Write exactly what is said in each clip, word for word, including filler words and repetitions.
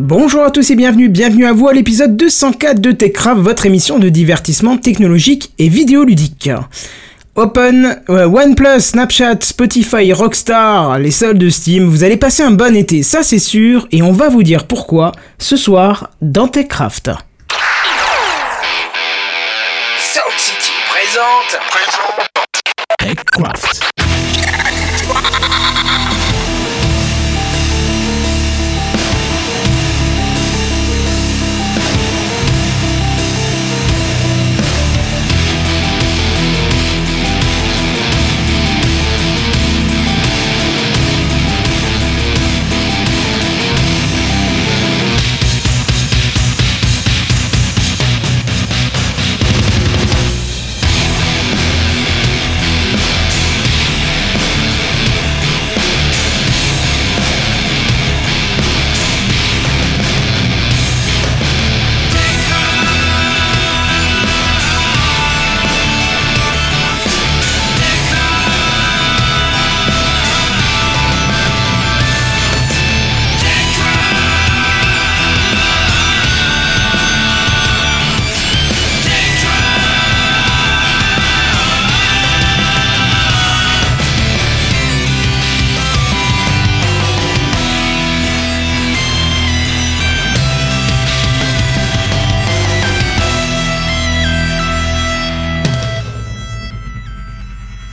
Bonjour à tous et bienvenue, bienvenue à vous à l'épisode deux cent quatre de Techcraft, votre émission de divertissement technologique et vidéoludique. Open, euh, OnePlus, Snapchat, Spotify, Rockstar, les soldes de Steam, vous allez passer un bon été, ça c'est sûr, et on va vous dire pourquoi ce soir dans Techcraft. Sound City présente, présente Techcraft.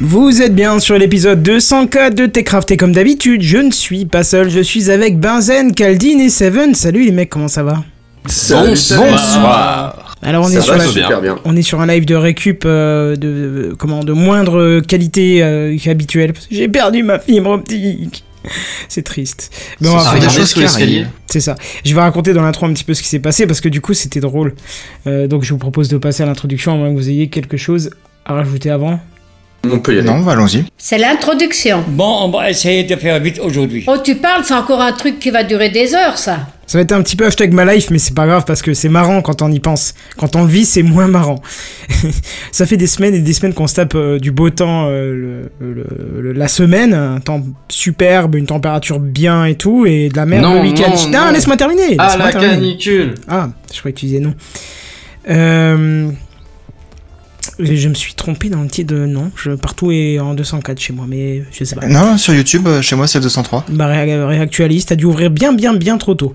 Vous êtes bien sur l'épisode deux cent quatre de Techcraft et comme d'habitude, je ne suis pas seul, je suis avec Benzen, Kaldin et Seven. Salut les mecs, comment ça va ? Salut, bonsoir. Alors on est, va, sur la, bien. on est sur un live de récup euh, de, de, comment, de moindre qualité euh, qu'habituelle. J'ai perdu ma fibre optique. C'est triste. Mais on va faire des choses sur l'escalier. C'est ça. Je vais raconter dans l'intro un petit peu ce qui s'est passé parce que du coup c'était drôle. Euh, donc je vous propose de passer à l'introduction à moins que vous ayez quelque chose à rajouter avant. On peut y aller. Non, allons-y. C'est l'introduction. Bon, on va essayer de faire vite aujourd'hui. Oh, tu parles, c'est encore un truc qui va durer des heures, ça. Ça va être un petit peu hashtag my life, mais c'est pas grave parce que c'est marrant quand on y pense. Quand on vit, c'est moins marrant. Ça fait des semaines et des semaines qu'on se tape euh, du beau temps euh, le, le, le, la semaine, un temps superbe, une température bien et tout, et de la merde le week-end. Non, non, non, laisse-moi terminer. Ah, laisse-moi la terminer. Canicule. Ah, je croyais que tu disais non. Euh... Je, je me suis trompé dans le titre de nom. Je, partout est en deux cent quatre chez moi, mais je sais pas. Non, sur YouTube, chez moi, c'est le deux cent trois. Bah, ré- réactualise, t'as dû ouvrir bien, bien, bien trop tôt.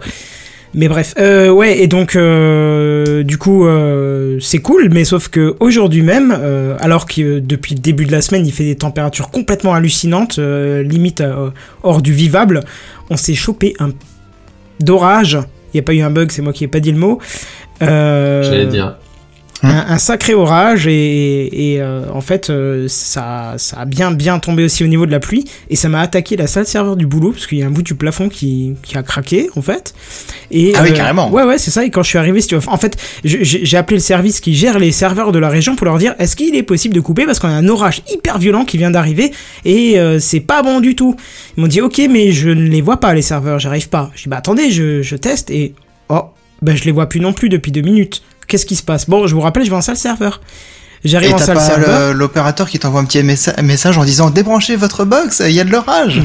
Mais bref, euh, ouais, et donc, euh, du coup, euh, c'est cool, mais sauf que aujourd'hui même, euh, alors que euh, depuis le début de la semaine, il fait des températures complètement hallucinantes, euh, limite euh, hors du vivable, on s'est chopé un d'orage. Il n'y a pas eu un bug, c'est moi qui n'ai pas dit le mot. Euh, J'allais dire. Un, un sacré orage et, et euh, en fait euh, ça, ça a bien bien tombé aussi au niveau de la pluie et ça m'a attaqué la salle serveur du boulot parce qu'il y a un bout du plafond qui, qui a craqué en fait et, ah oui euh, carrément ouais ouais c'est ça et quand je suis arrivé si tu vois, en fait je, j'ai appelé le service qui gère les serveurs de la région pour leur dire est-ce qu'il est possible de couper parce qu'on a un orage hyper violent qui vient d'arriver et euh, c'est pas bon du tout. Ils m'ont dit ok mais je ne les vois pas les serveurs, j'arrive pas. Je dis bah attendez je, je teste et oh bah je les vois plus non plus depuis deux minutes. Qu'est-ce qui se passe ? Bon, je vous rappelle, je vais en salle serveur. J'arrive et en salle serveur. Et t'as pas le, l'opérateur qui t'envoie un petit messa- message en disant « Débranchez votre box, il y a de l'orage !»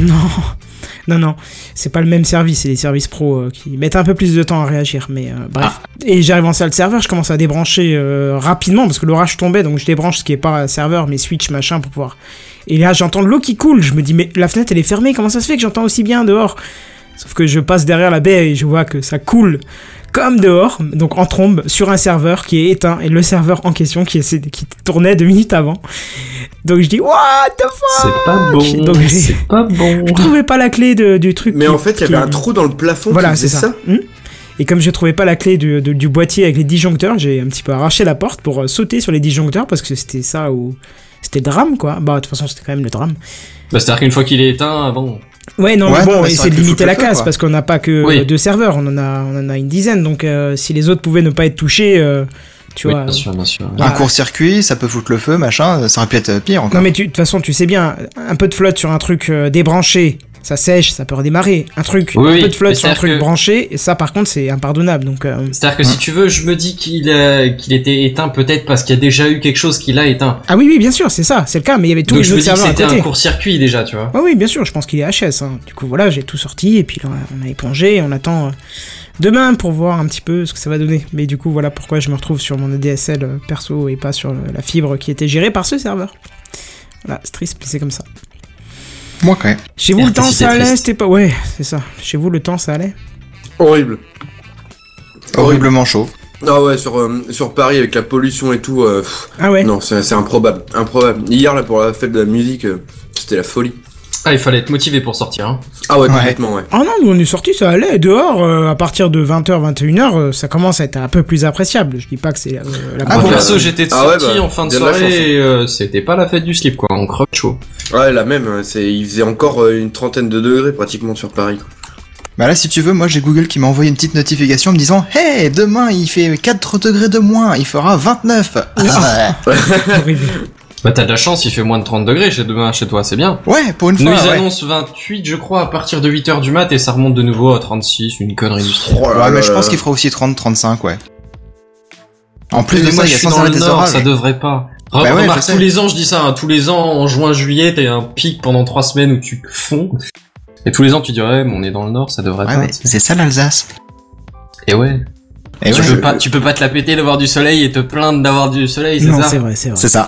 Non, non, non, c'est pas le même service, c'est les services pro euh, qui mettent un peu plus de temps à réagir, mais euh, bref. Ah. Et j'arrive en salle serveur, je commence à débrancher euh, rapidement, parce que l'orage tombait, donc je débranche ce qui est pas serveur, mais switch, machin, pour pouvoir... Et là, j'entends de l'eau qui coule, je me dis « Mais la fenêtre, elle est fermée, comment ça se fait que j'entends aussi bien dehors ?» Sauf que je passe derrière la baie et je vois que ça coule comme dehors, donc en trombe, sur un serveur qui est éteint, et le serveur en question qui, essaie, qui tournait deux minutes avant. Donc je dis, what the fuck ? C'est pas bon, donc, c'est pas bon. Je trouvais pas la clé de, du truc. Mais qui, en fait, il y qui... avait un trou dans le plafond voilà, qui faisait ça. ça. Mmh. Et comme je trouvais pas la clé du, de, du boîtier avec les disjoncteurs, j'ai un petit peu arraché la porte pour euh, sauter sur les disjoncteurs, parce que c'était ça ou c'était le drame, quoi. Bah, de toute façon, c'était quand même le drame. Bah, c'est-à-dire qu'une fois qu'il est éteint, bon... Ouais non ouais, mais bon on essaie de limiter la casse parce qu'on n'a pas que oui. deux serveurs, on en a on en a une dizaine donc euh, si les autres pouvaient ne pas être touchés euh, tu oui, vois bien sûr, bien sûr. Bah, un court-circuit ça peut foutre le feu machin, ça aurait pu être pire encore. Non mais de toute façon tu sais bien un peu de flotte sur un truc euh, débranché ça sèche, ça peut redémarrer. Un truc, oui, un peu de flotte sur un truc que... branché, et ça par contre c'est impardonnable. Donc, euh... c'est-à-dire que ouais. si tu veux, je me dis qu'il, euh, qu'il était éteint peut-être parce qu'il y a déjà eu quelque chose qui l'a éteint. Ah oui, oui, bien sûr, c'est ça, c'est le cas, mais il y avait tous donc les autres serveurs à côté. Donc je me dis que c'était un court-circuit déjà, tu vois. Ah oui, bien sûr, je pense qu'il est H S. Hein. Du coup voilà, j'ai tout sorti, et puis là, on a épongé, on attend... Euh... demain pour voir un petit peu ce que ça va donner. Mais du coup, voilà pourquoi je me retrouve sur mon A D S L perso et pas sur la fibre qui était gérée par ce serveur. Voilà, c'est triste, mais c'est comme ça. Moi quand même. Chez vous, le temps ça allait, c'était pas... Ouais, c'est ça. Chez vous, le temps ça allait. Horrible. Horriblement chaud. Ah ouais, sur, euh, sur Paris avec la pollution et tout. Euh, pff, ah ouais. Non, c'est, c'est improbable. improbable. Hier, là, pour la fête de la musique, euh, c'était la folie. Ah, il fallait être motivé pour sortir. Hein. Ah ouais, complètement, ouais. Ah non, nous on est sortis, ça allait. Dehors, euh, à partir de vingt heures, vingt et une heures, euh, ça commence à être un peu plus appréciable. Je dis pas que c'est euh, la bonne. Ah, perso, j'étais sorti ah ouais, bah, en fin de soirée et euh, c'était pas la fête du slip, quoi. On crevait chaud. Ouais, la même. C'est, il faisait encore euh, une trentaine de degrés pratiquement sur Paris, quoi. Bah là, si tu veux, moi j'ai Google qui m'a envoyé une petite notification me disant « Hey, demain il fait quatre degrés de moins, il fera vingt-neuf !» Ah ouais. Bah t'as de la chance, il fait moins de trente degrés chez demain chez toi, c'est bien. Ouais, pour une fois. Nous ils ouais. annoncent vingt-huit je crois à partir de huit heures du mat et ça remonte de nouveau à trente-six, une connerie du style. Oh ouais, mais je pense qu'il fera aussi trente, trente-cinq, ouais. En plus mais de moi, ça, il y a cent cinquante des orages. Ça devrait pas. Bah Re- ouais, remarque, tous les ans je dis ça, hein, tous les ans en juin, juillet, t'as un pic pendant trois semaines où tu fonds. Et tous les ans, tu dirais, mais on est dans le Nord, ça devrait ouais, pas. C'est ça l'Alsace. Et ouais. Et tu, ouais, peux je... pas, tu peux pas te la péter d'avoir du soleil et te plaindre d'avoir du soleil, c'est non, ça Non, c'est vrai, c'est vrai. C'est ça.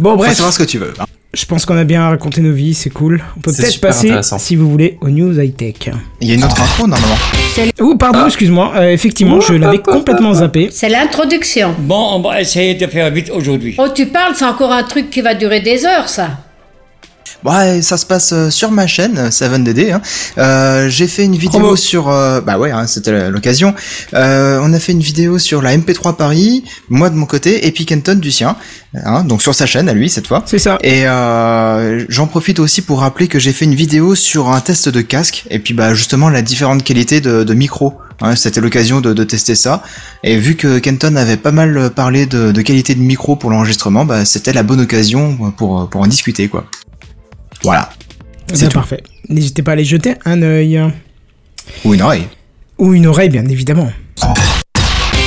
Bon, bref. Faut savoir ce que tu veux. Hein. Je pense qu'on a bien raconté nos vies, c'est cool. On peut c'est peut-être passer, si vous voulez, aux news high-tech. Il y a une autre ah. intro, normalement. C'est... Oh, pardon, ah. excuse-moi. Euh, effectivement, oh, je l'avais oh, complètement oh, zappé. C'est l'introduction. Bon, on va essayer de faire vite aujourd'hui. Oh, tu parles, c'est encore un truc qui va durer des heures, ça. Ouais, ça se passe sur ma chaîne Seven D D. Hein. Euh, j'ai fait une vidéo Promo. sur, euh, bah ouais, hein, c'était l'occasion. Euh, on a fait une vidéo sur la M P trois Paris, moi de mon côté, et puis Kenton du sien. Hein, donc sur sa chaîne à lui cette fois. C'est ça. Et euh, j'en profite aussi pour rappeler que j'ai fait une vidéo sur un test de casque et puis bah justement la différente qualité de, de micro. Hein, c'était l'occasion de, de tester ça. Et vu que Kenton avait pas mal parlé de, de qualité de micro pour l'enregistrement, bah c'était la bonne occasion pour pour en discuter quoi. Voilà. C'est ben parfait. N'hésitez pas à aller jeter un œil. Ou une oreille. Ou une oreille, bien évidemment.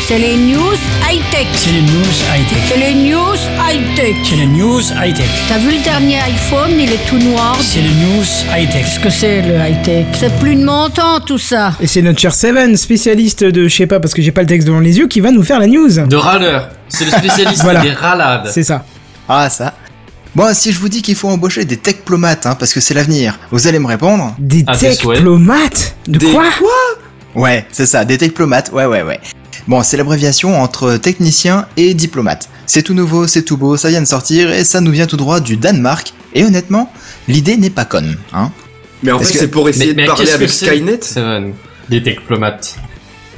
C'est les news high-tech. C'est les news high-tech. C'est les news high-tech. C'est les news high-tech. T'as vu le dernier iPhone, il est tout noir. C'est les news high-tech. Qu'est-ce que c'est le high-tech ? C'est plus de mon temps tout ça. Et c'est notre cher Seven, spécialiste de, je sais pas parce que j'ai pas le texte devant les yeux, qui va nous faire la news. De râleur. C'est le spécialiste voilà. des râlades. C'est ça. Ah ça. Bon, si je vous dis qu'il faut embaucher des techplomates, hein, parce que c'est l'avenir, vous allez me répondre. Des ah, techplomates ? De des... quoi ? Ouais, c'est ça, des techplomates, ouais, ouais, ouais. Bon, c'est l'abréviation entre technicien et diplomate. C'est tout nouveau, c'est tout beau, ça vient de sortir, et ça nous vient tout droit du Danemark. Et honnêtement, l'idée n'est pas conne, hein. Mais en parce fait, que... c'est pour essayer mais, de mais parler avec Skynet ? C'est des techplomates.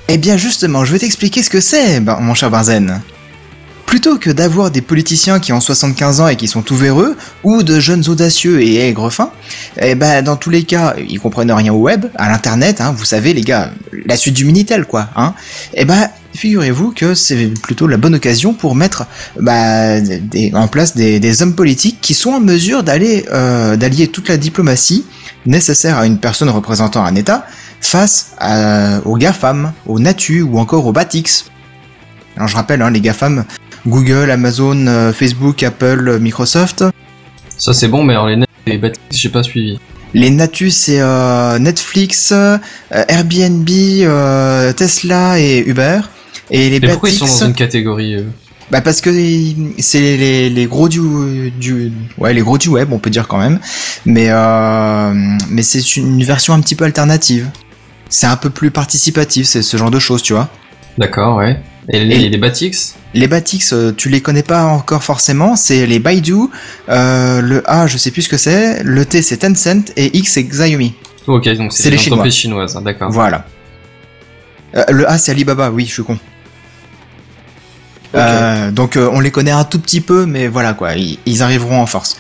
Eh bien, justement, je vais t'expliquer ce que c'est, ben, mon cher Benzen. Plutôt que d'avoir des politiciens qui ont soixante-quinze ans et qui sont tout véreux, ou de jeunes audacieux et aigres fins, eh ben dans tous les cas, ils comprennent rien au web, à l'internet, hein, vous savez les gars, la suite du Minitel quoi, hein. Eh ben figurez-vous que c'est plutôt la bonne occasion pour mettre bah, des, en place des, des hommes politiques qui sont en mesure d'aller euh, d'allier toute la diplomatie nécessaire à une personne représentant un État face à, aux GAFAM, aux Natu ou encore aux Batix. Alors je rappelle, hein, les GAFAM, Google, Amazon, euh, Facebook, Apple, euh, Microsoft. Ça c'est bon, mais alors les Natu et Batix, j'ai pas suivi. Les Natu, c'est euh, Netflix, euh, Airbnb, euh, Tesla et Uber. Et les Batix. Pourquoi ils sont dans une catégorie euh... Bah parce que c'est les, les, les gros du, du ouais les gros du web, on peut dire quand même. Mais euh, mais c'est une version un petit peu alternative. C'est un peu plus participatif, c'est ce genre de choses, tu vois. D'accord, ouais. Et les, et les Batix ? Les Batix, tu les connais pas encore forcément, c'est les Baidu, euh, le A je sais plus ce que c'est, le T c'est Tencent et X c'est Xiaomi. Ok, donc c'est, c'est les Chinois. chinoises, hein, d'accord. Voilà. Euh, le A c'est Alibaba, oui, je suis con. Okay. Euh, donc euh, on les connaît un tout petit peu, mais voilà quoi, ils, ils arriveront en force.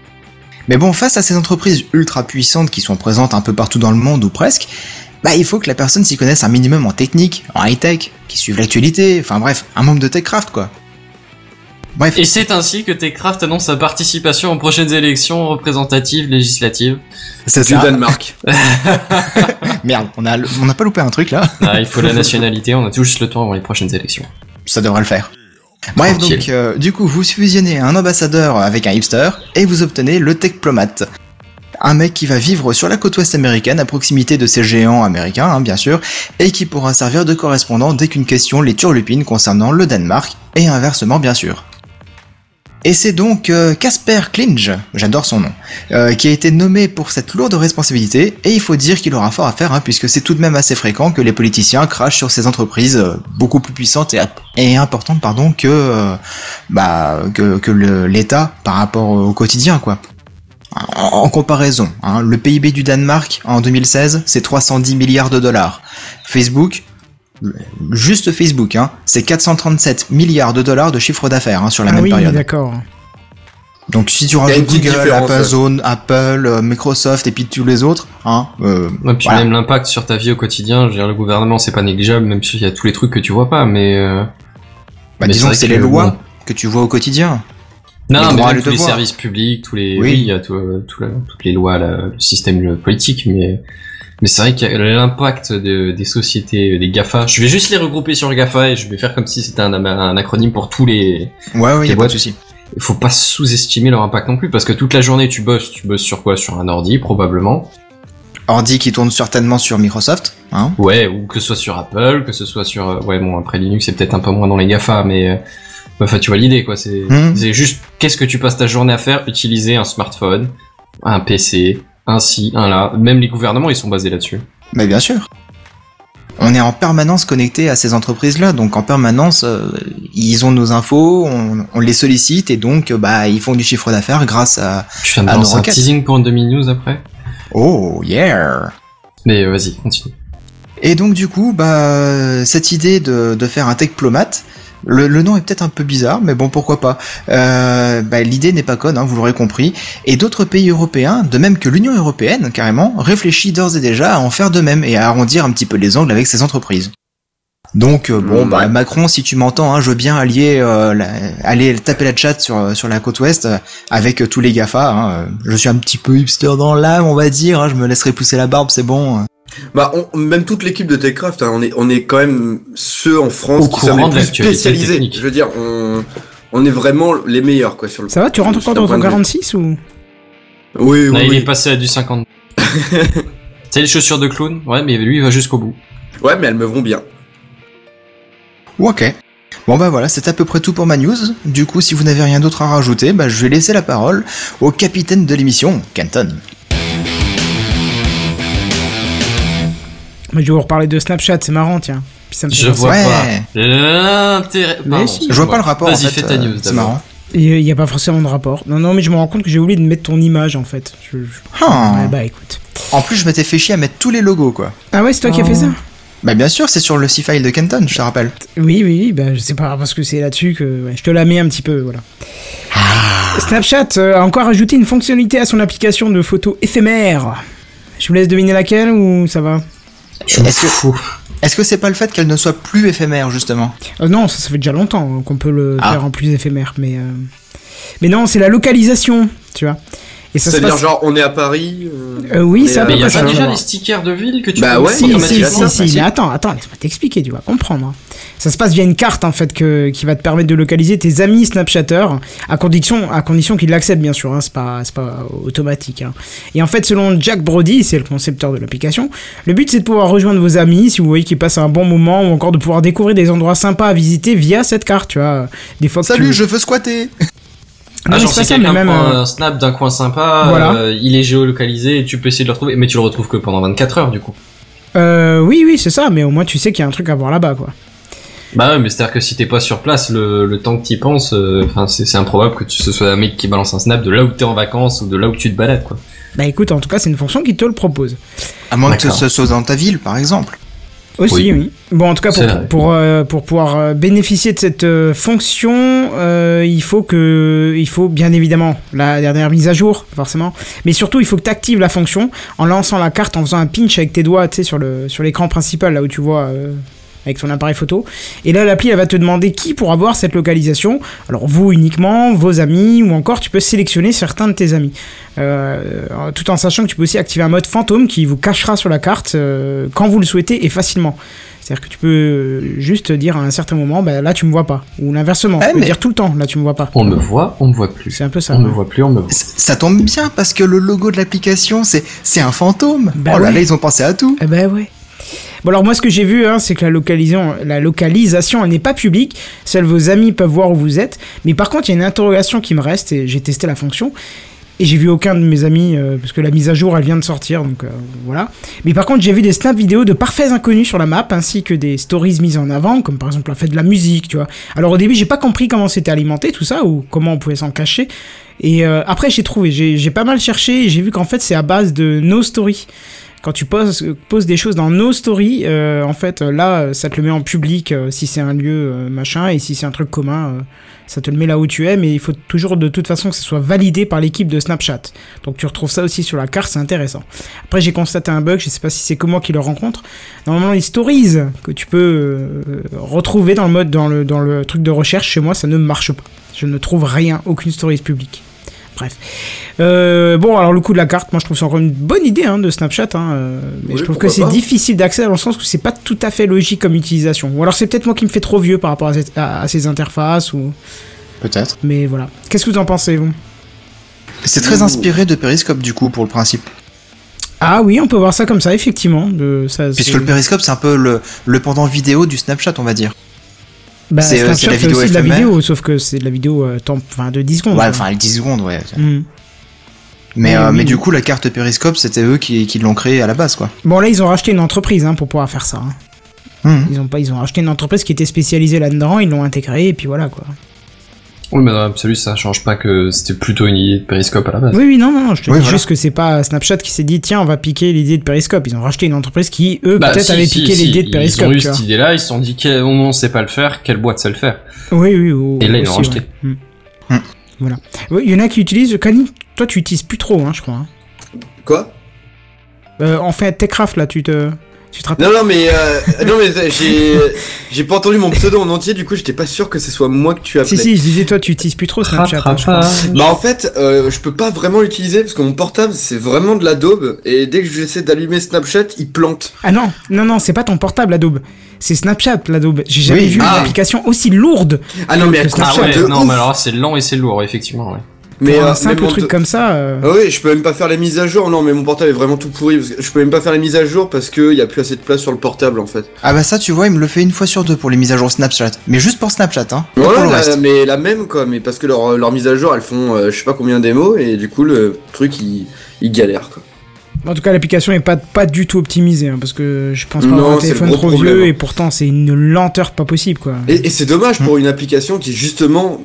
Mais bon, face à ces entreprises ultra puissantes qui sont présentes un peu partout dans le monde ou presque, bah il faut que la personne s'y connaisse un minimum en technique, en high-tech, qui suive l'actualité, enfin bref, un membre de Techcraft quoi. Bref. Et c'est ainsi que Techcraft annonce sa participation aux prochaines élections représentatives législatives. C'est ça. Du Danemark. Merde, on a, on a pas loupé un truc là. Ah, il faut la nationalité, on a tout juste le temps avant les prochaines élections. Ça devrait le faire. Bref, tranquille. donc euh, du coup, vous fusionnez un ambassadeur avec un hipster et vous obtenez le Techplomate. un mec qui va vivre sur la côte ouest américaine à proximité de ces géants américains, hein, bien sûr, et qui pourra servir de correspondant dès qu'une question les turlupine concernant le Danemark, et inversement bien sûr. Et c'est donc Casper euh, Klinge, j'adore son nom, euh, qui a été nommé pour cette lourde responsabilité, et il faut dire qu'il aura fort à faire, hein, puisque c'est tout de même assez fréquent que les politiciens crachent sur ces entreprises euh, beaucoup plus puissantes et, et importantes pardon, que, euh, bah, que, que le, l'État par rapport au quotidien, quoi. En comparaison, hein, le P I B du Danemark en deux mille seize, c'est trois cent dix milliards de dollars. Facebook, juste Facebook, hein, c'est quatre cent trente-sept milliards de dollars de chiffre d'affaires hein, sur la ah même oui, période. D'accord. Donc si tu rajoutes Google, Amazon, Apple, Microsoft et puis tous les autres, hein. Euh, et puis voilà. Même l'impact sur ta vie au quotidien, je veux dire, le gouvernement c'est pas négligeable, même s'il y a tous les trucs que tu vois pas, mais. Euh... Bah, mais disons que c'est les lois bon. Que tu vois au quotidien. Non, les mais le tous devoir. Les services publics, tous les, oui, il y a tout, euh, tout la, toutes les lois, la, le système politique, mais, mais c'est vrai qu'il y a l'impact de, des sociétés, des GAFA. Je vais juste les regrouper sur le GAFA et je vais faire comme si c'était un, un acronyme pour tous les. Ouais, ouais, y a pas de souci. Il faut pas sous-estimer leur impact non plus parce que toute la journée tu bosses, tu bosses sur quoi? Sur un ordi, probablement. Ordi qui tourne certainement sur Microsoft, hein. Ouais, ou que ce soit sur Apple, que ce soit sur, ouais, bon, après Linux c'est peut-être un peu moins dans les GAFA, mais, enfin, tu vois l'idée, quoi. C'est, mmh. c'est juste, qu'est-ce que tu passes ta journée à faire? Utiliser un smartphone, un P C, un ci, un là. Même les gouvernements, ils sont basés là-dessus. Mais bien sûr. On est en permanence connecté à ces entreprises-là, donc en permanence, euh, ils ont nos infos, on, on les sollicite, et donc, bah, ils font du chiffre d'affaires grâce à. Tu viens de lancer un teasing pour une demi-news après? Oh, yeah! Mais euh, vas-y, continue. Et donc, du coup, bah, cette idée de, de faire un techplomate, Le, le nom est peut-être un peu bizarre, mais bon, pourquoi pas. Euh, bah, l'idée n'est pas conne, hein, vous l'aurez compris. Et d'autres pays européens, de même que l'Union européenne, carrément, réfléchit d'ores et déjà à en faire de même et à arrondir un petit peu les angles avec ces entreprises. Donc, euh, bon, bah, Macron, si tu m'entends, hein, je veux bien allier, euh, la, aller taper la chatte sur, sur la côte ouest euh, avec euh, tous les GAFA. Hein. Je suis un petit peu hipster dans l'âme, on va dire. Hein, je me laisserai pousser la barbe, c'est bon. Bah, on, même toute l'équipe de Techcraft, hein, on est, on est quand même ceux en France qui sont les plus spécialisés. Technique. Je veux dire, on, on est vraiment les meilleurs, quoi, sur le. Ça va, tu rentres encore dans ton quarante-six ou? Oui, oui. Là, oui. Il est passé à du cinquante. C'est les chaussures de clown. Ouais, mais lui, il va jusqu'au bout. Ouais, mais elles me vont bien. Ok. Bon bah voilà, c'est à peu près tout pour ma news. Du coup, si vous n'avez rien d'autre à rajouter, bah, je vais laisser la parole au capitaine de l'émission, Canton. Je vais vous reparler de Snapchat, c'est marrant, tiens. Puis ça me je vois ouais. pas l'intérêt. Pardon, si, je vois pas le rapport. Vas-y, en fait, fais ta news. Euh, c'est marrant. Il n'y a pas forcément de rapport. Non, non, mais je me rends compte que j'ai oublié de mettre ton image en fait. Je, je... Ah. Ouais, bah écoute. En plus, je m'étais fait chier à mettre tous les logos quoi. Ah ouais, c'est toi oh. qui as fait ça? Bah bien sûr, c'est sur le C-File de Canton, je te rappelle. Oui, oui, bah je sais pas parce que c'est là-dessus que ouais, je te la mets un petit peu, voilà. Ah. Snapchat a encore ajouté une fonctionnalité à son application de photos éphémères. Je vous laisse deviner laquelle ou ça va? Est-ce que, est-ce que c'est pas le fait qu'elle ne soit plus éphémère justement? euh, Non, ça, ça fait déjà longtemps qu'on peut le ah. faire en plus éphémère, mais euh... mais non, c'est la localisation, tu vois. Et ça c'est-à-dire passe... genre on est à Paris. Euh, euh, oui, ça. Mais il y a pas déjà les stickers de ville que tu bah peux ouais, si, si, si, si, si. Mais attends, attends, laisse-moi t'expliquer, tu vas comprendre. Ça se passe via une carte en fait que qui va te permettre de localiser tes amis Snapchatters à condition à condition qu'ils l'acceptent bien sûr. Hein, c'est pas c'est pas automatique. Hein. Et en fait, selon Jack Brody, c'est le concepteur de l'application, le but c'est de pouvoir rejoindre vos amis si vous voyez qu'ils passent un bon moment ou encore de pouvoir découvrir des endroits sympas à visiter via cette carte. Tu vois, des fois. Salut, tu... je veux squatter. Non, ah, genre c'est quelqu'un même prend euh... un snap d'un coin sympa, voilà. euh, il est géolocalisé et tu peux essayer de le retrouver, mais tu le retrouves que pendant vingt-quatre heures du coup. Euh, oui, oui, c'est ça, mais au moins tu sais qu'il y a un truc à voir là-bas quoi. Bah ouais, mais c'est-à-dire que si t'es pas sur place, le, le temps que t'y penses, enfin euh, c'est, c'est improbable que tu, ce soit un mec qui balance un snap de là où t'es en vacances ou de là où tu te balades quoi. Bah écoute, en tout cas c'est une fonction qui te le propose. À moins D'accord. que ce soit dans ta ville par exemple. Aussi, oui. oui. Bon, en tout cas, pour, pour, pour, euh, pour pouvoir bénéficier de cette euh, fonction, euh, il faut que, il faut bien évidemment la dernière mise à jour, forcément. Mais surtout, il faut que tu actives la fonction en lançant la carte, en faisant un pinch avec tes doigts, tu sais, sur le, sur l'écran principal, là où tu vois. Euh avec ton appareil photo, et là l'appli elle va te demander qui pourra voir cette localisation, alors vous uniquement, vos amis, ou encore tu peux sélectionner certains de tes amis, euh, tout en sachant que tu peux aussi activer un mode fantôme qui vous cachera sur la carte euh, quand vous le souhaitez et facilement. C'est-à-dire que tu peux juste dire à un certain moment, bah, là tu me vois pas, ou l'inversement, ah, tu peux mais... dire tout le temps, là tu me vois pas. On me voit, on me voit plus. C'est un peu ça. On me voit plus, on me voit. Ça, ça tombe bien parce que le logo de l'application, c'est c'est un fantôme. Bah, oh là ouais. Là, ils ont pensé à tout. Eh bah, ben ouais. Bon alors moi ce que j'ai vu hein, c'est que la localisation, la localisation elle n'est pas publique, seuls vos amis peuvent voir où vous êtes, mais par contre il y a une interrogation qui me reste et j'ai testé la fonction et j'ai vu aucun de mes amis euh, parce que la mise à jour elle vient de sortir donc euh, voilà. Mais par contre j'ai vu des snaps vidéos de parfaits inconnus sur la map ainsi que des stories mises en avant comme par exemple la fête de la musique tu vois. Alors au début j'ai pas compris comment c'était alimenté tout ça ou comment on pouvait s'en cacher et euh, après j'ai trouvé, j'ai, j'ai pas mal cherché et j'ai vu qu'en fait c'est à base de no story. Quand tu poses, poses des choses dans nos stories, euh, en fait, là, ça te le met en public euh, si c'est un lieu euh, machin, et si c'est un truc commun, euh, ça te le met là où tu es, mais il faut toujours de toute façon que ce soit validé par l'équipe de Snapchat. Donc tu retrouves ça aussi sur la carte, c'est intéressant. Après, j'ai constaté un bug, je sais pas si c'est que moi qui le rencontre. Normalement, les stories que tu peux euh, retrouver dans le mode, dans le, dans le truc de recherche, chez moi, ça ne marche pas. Je ne trouve rien, aucune story publique. Bref. Euh, bon, alors le coup de la carte, moi je trouve c'est encore une bonne idée hein, de Snapchat, hein, euh, mais oui, je trouve que c'est pas. Difficile d'accès dans le sens où c'est pas tout à fait logique comme utilisation. Ou alors c'est peut-être moi qui me fais trop vieux par rapport à, cette, à, à ces interfaces ou. Peut-être. Mais voilà. Qu'est-ce que vous en pensez vous ? C'est très Ouh. Inspiré de Periscope du coup pour le principe. Ah oui, on peut voir ça comme ça effectivement. De, ça, Puisque c'est... le Periscope c'est un peu le, le pendant vidéo du Snapchat on va dire. Bah, c'est, Snapchat, c'est, la vidéo c'est aussi de la vidéo, sauf que c'est de la vidéo euh, temps, de dix secondes. Ouais, enfin, dix secondes, ouais. Mm. Mais, euh, oui, mais oui. Du coup, la carte Periscope, c'était eux qui, qui l'ont créée à la base, quoi. Bon, là, ils ont racheté une entreprise hein, pour pouvoir faire ça. Hein. Mm. Ils, ont pas, ils ont racheté une entreprise qui était spécialisée là-dedans, ils l'ont intégrée, et puis voilà, quoi. Oui, mais dans l'absolu, ça change pas que c'était plutôt une idée de Periscope à la base. Oui, oui, non, non, je te oui, dis voilà. Juste que c'est pas Snapchat qui s'est dit, tiens, on va piquer l'idée de Periscope. Ils ont racheté une entreprise qui, eux, bah, peut-être si, avait si, piqué si, l'idée si. De Periscope. Ils ont eu cette idée-là, ils se sont dit, oh, on sait pas le faire, quelle boîte sait le faire. Oui, oui, oui. Et là, ils l'ont racheté. Ouais. Mmh. Mmh. Voilà. Il oui, y en a qui utilisent, Kaldin, toi, tu utilises plus trop, hein, je crois. Hein. Quoi euh, En fait, Techcraft, là, tu te. Tu te rappelles ? Non, non, mais, euh, non, mais j'ai, j'ai pas entendu mon pseudo en entier, du coup, j'étais pas sûr que ce soit moi que tu appelais. Si, si, je disais, toi, tu utilises plus trop Snapchat. Rap, rap, rap. Bah, en fait, euh, je peux pas vraiment l'utiliser parce que mon portable, c'est vraiment de la daube et dès que j'essaie d'allumer Snapchat, il plante. Ah non, non, non, c'est pas ton portable, la daube. C'est Snapchat, la daube. J'ai jamais oui, vu ah. une application aussi lourde. Ah non, mais à Snapchat, ah ouais, de non, ouf. Mais alors, c'est lent et c'est lourd, effectivement, ouais. Mais un euh, simple truc t- comme ça. Euh... Ah oui, je peux même pas faire les mises à jour. Non, mais mon portable est vraiment tout pourri. Parce que je peux même pas faire les mises à jour parce que y a plus assez de place sur le portable en fait. Ah bah ça, tu vois, il me le fait une fois sur deux pour les mises à jour Snapchat. Mais juste pour Snapchat, hein. Ouais, voilà, la, mais la même quoi. Mais parce que leurs leur mises à jour, elles font euh, je sais pas combien d'émos et du coup le truc il, il galère quoi. En tout cas, l'application est pas pas du tout optimisée hein, parce que je pense pas non, avoir un téléphone trop problème, vieux hein. Et pourtant c'est une lenteur pas possible quoi. Et, et c'est dommage pour mmh. une application qui justement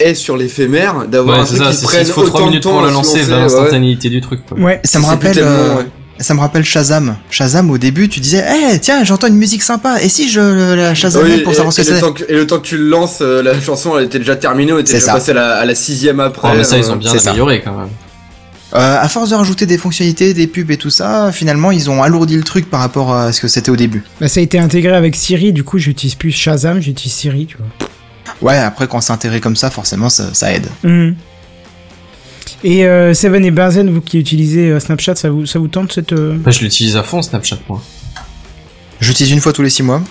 est sur l'éphémère d'avoir ouais, un truc ça, qui prenne autant de temps. Il faut trois minutes pour la lancer, lancer l'instantanéité ouais. du truc quoi. Ouais, ça me rappelle euh, ouais. ça me rappelle Shazam. Shazam au début, tu disais "Eh, hey, tiens, j'entends une musique sympa et si je la Shazam oui, pour et, savoir ce que c'est." Et le temps que tu le lances, euh, la chanson elle était déjà terminée, on était c'est déjà passé à la, à la sixième après. Ouais, mais ça ils ont bien amélioré quand même. Euh, à force de rajouter des fonctionnalités, des pubs et tout ça, finalement ils ont alourdi le truc par rapport à ce que c'était au début. Bah ça a été intégré avec Siri, du coup j'utilise plus Shazam, j'utilise Siri, tu vois. Ouais, après quand c'est intégré comme ça, forcément ça, ça aide. Mmh. Et euh, Seven et Benzen, vous qui utilisez euh, Snapchat, ça vous, ça vous tente cette... Euh... Bah je l'utilise à fond Snapchat moi. J'utilise une fois tous les six mois.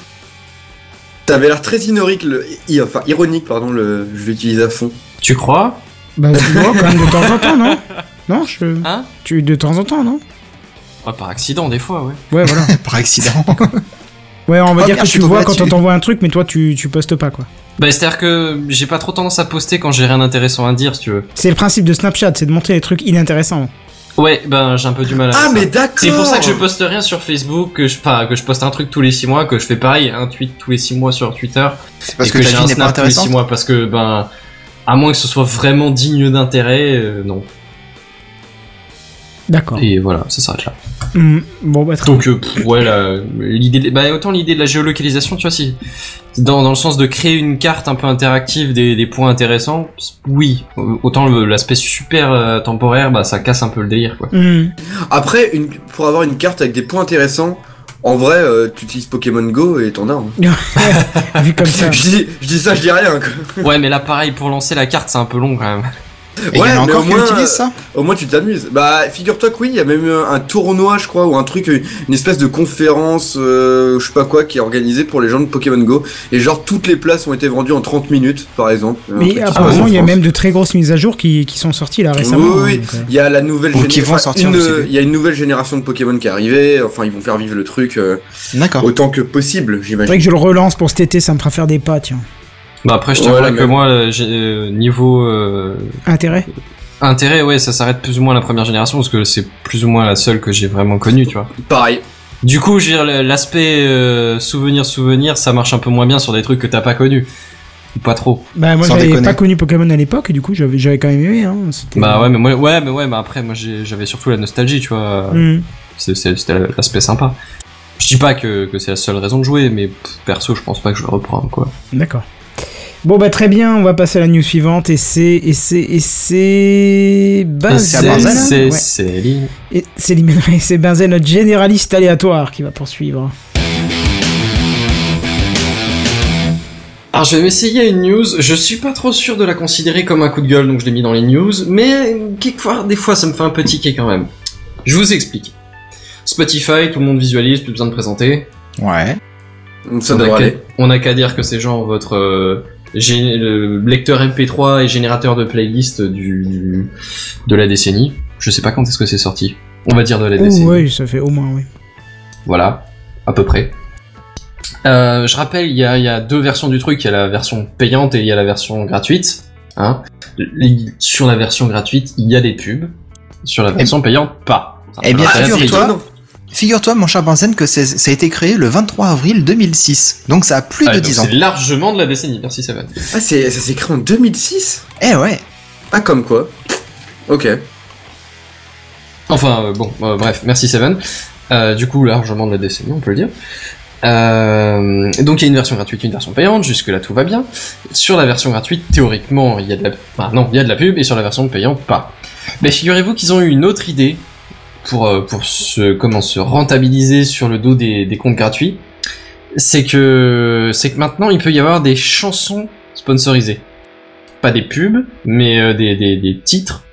Ça avait l'air très inorique, le... enfin ironique pardon, le... je l'utilise à fond. Tu crois ? Bah tu vois quand même de temps en temps, non ? Non, je. Hein ? Tu de temps en temps, non ? Ouais, par accident, des fois, ouais. Ouais, voilà. Par accident. Ouais, on va oh, dire que tu vois quand on t'envoie un truc, mais toi, tu, tu postes pas, quoi. Bah, c'est-à-dire que j'ai pas trop tendance à poster quand j'ai rien d'intéressant à dire, si tu veux. C'est le principe de Snapchat, c'est de montrer les trucs inintéressants. Ouais, ben, j'ai un peu du mal à ah, ça. Ah, mais d'accord ! C'est pour ça que je poste rien sur Facebook, que je, pas, que je poste un truc tous les six mois, que je fais pareil, un tweet tous les six mois sur Twitter. C'est parce et que, que j'ai un Snap tous les six mois, parce que, ben, à moins que ce soit vraiment digne d'intérêt, euh, non. D'accord. Et voilà, ça s'arrête là. Mmh. Bon, bah, très Donc, euh, pff, ouais, la, l'idée, de, bah, autant l'idée de la géolocalisation, tu vois, si, dans, dans le sens de créer une carte un peu interactive des, des points intéressants, oui. Autant le, l'aspect super euh, temporaire, bah, ça casse un peu le délire, quoi. Mmh. Après, une, pour avoir une carte avec des points intéressants, en vrai, euh, tu utilises Pokémon Go et t'en as. Hein. Vu comme ça. je, dis, je dis ça, je dis rien, quoi. Ouais, mais là, pareil, pour lancer la carte, c'est un peu long, quand même. Et ouais, il y en a encore au moins, qui l'utilisent, ça ? Au moins tu t'amuses. Bah figure-toi que oui, il y a même un tournoi je crois, ou un truc, une espèce de conférence euh, je sais pas quoi, qui est organisée pour les gens de Pokémon Go. Et genre toutes les places ont été vendues en trente minutes par exemple. Mais apparemment il y a même de très grosses mises à jour qui, qui sont sorties là récemment. Oui, oui, donc, euh... il y a la nouvelle génération. Il y a une nouvelle génération de Pokémon qui est arrivée, enfin ils vont faire vivre le truc euh, autant que possible j'imagine. C'est vrai que je le relance pour cet été, ça me fera faire des pas tiens. Bah après je t'avoue ouais, que mais... moi j'ai, euh, niveau euh... intérêt intérêt ouais ça s'arrête plus ou moins à la première génération parce que c'est plus ou moins la seule que j'ai vraiment connue tu vois. Pareil. Du coup j'ai l'aspect euh, souvenir souvenir ça marche un peu moins bien sur des trucs que t'as pas connus. Pas trop. Bah moi j'avais pas connu Pokémon à l'époque et du coup j'avais, j'avais quand même aimé hein. C'était... Bah ouais mais moi ouais mais ouais mais après moi j'ai, j'avais surtout la nostalgie tu vois. Mm. C'est, c'est, c'était l'aspect sympa. Je dis pas que, que c'est la seule raison de jouer mais perso je pense pas que je vais reprendre quoi. D'accord. Bon bah très bien, on va passer à la news suivante et c'est et c'est et c'est Benzen. C'est Céline. Ouais. Et c'est et c'est Benzen, notre généraliste aléatoire qui va poursuivre. Alors je vais essayer une news. Je suis pas trop sûr de la considérer comme un coup de gueule donc je l'ai mis dans les news, mais quelquefois des fois ça me fait un peu tiquer quand même. Je vous explique. Spotify, tout le monde visualise, plus besoin de présenter. Ouais. Ça on doit aller. Qu'à, on a qu'à dire que c'est genre votre euh, Gé- le lecteur M P trois et générateur de playlist du, du de la décennie. Je sais pas quand est-ce que c'est sorti. On va dire de la oh, décennie. Oui, ça fait au moins oui. Voilà, à peu près. Euh, je rappelle, il y a, y a deux versions du truc. Il y a la version payante et il y a la version gratuite. Hein. Sur la version gratuite, il y a des pubs. Sur la version et payante, pas. Eh bien, figure-toi, figure-toi, mon cher Benzen, que c'est, ça a été créé le vingt-trois avril deux mille six. Donc ça a plus ah, de dix ans. C'est largement de la décennie. Merci Seven. Ah, c'est, ça s'est créé en deux mille six ? Eh ouais. Ah, comme quoi. Ok. Enfin, euh, bon, euh, bref, merci Seven. Euh, du coup, largement de la décennie, on peut le dire. Euh, donc il y a une version gratuite, une version payante, jusque là tout va bien. Sur la version gratuite, théoriquement, il y a de la, enfin, non, il y a de la pub, et sur la version payante, pas. Mais figurez-vous qu'ils ont eu une autre idée pour pour se comment se rentabiliser sur le dos des, des comptes gratuits. C'est que c'est que maintenant il peut y avoir des chansons sponsorisées, pas des pubs, mais des des, des titres.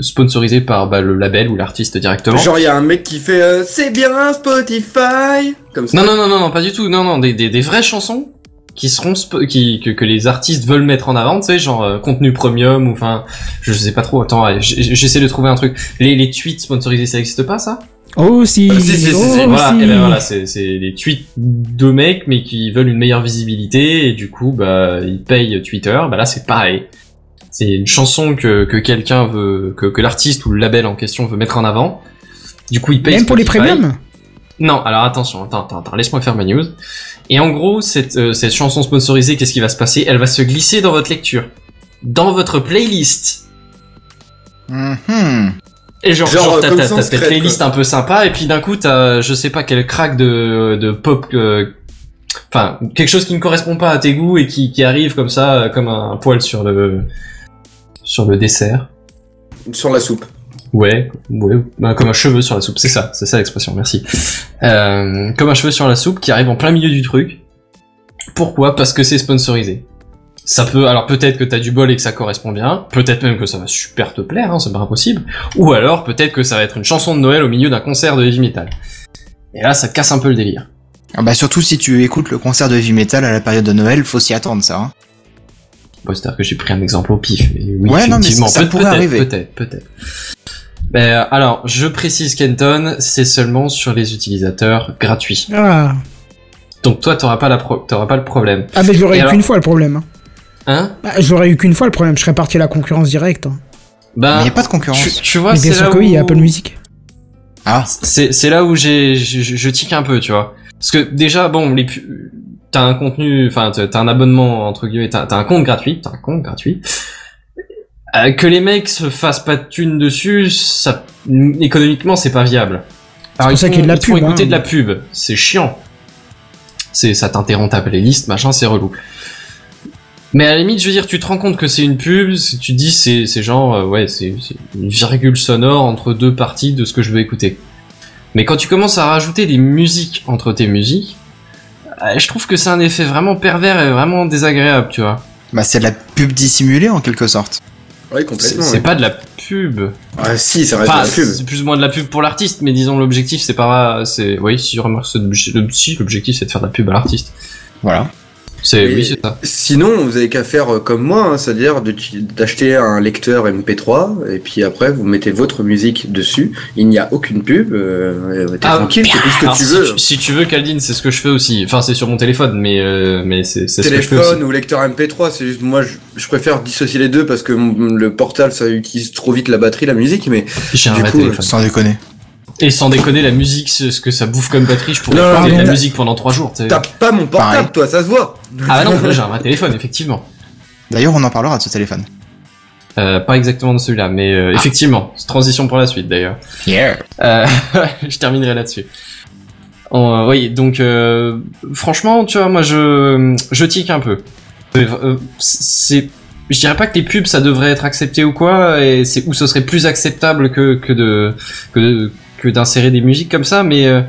Sponsorisé par bah, le label ou l'artiste directement. Genre il y a un mec qui fait euh, c'est bien Spotify comme ça. Non non non non, non pas du tout. Non non, des des, des vraies chansons qui seront spo- qui que, que les artistes veulent mettre en avant, tu sais genre euh, contenu premium ou enfin je sais pas trop. Attends, allez, j- j'essaie de trouver un truc. Les les tweets sponsorisés ça existe pas ça ? Oh si. Ah, si, si, si, oh, si. Voilà, si. Et ben voilà, c'est c'est les tweets de mecs mais qui veulent une meilleure visibilité et du coup bah ils payent Twitter, bah là c'est pareil. C'est une chanson que, que quelqu'un veut, que, que l'artiste ou le label en question veut mettre en avant. Du coup, il paye. Même pour les premiums ? Non, alors attention, attends, attends, attends, laisse-moi faire ma news. Et en gros, cette, euh, cette chanson sponsorisée, qu'est-ce qui va se passer ? Elle va se glisser dans votre lecture, dans votre playlist. Mm-hmm. Et genre, genre, genre t'as, t'as, t'as cette playlist quoi. Un peu sympa, et puis d'un coup, t'as, je sais pas quel crack de, de pop. Euh, enfin, quelque chose qui ne correspond pas à tes goûts et qui, qui arrive comme ça, comme un, un poil sur le. Sur le dessert. Sur la soupe. Ouais, ouais, bah, comme un cheveu sur la soupe, c'est ça, c'est ça l'expression, merci. Euh, comme un cheveu sur la soupe qui arrive en plein milieu du truc. Pourquoi ? Parce que c'est sponsorisé. Ça peut, alors peut-être que t'as du bol et que ça correspond bien, peut-être même que ça va super te plaire, hein, c'est pas impossible, ou alors peut-être que ça va être une chanson de Noël au milieu d'un concert de heavy metal. Et là, ça casse un peu le délire. Ah bah surtout si tu écoutes le concert de heavy metal à la période de Noël, faut s'y attendre ça, hein. Bon, c'est-à-dire que j'ai pris un exemple au pif. Et oui, ouais, non, mais ça, ça Pe- pourrait peut-être, arriver. Peut-être, peut-être. Mais, euh, alors, je précise, Kenton, c'est seulement sur les utilisateurs gratuits. Ah. Donc toi, t'auras pas, la pro- t'auras pas le problème. Ah, mais j'aurais et eu alors... qu'une fois le problème. Hein bah, J'aurais eu qu'une fois le problème, je serais parti à la concurrence directe. Bah, mais y a pas de concurrence. Tu, tu vois, mais bien c'est sûr là que où... oui, il y a Apple Music. Ah. C'est, c'est là où j'ai, je, je tique un peu, tu vois. Parce que déjà, bon, les... Pu- t'as un contenu, enfin t'as un abonnement entre guillemets, t'as, t'as un compte gratuit, t'as un compte gratuit. Euh, que les mecs se fassent pas de thunes dessus, ça économiquement c'est pas viable. Alors, c'est pour ça qu'il y a de la pub. Ils font écouter hein, de la pub, c'est chiant. C'est ça t'interrompt ta playlist, machin, c'est relou. Mais à la limite, je veux dire, tu te rends compte que c'est une pub, si tu dis c'est c'est genre euh, ouais c'est, c'est une virgule sonore entre deux parties de ce que je veux écouter. Mais quand tu commences à rajouter des musiques entre tes musiques, je trouve que c'est un effet vraiment pervers et vraiment désagréable, tu vois. Bah c'est de la pub dissimulée en quelque sorte. Oui, complètement. C'est, ouais. c'est pas de la pub. Ah si, ça reste enfin, de la pub. C'est plus ou moins de la pub pour l'artiste, mais disons l'objectif c'est pas, c'est, oui, si je remarque ce si l'objectif c'est de faire de la pub à l'artiste. Voilà. C'est, oui, c'est ça. Sinon, vous avez qu'à faire comme moi, hein, c'est-à-dire de, d'acheter un lecteur M P trois et puis après vous mettez votre musique dessus. Il n'y a aucune pub. Euh, t'es ah, tranquille, c'est tout ce que tu si veux. Tu, si tu veux, Kaldin, c'est ce que je fais aussi. Enfin, c'est sur mon téléphone, mais euh, mais c'est, c'est téléphone ce que je fais aussi. Ou lecteur M P trois. C'est juste moi, je, je préfère dissocier les deux parce que le portable ça utilise trop vite la batterie, la musique, mais J'ai du un coup, téléphone. sans déconner. Et sans déconner, la musique, ce que ça bouffe comme batterie, je pourrais non, écouter non, de la musique pendant trois jours. T'as, t'as pas mon portable, pareil. Toi, ça se voit. Ah bah non, j'ai un vrai téléphone, effectivement. D'ailleurs, on en parlera de ce téléphone. Euh, pas exactement de celui-là, mais euh, ah. effectivement, transition pour la suite, d'ailleurs. Yeah. Euh, je terminerai là-dessus. On, euh, oui, donc, euh, franchement, tu vois, moi, je, je tique un peu. Euh, c'est... Je dirais pas que les pubs ça devrait être accepté ou quoi, et c'est où ce serait plus acceptable que que de que de, que d'insérer des musiques comme ça, mais euh,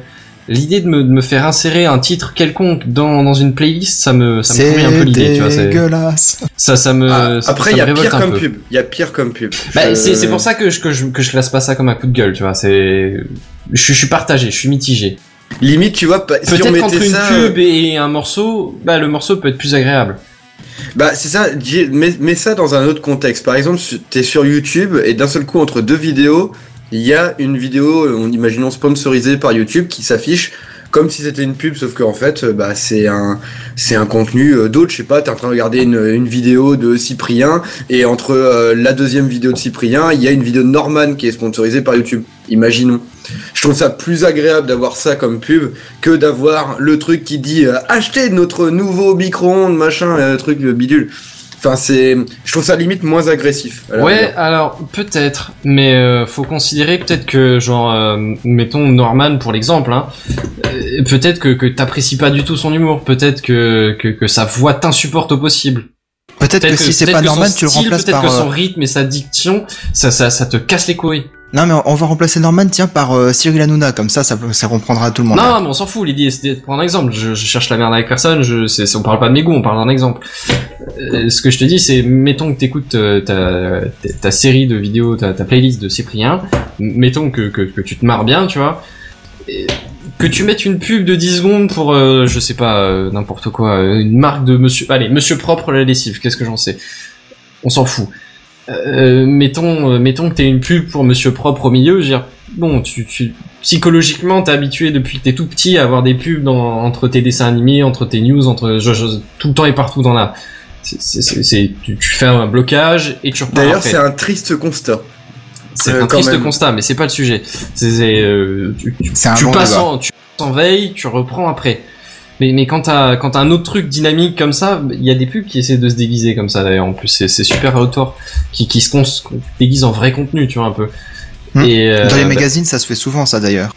l'idée de me de me faire insérer un titre quelconque dans dans une playlist, ça me ça me convient un peu l'idée, tu vois, c'est dégueulasse. Ça ça me ah, ça, après il y a pire comme peu. pub, il y a pire comme pub. Bah je... c'est c'est pour ça que je que je que je classe pas ça comme un coup de gueule, tu vois, c'est je je suis partagé, je suis mitigé. Limite, tu vois, si peut-être on mettait qu'entre ça une pub et un morceau, bah le morceau peut être plus agréable. Bah c'est ça, mets, mets ça dans un autre contexte. Par exemple, t'es sur YouTube et d'un seul coup entre deux vidéos, il y a une vidéo, on imaginons sponsorisée par YouTube, qui s'affiche comme si c'était une pub, sauf qu'en fait, bah c'est un c'est un contenu d'autre. Je sais pas, t'es en train de regarder une une vidéo de Cyprien et entre euh, la deuxième vidéo de Cyprien, il y a une vidéo de Norman qui est sponsorisée par YouTube. Imaginons. Je trouve ça plus agréable d'avoir ça comme pub que d'avoir le truc qui dit euh, achetez notre nouveau micro-ondes machin euh, truc euh, bidule. Enfin c'est, je trouve ça limite moins agressif. Ouais, alors peut-être, mais euh, faut considérer peut-être que genre euh, mettons Norman pour l'exemple, hein, euh, peut-être que que t'apprécies pas du tout son humour, peut-être que que, que sa voix t'insupporte au possible. Peut-être, peut-être que, que si c'est pas Norman, tu le remplaces par. Peut-être que son rythme et sa diction, ça ça ça te casse les couilles. Non mais on va remplacer Norman tiens par euh, Cyril Hanouna, comme ça, ça ça reprendra tout le monde. Non mais on s'en fout, l'idée c'était de prendre un exemple. Je, je cherche la merde avec personne, je c'est, on parle pas de mes goûts, on parle d'un exemple. Euh, ce que je te dis c'est mettons que t'écoutes euh, ta, ta ta série de vidéos, ta, ta playlist de Cyprien, mettons que, que que tu te marres bien, tu vois. Et que tu mettes une pub de dix secondes pour euh, je sais pas euh, n'importe quoi, une marque de monsieur allez, monsieur propre la lessive, qu'est-ce que j'en sais. On s'en fout. Euh, mettons, euh, mettons que t'es une pub pour Monsieur Propre au milieu, je veux dire, bon, tu, tu, psychologiquement, t'es habitué depuis que t'es tout petit à avoir des pubs dans, entre tes dessins animés, entre tes news, entre, je, je, tout le temps et partout dans la, c'est, c'est, c'est, c'est tu, tu fais un blocage et tu repars. D'ailleurs, après. C'est un triste constat. C'est euh, un triste même. constat, mais c'est pas le sujet. C'est, c'est, euh, tu, tu, c'est un tu bon passes en, tu passes en veille, tu reprends après. Mais, mais quand t'as, quand t'as un autre truc dynamique comme ça, il y a des pubs qui essaient de se déguiser comme ça d'ailleurs. En plus, c'est, c'est super retort, qui, qui se cons- déguisent en vrai contenu, tu vois un peu. Mmh. Et euh, dans les bah... magazines, ça se fait souvent ça d'ailleurs.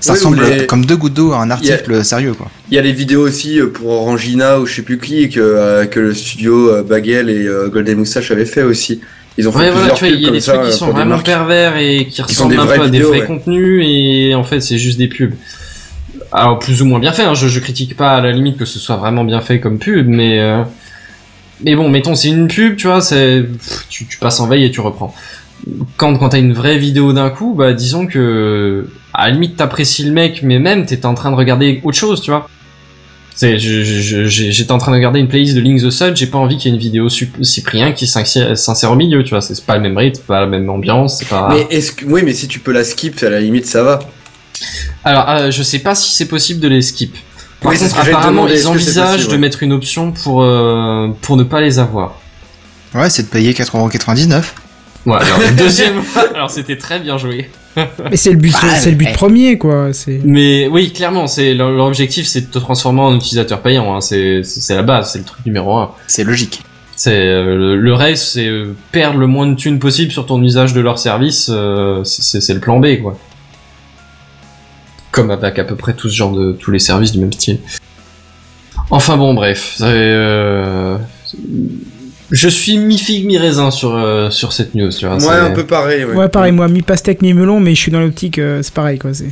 Ça oui, ressemble les... comme deux gouttes d'eau à un article a... sérieux quoi. Il y a les vidéos aussi pour Orangina ou je sais plus qui que euh, que le studio euh, Bagel et euh, Golden Moustache avaient fait aussi. Ils ont fait ouais, plusieurs voilà, tu vois, pubs comme ça. Il y a des trucs qui sont vraiment pervers et qui ressemblent un peu à des vrais ouais. contenus et en fait c'est juste des pubs. Alors plus ou moins bien fait, hein. je, je critique pas à la limite que ce soit vraiment bien fait comme pub, mais euh... mais bon, mettons c'est une pub, tu vois, c'est Pff, tu, tu passes en veille et tu reprends. Quand quand t'as une vraie vidéo d'un coup, bah disons que à la limite t'apprécies le mec, mais même t'étais en train de regarder autre chose, tu vois. C'est je, je, je, j'étais en train de regarder une playlist de Link the Sun, j'ai pas envie qu'il y ait une vidéo Cyprien qui s'insère au milieu, tu vois. C'est, c'est pas le même rythme, pas la même ambiance, c'est pas. Mais est-ce que... oui, mais si tu peux la skip, à la limite ça va. Alors, euh, je sais pas si c'est possible de les skip. Par oui, contre, apparemment, ils envisagent possible, ouais. de mettre une option pour euh, pour ne pas les avoir. Ouais, c'est de payer quatre euros quatre-vingt-dix-neuf. Ouais. Alors, deuxième. Alors, c'était très bien joué. Mais c'est le but, ah, c'est le but ouais. premier, quoi. C'est... Mais oui, clairement, c'est leur, leur objectif, c'est de te transformer en utilisateur payant. Hein. C'est, c'est c'est la base, c'est le truc numéro un. C'est logique. C'est euh, le, le reste, c'est euh, perdre le moins de thunes possible sur ton usage de leur service. Euh, c'est, c'est c'est le plan B, quoi. Comme avec à peu près tout ce genre de tous les services du même style. Enfin bon, bref, euh, je suis mi figue mi raisin sur euh, sur cette news. Tu vois, ouais, c'est... un peu pareil. Ouais, ouais pareil. Ouais. Moi, mi pastèque mi melon, mais je suis dans l'optique, euh, c'est pareil quoi. C'est...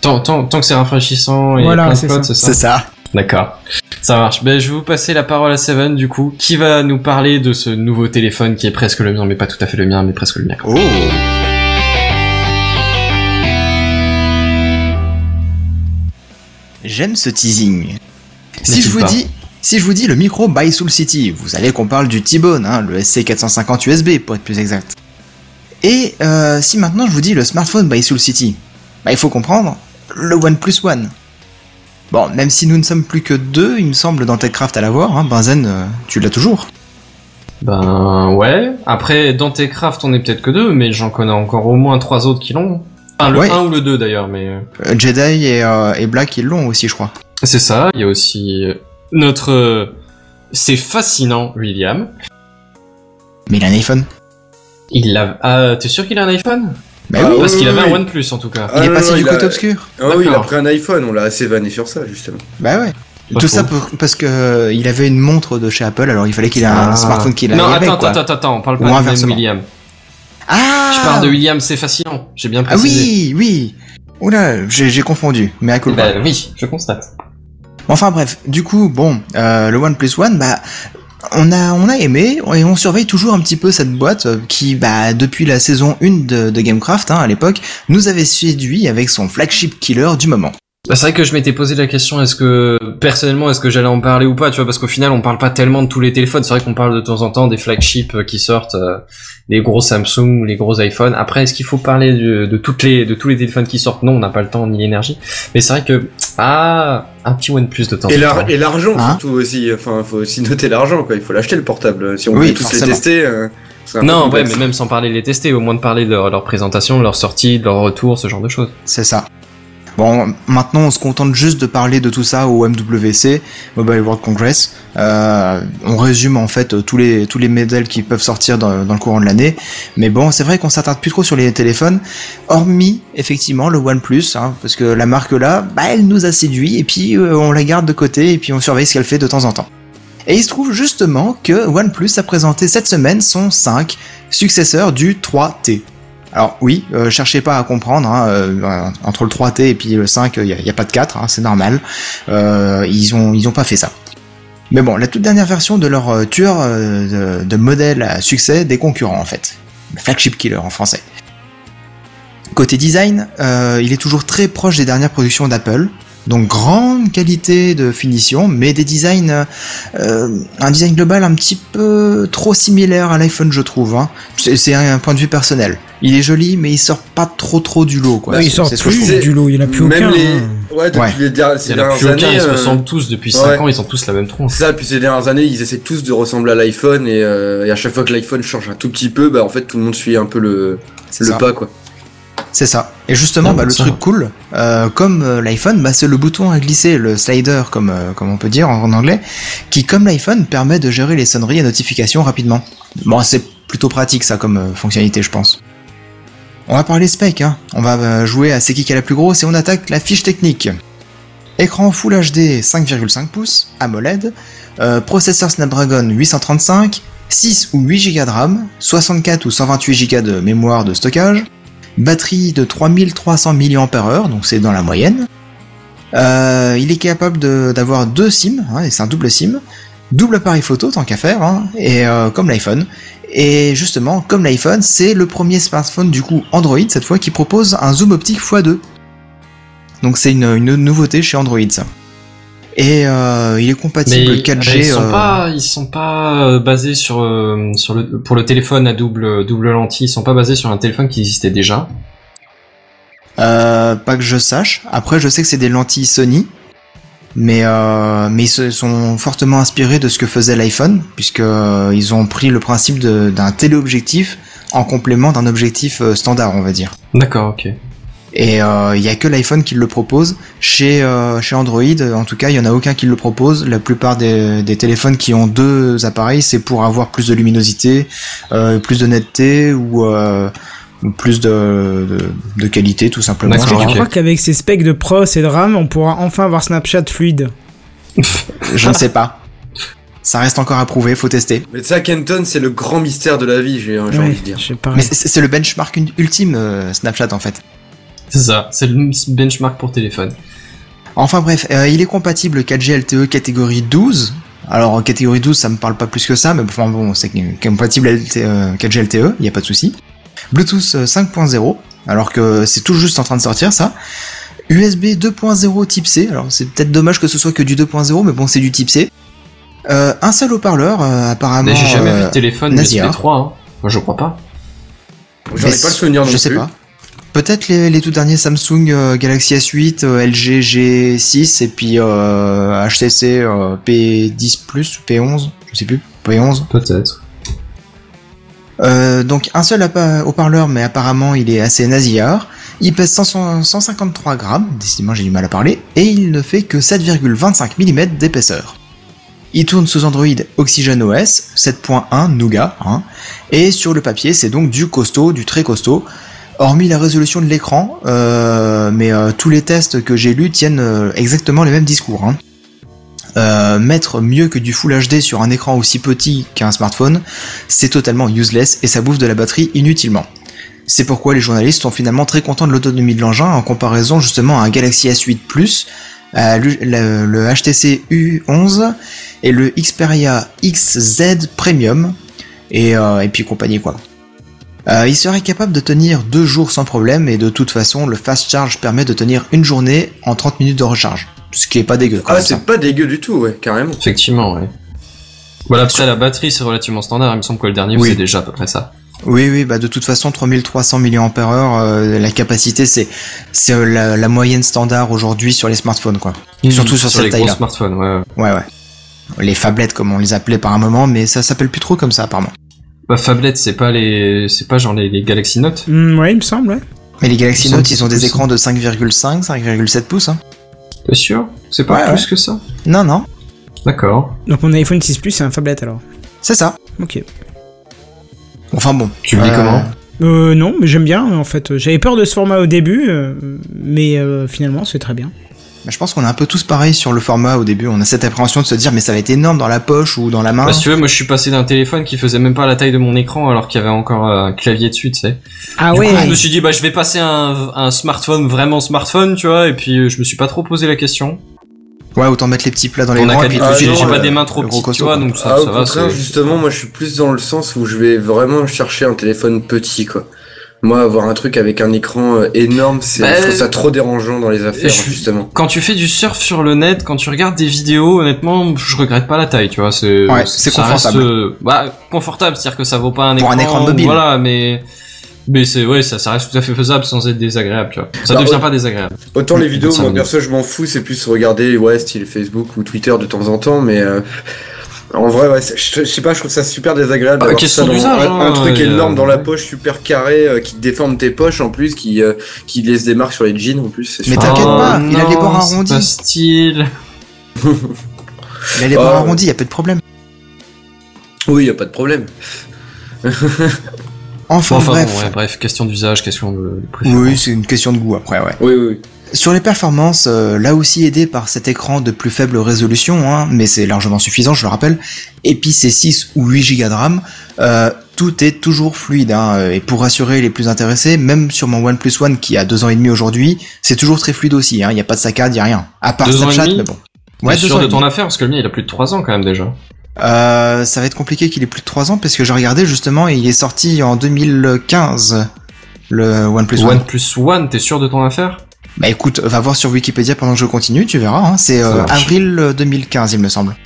Tant tant tant que c'est rafraîchissant et voilà, plein de potes, c'est, c'est ça. D'accord. Ça marche. Ben, je vais vous passer la parole à Seven, du coup, qui va nous parler de ce nouveau téléphone qui est presque le mien, mais pas tout à fait le mien, mais presque le mien. Oh. J'aime ce teasing. Si je, vous dis, si je vous dis le micro by Soul City, vous savez qu'on parle du T-Bone, hein, le S C quatre cent cinquante U S B pour être plus exact. Et euh, si maintenant je vous dis le smartphone by Soul City, bah, il faut comprendre le OnePlus One. Bon, même si nous ne sommes plus que deux, il me semble, dans Techcraft à l'avoir, hein, Benzen, euh, tu l'as toujours. Ben ouais, après dans Techcraft on est peut-être que deux, mais j'en connais encore au moins trois autres qui l'ont. Enfin, le ouais. un ou le deux d'ailleurs, mais... Euh, Jedi et, euh, et Black, ils l'ont aussi, je crois. C'est ça, il y a aussi notre... Euh, c'est fascinant, William. Mais il a un iPhone. Il l'a... Ah, t'es sûr qu'il a un iPhone ? Bah ah, oui, parce oui, qu'il avait oui. un OnePlus en tout cas. Ah, il est non, passé non, du côté a... obscur. Ah D'accord. oui, il a pris un iPhone, on l'a assez vanné sur ça justement. Bah ouais. Pas tout faux. Ça pour... parce que euh, il avait une montre de chez Apple, alors il fallait qu'il ait un ah. smartphone qu'il avait. Non, attends, quoi. attends, attends, on parle pas de William. Ah. Je parle de William, c'est fascinant. J'ai bien précisé. Ah oui, oui. Oula, j'ai, j'ai confondu. Mais à coup bah, oui, je constate. Enfin bref, du coup, bon, euh, le OnePlus One, bah. On a, on a aimé, et on surveille toujours un petit peu cette boîte qui, bah, depuis la saison un de, de Gamecraft, hein, à l'époque, nous avait séduit avec son flagship killer du moment. Bah, c'est vrai que je m'étais posé la question, est-ce que, personnellement, est-ce que j'allais en parler ou pas, tu vois, parce qu'au final, on parle pas tellement de tous les téléphones, c'est vrai qu'on parle de temps en temps des flagships qui sortent, euh, les gros Samsung, les gros iPhone. Après, est-ce qu'il faut parler de, de toutes les, de tous les téléphones qui sortent? Non, on n'a pas le temps ni l'énergie. Mais c'est vrai que, ah, un petit OnePlus de temps en temps. Et, l'ar- et l'argent, hein surtout aussi, enfin, faut aussi noter l'argent, quoi, il faut l'acheter le portable, si on veut oui, tous forcément. les tester. Euh... Non, ouais, mais même sans parler de les tester, au moins de parler de leur, leur présentation, de leur sortie, de leur retour, ce genre de choses. C'est ça. Bon, maintenant on se contente juste de parler de tout ça au M W C, Mobile World Congress. Euh, on résume en fait tous les tous les modèles qui peuvent sortir dans, dans le courant de l'année. Mais bon, c'est vrai qu'on s'attarde plus trop sur les téléphones, hormis effectivement le OnePlus, hein, parce que la marque là, bah, elle nous a séduit et puis euh, on la garde de côté et puis on surveille ce qu'elle fait de temps en temps. Et il se trouve justement que OnePlus a présenté cette semaine son cinq, successeur du trois T. Alors oui, euh, cherchez pas à comprendre, hein, euh, entre le trois T et puis le cinq, il n'y a, a pas de quatre, hein, c'est normal, euh, ils ont, ils ont pas fait ça. Mais bon, la toute dernière version de leur euh, tueur euh, de, de modèle à succès des concurrents en fait, le flagship killer en français. Côté design, euh, il est toujours très proche des dernières productions d'Apple, donc grande qualité de finition, mais des designs, euh, un design global un petit peu trop similaire à l'iPhone je trouve, hein. c'est, c'est un point de vue personnel. Il est joli, mais il sort pas trop trop du lot, quoi. Non, il sort c'est plus c'est... du lot, il a plus même aucun. Les... Ouais, depuis ouais. les dernières, ces il dernières années. Aucun, ils se ressemblent tous depuis cinq ouais. ans, ils ont tous la même tronche. Ça, depuis ces dernières années, ils essaient tous de ressembler à l'iPhone, et, euh, et à chaque fois que l'iPhone change un tout petit peu, bah, en fait, tout le monde suit un peu le, le pas, quoi. C'est ça. Et justement, non, bah, le ça. truc cool, euh, comme euh, l'iPhone, bah, c'est le bouton à glisser, le slider, comme, euh, comme on peut dire en, en anglais, qui, comme l'iPhone, permet de gérer les sonneries et notifications rapidement. Bon, c'est plutôt pratique, ça, comme euh, fonctionnalité, je pense. On va parler spec, hein. On va jouer à c'est qui qui a la plus grosse et on attaque la fiche technique. Écran Full H D cinq virgule cinq pouces, AMOLED, euh, processeur Snapdragon huit cent trente-cinq, six ou huit giga de RAM, soixante-quatre ou cent vingt-huit giga de mémoire de stockage, batterie de trois mille trois cents milliampères heure, donc c'est dans la moyenne. Euh, il est capable de, d'avoir deux SIM, hein, et c'est un double SIM, double appareil photo tant qu'à faire, hein, et euh, comme l'iPhone. Et justement, comme l'iPhone, c'est le premier smartphone du coup Android cette fois qui propose un zoom optique fois deux. Donc c'est une, une nouveauté chez Android ça. Et euh, il est compatible mais, quatre G. Mais ils sont euh... pas, ils sont pas basés sur euh, sur le pour le téléphone à double double lentille. Ils sont pas basés sur un téléphone qui existait déjà. Euh, pas que je sache. Après, je sais que c'est des lentilles Sony. Mais, euh, mais ils se sont fortement inspirés de ce que faisait l'iPhone, puisque euh, ils ont pris le principe de, d'un téléobjectif en complément d'un objectif euh, standard, on va dire. D'accord, ok. Et il euh, n'y a que l'iPhone qui le propose. Chez, euh, chez Android, en tout cas, il n'y en a aucun qui le propose. La plupart des, des téléphones qui ont deux appareils, c'est pour avoir plus de luminosité, euh, plus de netteté ou... Euh, plus de, de, de qualité tout simplement. Est-ce que tu crois qu'avec ces specs de pros et de RAM on pourra enfin avoir Snapchat fluide? Je ne sais pas. Ça reste encore à prouver, faut tester. Mais ça, Kenton, c'est le grand mystère de la vie, j'ai, j'ai oui, envie de dire. Mais c'est, c'est le benchmark ultime euh, Snapchat en fait. C'est ça, c'est le benchmark pour téléphone. Enfin bref, euh, il est compatible quatre G L T E catégorie douze. Alors catégorie douze, ça me parle pas plus que ça, mais enfin bon, c'est compatible quatre G L T E, il y a pas de souci. Bluetooth cinq point zéro, alors que c'est tout juste en train de sortir ça. U S B deux point zéro type C, alors c'est peut-être dommage que ce soit que du deux point zéro, mais bon, c'est du type C. Euh, un seul haut-parleur, euh, apparemment. Mais j'ai jamais euh, vu de téléphone U S B trois, hein. Moi je crois pas. J'en ai pas le souvenir non plus. Je sais pas. Peut-être les, les tout derniers Samsung euh, Galaxy S huit, euh, L G G six et puis euh, H T C euh, P dix plus, P onze, je sais plus, P onze. Peut-être. Euh, donc un seul haut-parleur, mais apparemment il est assez nasillard. Il pèse cent cinquante-trois grammes, décidément j'ai du mal à parler, et il ne fait que sept virgule vingt-cinq millimètres d'épaisseur. Il tourne sous Android OxygenOS sept point un Nougat, hein, et sur le papier c'est donc du costaud, du très costaud, hormis la résolution de l'écran, euh, mais euh, tous les tests que j'ai lus tiennent euh, exactement les mêmes discours. Hein. Euh, mettre mieux que du Full H D sur un écran aussi petit qu'un smartphone, c'est totalement useless et ça bouffe de la batterie inutilement. C'est pourquoi les journalistes sont finalement très contents de l'autonomie de l'engin en comparaison justement à un Galaxy S huit plus, à le, le H T C U onze et le Xperia X Z Premium et, euh, et puis compagnie quoi. Euh, il serait capable de tenir deux jours sans problème et de toute façon le fast charge permet de tenir une journée en trente minutes de recharge, ce qui est pas dégueu. Ah c'est ça. Pas dégueu du tout, ouais, carrément. Effectivement, ouais. Voilà, après la batterie c'est relativement standard, il me semble que le dernier oui. C'est déjà à peu près ça. Oui, oui, bah de toute façon trois mille trois cents milliampères heure, euh, la capacité c'est c'est euh, la, la moyenne standard aujourd'hui sur les smartphones quoi. Mmh, surtout sur, sur cette taille-là. Sur les gros smartphones, ouais. Ouais, ouais. Les phablettes comme on les appelait par un moment, mais ça s'appelle plus trop comme ça apparemment. Bah phablettes, c'est pas les c'est pas genre les, les Galaxy Note. Mmh, ouais, il me semble. Ouais. Mais les Galaxy Note, ils ont des écrans de cinq virgule cinq, cinq virgule sept pouces. Hein. T'es sûr ? C'est pas ouais, plus ouais. que ça ? Non, non. D'accord. Donc mon iPhone six plus, c'est un phablette alors. C'est ça. Ok. Enfin bon, tu me dis euh... comment ? Euh non, mais j'aime bien en fait. J'avais peur de ce format au début, euh, mais euh, finalement c'est très bien. Bah, je pense qu'on est un peu tous pareils sur le format au début. On a cette appréhension de se dire mais ça va être énorme dans la poche ou dans la main. Bah si tu veux, moi je suis passé d'un téléphone qui faisait même pas la taille de mon écran alors qu'il y avait encore un clavier dessus, tu sais. Ah du ouais. Coup, je me suis dit bah je vais passer un, un smartphone vraiment smartphone, tu vois, et puis je me suis pas trop posé la question. Ouais, autant mettre les petits plats dans les mains. Ah j'ai pas euh, des mains trop petites, tu vois, donc ça, ah, ça au va. Contraire, c'est... justement, moi, je suis plus dans le sens où je vais vraiment chercher un téléphone petit, quoi. Moi, avoir un truc avec un écran énorme, c'est, bah, je trouve ça trop dérangeant dans les affaires, je... justement. Quand tu fais du surf sur le net, quand tu regardes des vidéos, honnêtement, je regrette pas la taille, tu vois. C'est, ouais, c'est confortable. Reste, euh, bah, confortable, c'est-à-dire que ça vaut pas un écran. Pour un écran mobile. Voilà, mais. Mais c'est, ouais, ça, ça reste tout à fait faisable sans être désagréable, tu vois. Ça bah, devient au... pas désagréable. Autant les vidéos, moi, perso, je m'en fous, c'est plus regarder, ouais, style Facebook ou Twitter de temps en temps, mais, euh, en vrai, ouais, je, je sais pas, je trouve ça super désagréable. Ah, ça dans, bizarre, un, hein, un truc euh, énorme euh, dans la poche, super carré, euh, qui te déforme tes poches, en plus, qui, euh, qui laisse des marques sur les jeans, en plus, c'est super. Mais t'inquiète pas, oh, il non, a les bords arrondis. Pas style. Il a les bords oh. arrondis, y a pas de problème. Oui, y a pas de problème. Enfin, enfin bref. Bon, ouais, bref, question d'usage, question de préférence. Oui, c'est une question de goût après, ouais. Oui, oui, oui. Sur les performances, euh, là aussi aidé par cet écran de plus faible résolution, hein, mais c'est largement suffisant, je le rappelle, et puis c'est six ou huit gigas de RAM, euh, tout est toujours fluide, hein, et pour rassurer les plus intéressés, même sur mon OnePlus One qui a deux ans et demi aujourd'hui, c'est toujours très fluide aussi, hein, y a pas de saccade, y a rien. À part Snapchat, mais bon. Ouais, t'es sûr de ton affaire, parce que le mien il a plus de trois ans quand même déjà. Euh, ça va être compliqué qu'il ait plus de trois ans parce que j'ai regardé justement et il est sorti en deux mille quinze le OnePlus One. OnePlus One, t'es sûr de ton affaire ? Bah écoute, va voir sur Wikipédia pendant que je continue, tu verras, hein. C'est euh, avril deux mille quinze il me semble.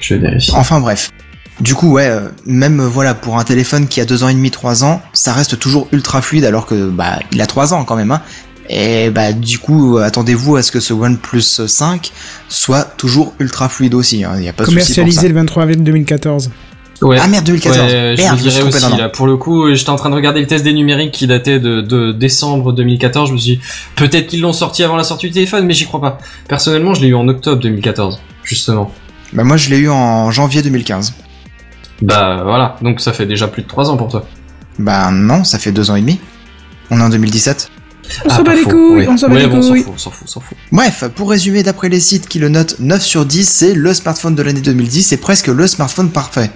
Je vais vérifier. Enfin bref. Du coup ouais, euh, même euh, voilà pour un téléphone qui a deux ans et demi, trois ans, ça reste toujours ultra fluide alors que bah il a trois ans quand même hein. Et bah du coup attendez-vous à ce que ce OnePlus cinq soit toujours ultra fluide aussi, hein. Y a pas de souci pour ça. Commercialisé le vingt-trois avril deux mille quatorze. Ouais. Ah merde deux mille quatorze. Ouais, merde, je, je dirais aussi là pour le coup, j'étais en train de regarder le test des numériques qui datait de, de décembre deux mille quatorze, je me suis dit peut-être qu'ils l'ont sorti avant la sortie du téléphone mais j'y crois pas. Personnellement, je l'ai eu en octobre deux mille quatorze, justement. Bah moi je l'ai eu en janvier deux mille quinze. Bah voilà, donc ça fait déjà plus de trois ans pour toi. Bah non, ça fait deux ans et demi. On est en deux mille dix-sept. On ah, s'en bat les couilles, oui. on s'en bat ouais, les bon, couilles. S'en fout, s'en fout, s'en fout. Bref, pour résumer, d'après les sites qui le notent neuf sur dix, c'est le smartphone de l'année deux mille dix, c'est presque le smartphone parfait.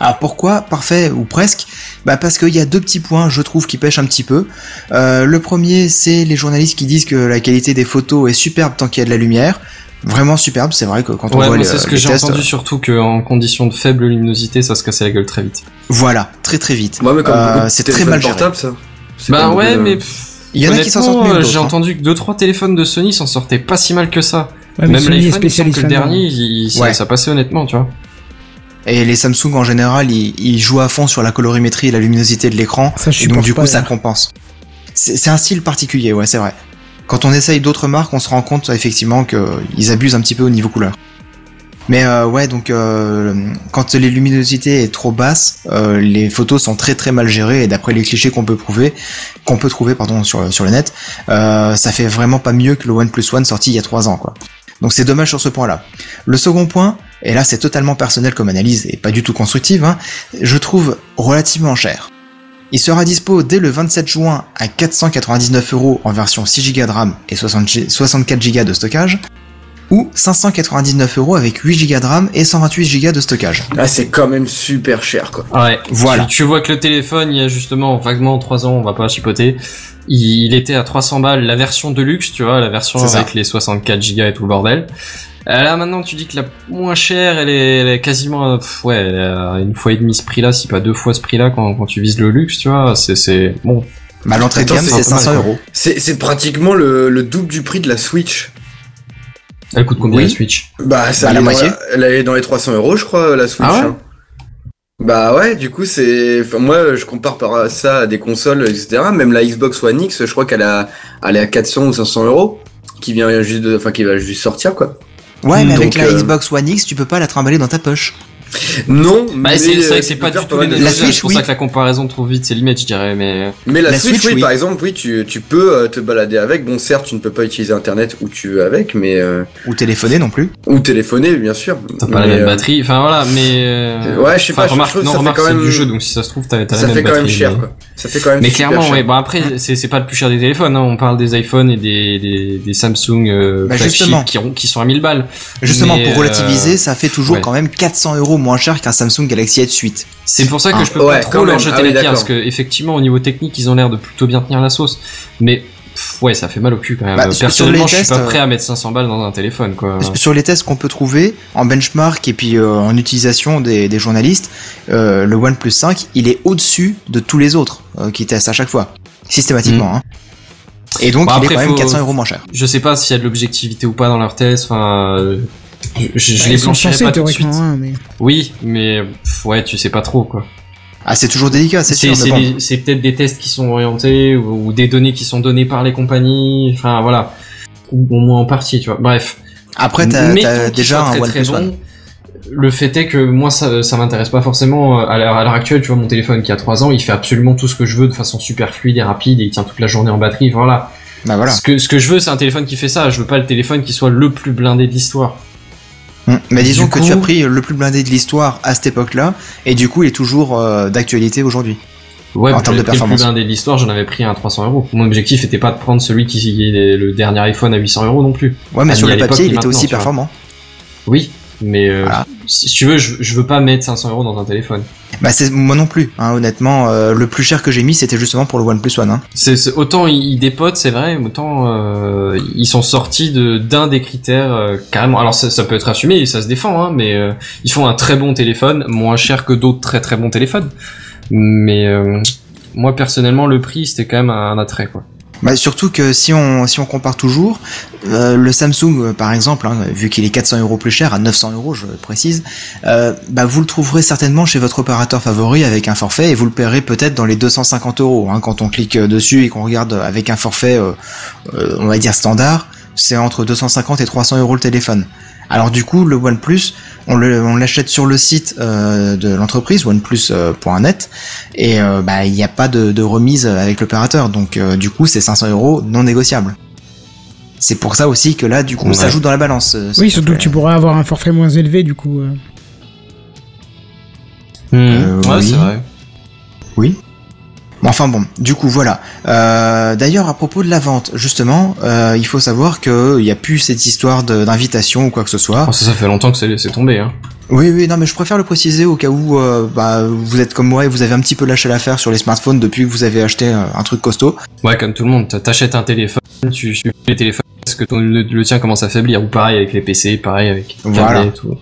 Alors pourquoi parfait ou presque ? Bah parce qu'il y a deux petits points, je trouve, qui pêchent un petit peu. Euh, le premier, c'est les journalistes qui disent que la qualité des photos est superbe tant qu'il y a de la lumière. Vraiment superbe, c'est vrai que quand on ouais, voit les tests... Ouais, c'est ce que j'ai tests, entendu, surtout qu'en conditions de faible luminosité, ça se cassait la gueule très vite. Voilà, très très vite. Ouais, mais comme euh, c'est très mal géré. Portable, ça. C'est bah ouais, de... mais... Il y en a qui s'en sortent mieux. J'ai hein. entendu que deux trois téléphones de Sony s'en sortaient pas si mal que ça. Ouais, même l'iPhone, sans que le dernier, il, il, ouais. ça passait honnêtement, tu vois. Et les Samsung en général, ils, ils jouent à fond sur la colorimétrie et la luminosité de l'écran. Ça, et donc du coup, pas, ça hein. compense. C'est, c'est un style particulier, ouais, c'est vrai. Quand on essaye d'autres marques, on se rend compte effectivement qu'ils abusent un petit peu au niveau couleur. Mais euh, ouais, donc euh, quand les luminosités est trop basse, euh, les photos sont très très mal gérées, et d'après les clichés qu'on peut prouver, qu'on peut trouver pardon sur sur le net, euh, ça fait vraiment pas mieux que le OnePlus One sorti il y a trois ans quoi. Donc c'est dommage sur ce point-là. Le second point, et là c'est totalement personnel comme analyse et pas du tout constructive, hein, je trouve relativement cher. Il sera dispo dès le vingt-sept juin à quatre cent quatre-vingt-dix-neuf euros en version six giga de RAM et soixante-quatre giga de stockage. Ou cinq cent quatre-vingt-dix-neuf euros avec huit giga de RAM et cent vingt-huit giga de stockage. Ah, c'est quand même super cher, quoi. Ouais, voilà. Tu, tu vois que le téléphone, il y a justement, vaguement, trois ans, on va pas chipoter, il, il était à trois cents balles, la version de luxe, tu vois, la version c'est avec ça. Les soixante-quatre giga et tout le bordel. Là, maintenant, tu dis que la moins chère, elle est, elle est quasiment, pff, ouais, une fois et demi ce prix-là, si pas deux fois ce prix-là quand, quand tu vises le luxe, tu vois, c'est, c'est, bon. Bah, l'entrée de gamme, c'est cinq cents euros. C'est, c'est pratiquement le, le double du prix de la Switch. Elle coûte combien oui. la Switch ? Bah, ça bah, la moitié. La, elle est dans les trois cents euros, je crois, la Switch. Ah ouais hein. Bah ouais, du coup, c'est. Enfin, moi, je compare par ça à des consoles, et cetera. Même la Xbox One X, je crois qu'elle a, elle est à quatre cents ou cinq cents euros, qui vient juste, de... enfin, qui va juste sortir, quoi. Ouais, mais donc, avec la euh... Xbox One X, tu peux pas la trimballer dans ta poche. Non, bah, mais c'est, c'est vrai que c'est pas du tout les mêmes. C'est pour oui. ça que la comparaison trop vite, c'est limite, je dirais. Mais, mais la, la Switch, Switch oui, oui, par exemple, oui, tu, tu peux te balader avec. Bon, certes, tu ne peux pas utiliser Internet où tu veux avec, mais euh... ou téléphoner non plus. Ou téléphoner, bien sûr. T'as mais pas la même euh... batterie. Enfin voilà, mais ouais, je sais enfin, pas. Remarque, je trouve non, ça remarque, fait quand même... c'est du jeu, donc si ça se trouve, t'as, t'as ça la même batterie. Ça fait quand même cher, mais... quoi. Ça fait quand même. Mais clairement, cher. Ouais. Bon après, c'est, c'est pas le plus cher des téléphones. Hein. On parle des iPhones et des des, des Samsung euh, bah, justement qui qui sont à mille balles. Justement, pour relativiser, ça fait toujours quand même quatre cents euros. Moins cher qu'un Samsung Galaxy S huit. C'est pour ça que je peux ouais, pas trop leur jeter ah, la oui, pierre parce que effectivement au niveau technique ils ont l'air de plutôt bien tenir la sauce. Mais pff, ouais ça fait mal au cul quand même. Bah, personnellement je suis tests, pas prêt à mettre cinq cents balles dans un téléphone quoi. Sur les tests qu'on peut trouver en benchmark et puis euh, en utilisation des, des journalistes, euh, le OnePlus cinq il est au-dessus de tous les autres euh, qui testent à chaque fois systématiquement. Mmh. Hein. Et donc bon, il après, est quand même quatre cents euros moins cher. Je sais pas s'il y a de l'objectivité ou pas dans leurs tests. Enfin. Euh... Je, je, bah, je les blanchirais pas tout de suite. Hein, mais... Oui, mais pff, ouais, tu sais pas trop quoi. Ah, c'est toujours délicat, c'est, c'est sûr. C'est, bon. des, c'est peut-être des tests qui sont orientés ou, ou des données qui sont données par les compagnies. Enfin voilà, ou au moins en partie, tu vois. Bref. Après, t'as, t'as déjà un OnePlus One. Le fait est que moi, ça, ça m'intéresse pas forcément. À l'heure, à l'heure actuelle, tu vois, mon téléphone qui a trois ans, il fait absolument tout ce que je veux de façon super fluide et rapide, et il tient toute la journée en batterie. Voilà. Bah voilà. Ce que ce que je veux, c'est un téléphone qui fait ça. Je veux pas le téléphone qui soit le plus blindé de l'histoire. Mmh. Mais disons du que coup... tu as pris le plus blindé de l'histoire à cette époque-là, et du coup, il est toujours euh, d'actualité aujourd'hui. Ouais, en termes de performance. Le plus blindé de l'histoire, j'en avais pris un à trois cents euros. Mon objectif était pas de prendre celui qui est le dernier iPhone à huit cents euros non plus. Ouais, mais ah, sur le papier, il était aussi performant. Oui, mais euh, voilà. Si tu veux, je, je veux pas mettre cinq cents euros dans un téléphone. Bah c'est moi non plus, hein, honnêtement. Euh, le plus cher que j'ai mis, c'était justement pour le OnePlus One. Hein. C'est, c'est autant ils dépotent, c'est vrai, autant euh, ils sont sortis de d'un des critères euh, carrément. Alors ça, ça peut être assumé, et ça se défend, hein, mais euh, ils font un très bon téléphone, moins cher que d'autres très très bons téléphones. Mais euh, moi personnellement, le prix c'était quand même un, un attrait, quoi. Bah surtout que si on si on compare toujours euh, le Samsung par exemple hein, vu qu'il est quatre cents euros plus cher à neuf cents euros je précise euh, bah vous le trouverez certainement chez votre opérateur favori avec un forfait et vous le paierez peut-être dans les deux cent cinquante euros hein, quand on clique dessus et qu'on regarde avec un forfait euh, euh, on va dire standard c'est entre deux cent cinquante et trois cents euros le téléphone. Alors du coup le OnePlus on, le, on l'achète sur le site euh, de l'entreprise oneplus point net et euh, bah il n'y a pas de, de remise avec l'opérateur donc euh, du coup c'est cinq cents euros non négociable. C'est pour ça aussi que là du coup ouais. ça joue dans la balance. Oui surtout que tu pourras avoir un forfait moins élevé du coup. Euh... Mmh. Euh, ouais oui. c'est vrai. Oui. Mais enfin bon, du coup voilà. Euh, d'ailleurs à propos de la vente, justement, euh, il faut savoir que il y a plus cette histoire de, d'invitation ou quoi que ce soit. Oh, ça, ça fait longtemps que c'est, c'est tombé, hein. Oui, oui, non, mais je préfère le préciser au cas où euh, bah, vous êtes comme moi et vous avez un petit peu lâché l'affaire sur les smartphones depuis que vous avez acheté euh, un truc costaud. Ouais, comme tout le monde, t'achètes un téléphone, tu suis les téléphones parce que ton, le, le tien commence à faiblir, ou pareil avec les P C, pareil avec les voilà. Carnets et tout.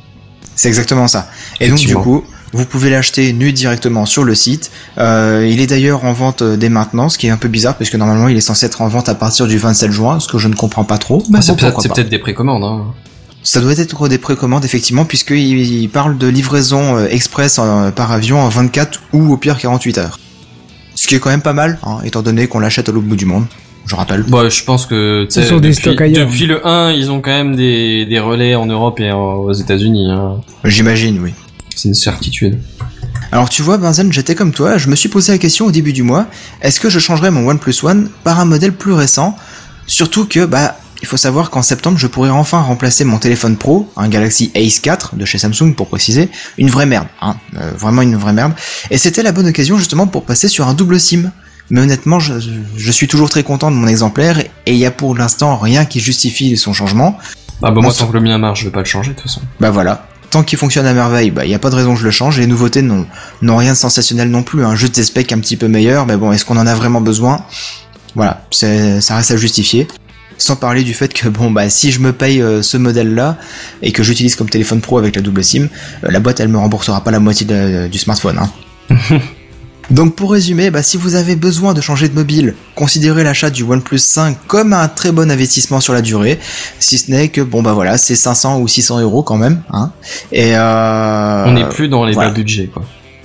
C'est exactement ça. Et donc du coup, vous pouvez l'acheter nu directement sur le site. Euh, il est d'ailleurs en vente dès maintenant, ce qui est un peu bizarre parce que normalement il est censé être en vente à partir du vingt-sept juin, ce que je ne comprends pas trop. Bah, c'est, peut-être, c'est peut-être des précommandes, hein. Ça doit être des précommandes, effectivement, puisqu'il parle de livraison express en, par avion en vingt-quatre ou au pire quarante-huit heures. Ce qui est quand même pas mal, hein, étant donné qu'on l'achète à l'autre bout du monde, je rappelle. Bah, je pense que depuis, depuis le un, ils ont quand même des, des relais en Europe et en, aux États-Unis. Hein. J'imagine, oui. C'est une certitude. Alors tu vois, Benzen, j'étais comme toi, je me suis posé la question au début du mois, est-ce que je changerais mon OnePlus One par un modèle plus récent ? Surtout que, bah... il faut savoir qu'en septembre, je pourrais enfin remplacer mon téléphone pro, un Galaxy A quatre de chez Samsung pour préciser, une vraie merde, hein, euh, vraiment une vraie merde. Et c'était la bonne occasion justement pour passer sur un double SIM. Mais honnêtement, je, je suis toujours très content de mon exemplaire et il y a pour l'instant rien qui justifie son changement. Ah bah bon, moi, tant que le mien marche, je vais pas le changer de toute façon. Bah voilà. Tant qu'il fonctionne à merveille, bah il y a pas de raison que je le change. Les nouveautés n'ont, n'ont rien de sensationnel non plus, hein, juste des specs un petit peu meilleurs. Mais bon, est-ce qu'on en a vraiment besoin ? Voilà, c'est, ça reste à justifier. Sans parler du fait que bon bah si je me paye euh, ce modèle là et que j'utilise comme téléphone pro avec la double SIM, euh, la boîte elle me remboursera pas la moitié de, euh, du smartphone, hein. Donc pour résumer, bah si vous avez besoin de changer de mobile, considérez l'achat du OnePlus cinq comme un très bon investissement sur la durée, si ce n'est que bon bah voilà, c'est cinq cents ou six cents euros quand même, hein. Et euh... on n'est plus dans les voilà. bas budgets quoi.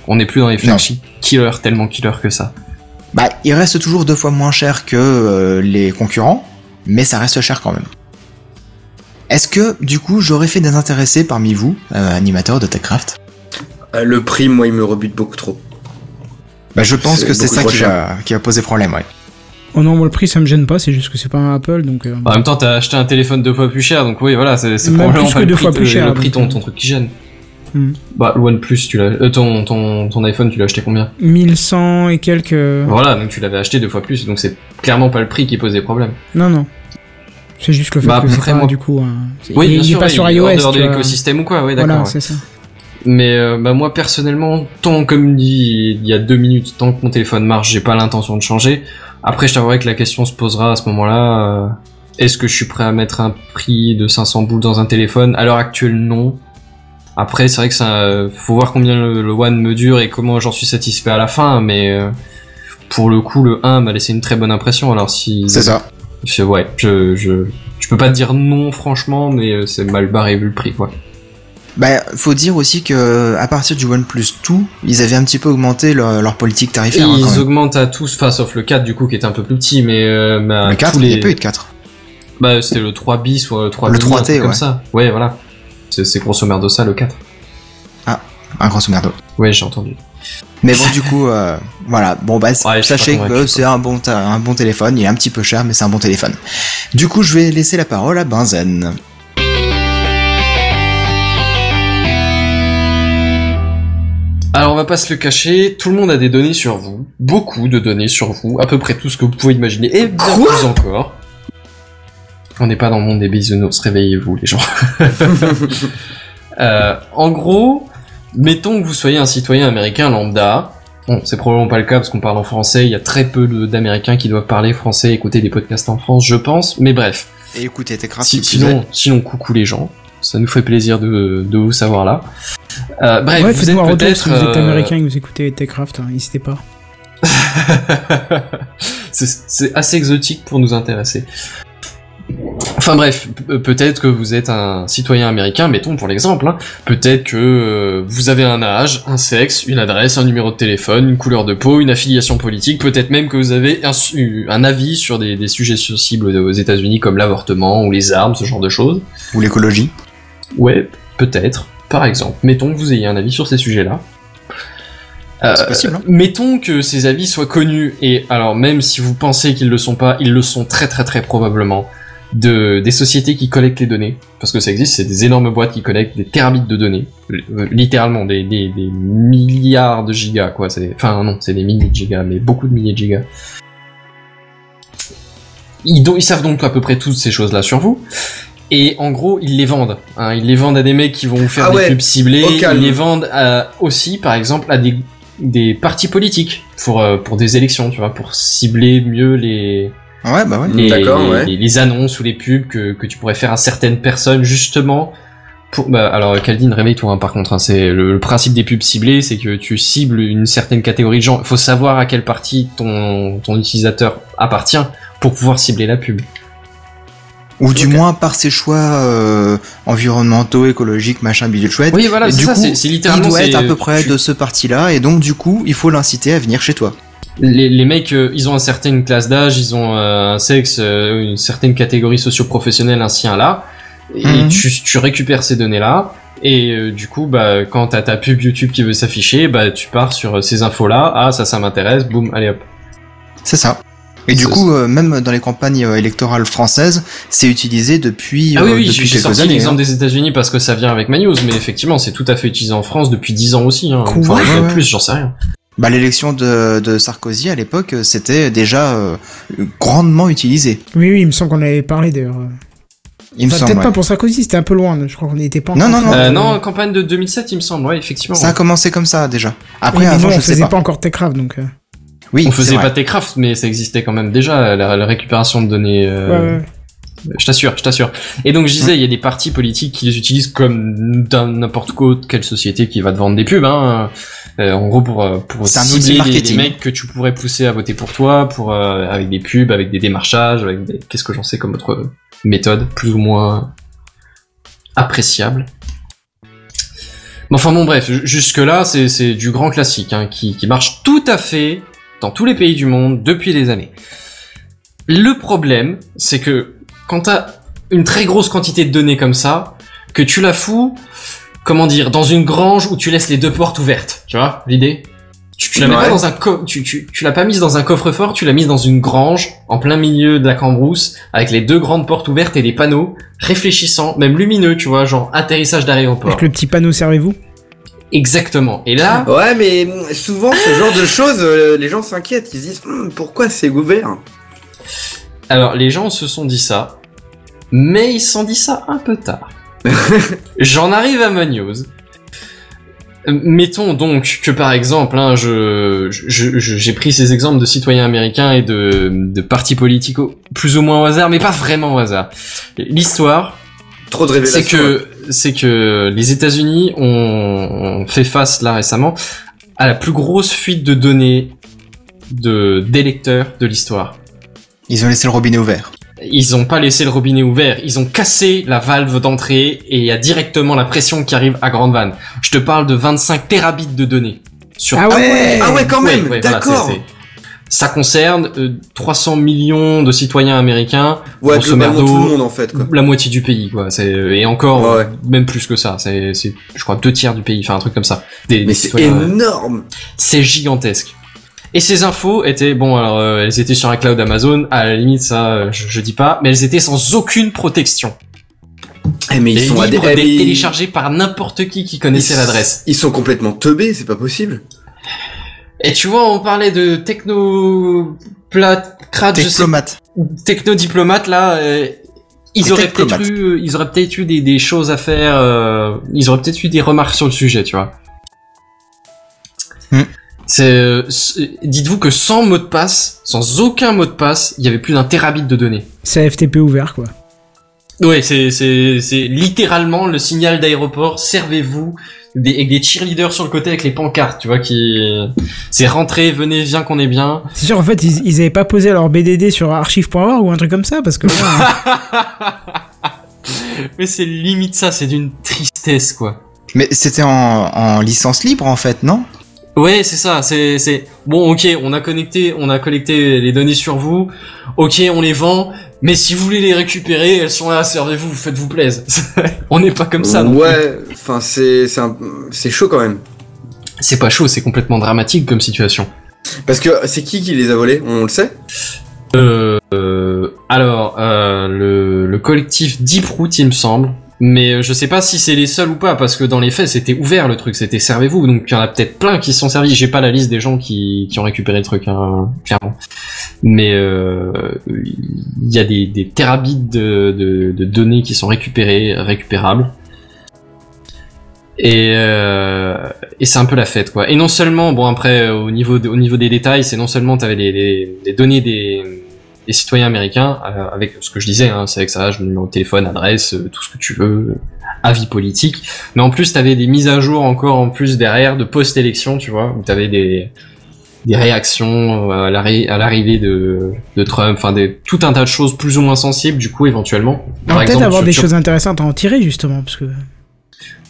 On n'est plus dans les flagship killer tellement killer que ça. Bah il reste toujours deux fois moins cher que euh, les concurrents. Mais ça reste cher quand même. Est-ce que, du coup, j'aurais fait des intéressés parmi vous, euh, animateurs de Techcraft ? euh, Le prix, moi, il me rebute beaucoup trop. Bah, je pense c'est que c'est ça qui va, qui va poser problème, ouais. Oh non, moi, le prix, ça me gêne pas, c'est juste que c'est pas un Apple, donc... Euh... En même temps, t'as acheté un téléphone deux fois plus cher, donc oui, voilà, c'est, c'est probablement pas le prix, plus cher, le prix ton, ton truc qui gêne. Mm. Bah, le OnePlus, tu l'as... Euh, ton, ton, ton iPhone, tu l'as acheté combien ? mille cent et quelques... Voilà, donc tu l'avais acheté deux fois plus, donc c'est clairement pas le prix qui pose des problèmes. Non, non. C'est juste le fait bah, que c'est pas, du coup... Euh, oui, il, bien sûr, il est pas sur iOS, en dehors de l'écosystème ou quoi, oui, d'accord. Voilà, ouais. C'est ça. Mais euh, bah, moi, personnellement, tant, comme dit il y a deux minutes, tant que mon téléphone marche, j'ai pas l'intention de changer. Après, je t'avouerai que la question se posera à ce moment-là. Euh, est-ce que je suis prêt à mettre un prix de cinq cents boules dans un téléphone ? À l'heure actuelle, non. Après, c'est vrai que ça... faut voir combien le, le One me dure et comment j'en suis satisfait à la fin, mais... Euh, pour le coup, le un m'a laissé une très bonne impression, alors si... C'est ça. Je, ouais, je, je, je peux pas dire non, franchement, mais c'est mal barré vu le prix, quoi. Bah, faut dire aussi que à partir du OnePlus deux, ils avaient un petit peu augmenté leur, leur politique tarifaire. Et hein, ils augmentent à tous, enfin, sauf le quatre, du coup, qui était un peu plus petit, mais... Euh, bah, le quatre, les... il n'y a pas eu de quatre. Bah, c'était le trois bis ou le trois T. Le trois T, ouais. Comme ça. Ouais, voilà. C'est, c'est grosso merdo ça, le quatre. Ah, un grosso merdo. Ouais, j'ai entendu. Mais bon, du coup, euh, voilà. Bon, bah, ouais, sachez que c'est un bon, ta- un bon téléphone. Il est un petit peu cher, mais c'est un bon téléphone. Du coup, je vais laisser la parole à Benzen. Alors, on va pas se le cacher. Tout le monde a des données sur vous. Beaucoup de données sur vous. À peu près tout ce que vous pouvez imaginer. Et bien plus encore. On n'est pas dans le monde des bisounours. Réveillez-vous, les gens. euh, en gros... Mettons que vous soyez un citoyen américain lambda. Bon, c'est probablement pas le cas parce qu'on parle en français. Il y a très peu de, d'Américains qui doivent parler français et écouter des podcasts en France, je pense. Mais bref. Et écoutez, t'es grave. Si, sinon, sinon, coucou les gens. Ça nous fait plaisir de, de vous savoir là. Euh, bref, ouais, vous êtes peut-être... Si vous êtes américain et que vous écoutez Techcraft, hein, n'hésitez pas. c'est, c'est assez exotique pour nous intéresser. Enfin bref, peut-être que vous êtes un citoyen américain, mettons pour l'exemple, hein. Peut-être que vous avez un âge, un sexe, une adresse, un numéro de téléphone, une couleur de peau, une affiliation politique, peut-être même que vous avez un, un avis sur des, des sujets sensibles aux États-Unis comme l'avortement ou les armes, ce genre de choses. Ou l'écologie. Ouais, peut-être, par exemple. Mettons que vous ayez un avis sur ces sujets-là. Euh, C'est possible, hein. Mettons que ces avis soient connus, et alors même si vous pensez qu'ils le sont pas, ils le sont très très très probablement. de, des sociétés qui collectent les données, parce que ça existe, c'est des énormes boîtes qui collectent des terabytes de données, littéralement des, des, des milliards de gigas, quoi. C'est, enfin non, c'est des milliers de gigas, mais beaucoup de milliers de gigas. Ils, do- ils savent donc à peu près toutes ces choses-là sur vous. Et en gros, ils les vendent. Hein. Ils les vendent à des mecs qui vont vous faire ah des ouais, pubs ciblées. Ils les vendent à, aussi, par exemple, à des, des partis politiques pour, euh, pour des élections, tu vois, pour cibler mieux les, ouais, bah ouais, les, d'accord, les, ouais. les, les annonces ou les pubs que, que tu pourrais faire à certaines personnes, justement. Pour, bah, alors, Kaldin, réveille-toi, hein, par contre. Hein, c'est le, le principe des pubs ciblées, c'est que tu cibles une certaine catégorie de gens. Il faut savoir à quelle partie ton, ton utilisateur appartient pour pouvoir cibler la pub. Ou du okay. moins par ses choix euh, environnementaux, écologiques, machin, bidule chouette. Oui, voilà, c'est du ça, coup, c'est, c'est littéralement... Il doit c'est... être à peu près tu... de ce parti-là, et donc du coup, il faut l'inciter à venir chez toi. Les, les mecs, euh, ils ont une certaine classe d'âge, ils ont euh, un sexe, euh, une certaine catégorie socio-professionnelle, ainsi un là, et mmh. tu, tu récupères ces données-là, et euh, du coup, bah, quand t'as ta pub YouTube qui veut s'afficher, bah, tu pars sur ces infos-là, ah, ça, ça m'intéresse, boum, allez hop. C'est ça. Et du coup, euh, même dans les campagnes euh, électorales françaises, c'est utilisé depuis, euh, ah oui, oui, depuis quelques années. J'ai sorti l'exemple hein. des États-Unis parce que ça vient avec ma news, mais effectivement, c'est tout à fait utilisé en France depuis dix ans aussi. Hein. Quoi, enfin, ouais, ouais. plus, j'en sais rien. Bah, l'élection de, de Sarkozy à l'époque, c'était déjà euh, grandement utilisé. Oui, oui, il me semble qu'on avait parlé d'ailleurs. Il enfin, me semble, peut-être ouais. pas pour Sarkozy, c'était un peu loin. Je crois qu'on n'était pas. Non, non, non. Euh, non, campagne de deux mille sept, il me semble. Ouais, effectivement. Ça ouais. a commencé comme ça déjà. Après, oui, avant, non, je sais pas. On faisait pas encore Techcraft, donc. Euh... Oui, on faisait pas Techcraft, mais ça existait quand même déjà, la, la récupération de données. Euh... Ouais, ouais. Je t'assure, je t'assure. Et donc je disais, il mmh. y a des partis politiques qui les utilisent comme dans n'importe quelle société qui va te vendre des pubs. Hein. Euh, en gros, pour, pour cibler les, les mecs que tu pourrais pousser à voter pour toi, pour euh, avec des pubs, avec des démarchages, avec des... qu'est-ce que j'en sais comme autre méthode, plus ou moins appréciable. Mais enfin bon, bref, jusque-là, c'est, c'est du grand classique hein, qui, qui marche tout à fait... dans tous les pays du monde, depuis des années. Le problème, c'est que quand t'as une très grosse quantité de données comme ça, que tu la fous, comment dire, dans une grange où tu laisses les deux portes ouvertes, tu vois, l'idée ? Tu, tu, la mets ouais. pas dans un co- tu, tu, tu l'as pas mise dans un coffre-fort, tu l'as mise dans une grange, en plein milieu de la cambrousse, avec les deux grandes portes ouvertes et des panneaux, réfléchissants, même lumineux, tu vois, genre atterrissage d'aéroport. Avec le petit panneau, servez-vous ? Exactement. Et là. Ouais, mais souvent, ce genre de choses, euh, les gens s'inquiètent. Ils se disent, hm, pourquoi c'est ouvert ? Alors, les gens se sont dit ça, mais ils se sont dit ça un peu tard. J'en arrive à ma news. Mettons donc que, par exemple, hein, je, je, je, j'ai pris ces exemples de citoyens américains et de, de partis politiques plus ou moins au hasard, mais pas vraiment au hasard. L'histoire. Trop de révélations. C'est que. C'est que les États-Unis ont fait face là récemment à la plus grosse fuite de données de d'électeurs de l'histoire. Ils ont laissé le robinet ouvert. Ils ont pas laissé le robinet ouvert. Ils ont cassé la valve d'entrée et il y a directement la pression qui arrive à grande vanne. Je te parle de vingt-cinq térabits de données. Sur ah ouais, ah ouais quand même. Ouais, ouais, d'accord. Voilà, c'est, c'est... Ça concerne euh, trois cents millions de citoyens américains, ouais, grosso merdo, tout le monde en fait, quoi. La moitié du pays, quoi. C'est, et encore, ouais, ouais. même plus que ça. C'est, c'est, je crois, deux tiers du pays, enfin un truc comme ça. Des, Mais des c'est citoyens, énorme. Euh, c'est gigantesque. Et ces infos étaient, bon, alors euh, elles étaient sur un cloud Amazon. À la limite, ça, je, je dis pas, mais elles étaient sans aucune protection. Eh mais ils les sont libres, à des... des téléchargés par n'importe qui qui connaissait ils l'adresse. Ils sont complètement teubés, c'est pas possible. Et tu vois, on parlait de techno... Plat... Crade, Technomate. Je sais... Technodiplomate, là. Euh... Ils, auraient peut-être eu, ils auraient peut-être eu des, des choses à faire. Euh... Ils auraient peut-être eu des remarques sur le sujet, tu vois. Mm. C'est, euh, c'est... Dites-vous que sans mot de passe, sans aucun mot de passe, il y avait plus d'un térabit de données. C'est F T P ouvert, quoi. Ouais, c'est, c'est, c'est littéralement le signal d'aéroport. Servez-vous. Des, avec des cheerleaders sur le côté avec les pancartes, tu vois, qui... C'est rentré, venez, viens qu'on est bien. C'est sûr, en fait, ils, ils avaient pas posé leur B D D sur archive point org ou un truc comme ça, parce que... Mais c'est limite ça, c'est d'une tristesse, quoi. Mais c'était en, en licence libre, en fait, non ? Ouais, c'est ça, c'est, c'est... Bon, ok, on a connecté, on a collecté les données sur vous, ok, on les vend... Mais si vous voulez les récupérer, elles sont là, servez-vous, faites-vous plaisir. On n'est pas comme ça, non ? Ouais, enfin, c'est, c'est, un, c'est chaud quand même. C'est pas chaud, c'est complètement dramatique comme situation. Parce que c'est qui qui les a volés ? On le sait ? Euh... euh Alors, euh, le, le collectif Deep Root, il me semble. Mais je sais pas si c'est les seuls ou pas, parce que dans les faits, c'était ouvert le truc, c'était servez-vous. Donc il y en a peut-être plein qui se sont servis. J'ai pas la liste des gens qui, qui ont récupéré le truc, hein, clairement. Mais il euh, y a des, des terabits de, de, de données qui sont récupérées, récupérables. Et, euh, et c'est un peu la fête, quoi. Et non seulement, bon après, au niveau, de, au niveau des détails, c'est non seulement t'avais les, les, les données des... les citoyens américains, euh, avec ce que je disais, hein, c'est avec ça, numéro de téléphone, adresse, euh, tout ce que tu veux, euh, avis politique. Mais en plus, t'avais des mises à jour encore en plus derrière de post-élection, tu vois, où t'avais des des réactions à, la ré- à l'arrivée de de Trump, enfin des tout un tas de choses plus ou moins sensibles, du coup, éventuellement. Par exemple, peut-être avoir des choses intéressantes à en tirer justement, parce que.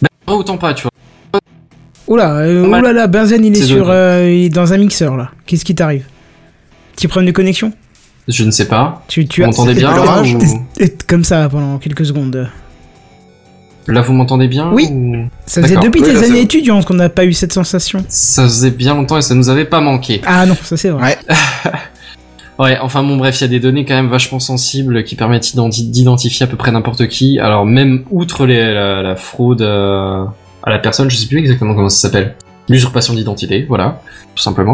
Ben, autant pas, tu vois. Oula, euh, oula là, Benzen il est sur, euh, il est dans un mixeur là. Qu'est-ce qui t'arrive ? Petit problème de connexion ? Je ne sais pas. Tu, tu vous m'entendez bien là, ou... Comme ça pendant quelques secondes. Là, vous m'entendez bien? Oui. Ou... Ça faisait D'accord. depuis oui, tes années étudiantes qu'on n'a pas eu cette sensation. Ça faisait bien longtemps et ça nous avait pas manqué. Ah non, ça c'est vrai. Ouais. Ouais, enfin bon, bref, il y a des données quand même vachement sensibles qui permettent d'identifier à peu près n'importe qui. Alors même outre les, la, la fraude à la personne, je sais plus exactement comment ça s'appelle. L'usurpation d'identité, voilà, tout simplement.